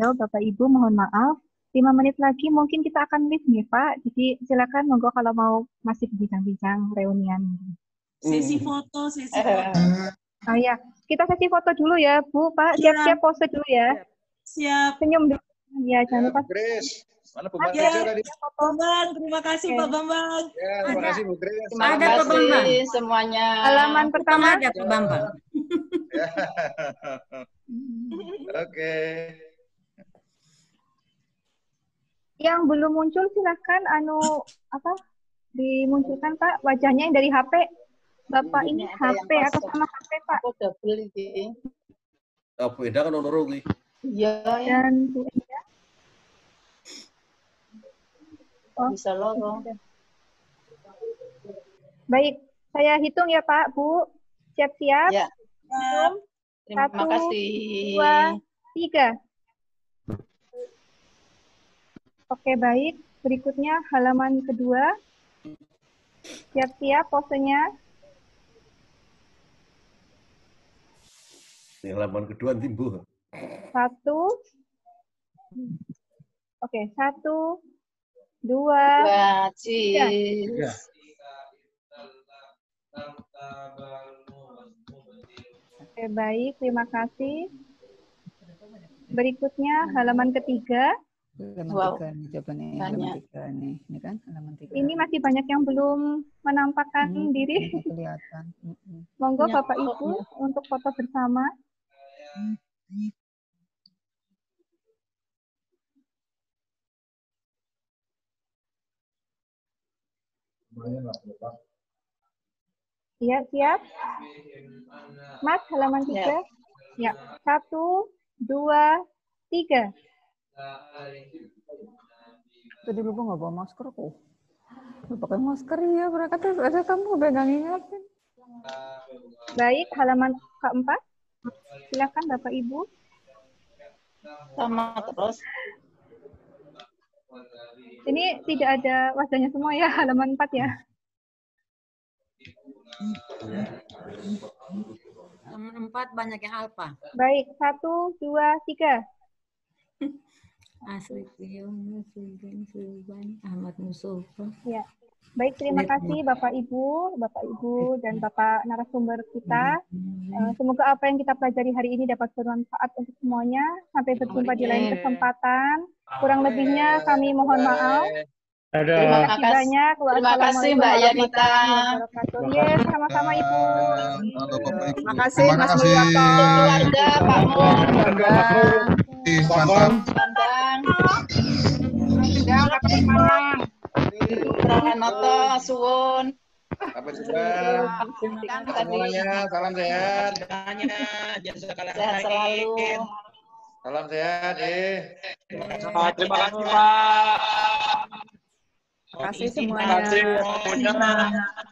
Halo Bapak Ibu, mohon maaf. Lima menit lagi mungkin kita akan live nih Pak. Jadi silakan monggo kalau mau masih bincang-bincang reunian. Sesi foto, sesi foto. Oh ya, kita sesi foto dulu ya Bu, Pak. Siap-siap pose dulu ya. Siap. Senyum dulu. Ya, jangan lupa. Grace. Mana Pak Bambang tadi? Pak Bambang, terima kasih Pak Bambang. Ya, terima kasih Bu Grace. Ada Pak Bambang semuanya. Halaman pertama ada Pak Bambang. Oke. Yang belum muncul silakan anu apa? Dimunculkan Pak wajahnya yang dari H P. Bapak ini H P atau sama H P Pak? Oh, double iki. Oh, beda kan loro iki. Iya, dan Bu Enda. Oh, bisa loro. Baik, saya hitung ya Pak, Bu. Siap-siap. Ya. Terima Satu, kasih. Dua, tiga. Oke, baik. Berikutnya halaman kedua. Siap-siap posenya. Ini halaman kedua nanti, Bu. Satu. Oke, satu. Dua. Dua tiga. tiga. Oke, baik. Terima kasih. Berikutnya halaman ketiga. Halaman wow. tiga nih, coba nih, halaman tiga nih, ini kan halaman tiga. Ini masih banyak yang belum menampakkan hmm, diri. Kelihatan. Hmm. Monggo banyak Bapak Ibu untuk foto bersama. Hmm. Iya siap. Mas halaman tiga. Ya satu, dua, tiga. Tadi lupa nggak bawa maskerku. Pakai masker ya berangkat terus ada kamu pegang ingatin. Baik halaman keempat. Silakan Bapak Ibu. Sama terus. Ini tidak ada wajahnya semua ya halaman empat ya. Halaman empat banyak yang alfa. Baik satu, dua, tiga. Asri Ahmad Nusufro. Ya. Baik, terima kasih Bapak Ibu, Bapak Ibu dan Bapak narasumber kita. Semoga apa yang kita pelajari hari ini dapat bermanfaat untuk semuanya. Sampai berjumpa di lain kesempatan. Kurang lebihnya kami mohon maaf. Terima kasih banyak. Terima kasih Mbak Yanita. Iya, sama-sama Ibu. Terima kasih Mas Mulyato, keluarga Pak Mul, keluarga Bambang, Bambang, Bambang, Pranoto, Suwon. Apa kabar? Semuanya, salam sehat. Sehat selalu. Salam sehat. Terima kasih Pak. Terima kasih semuanya. Terima kasih semuanya.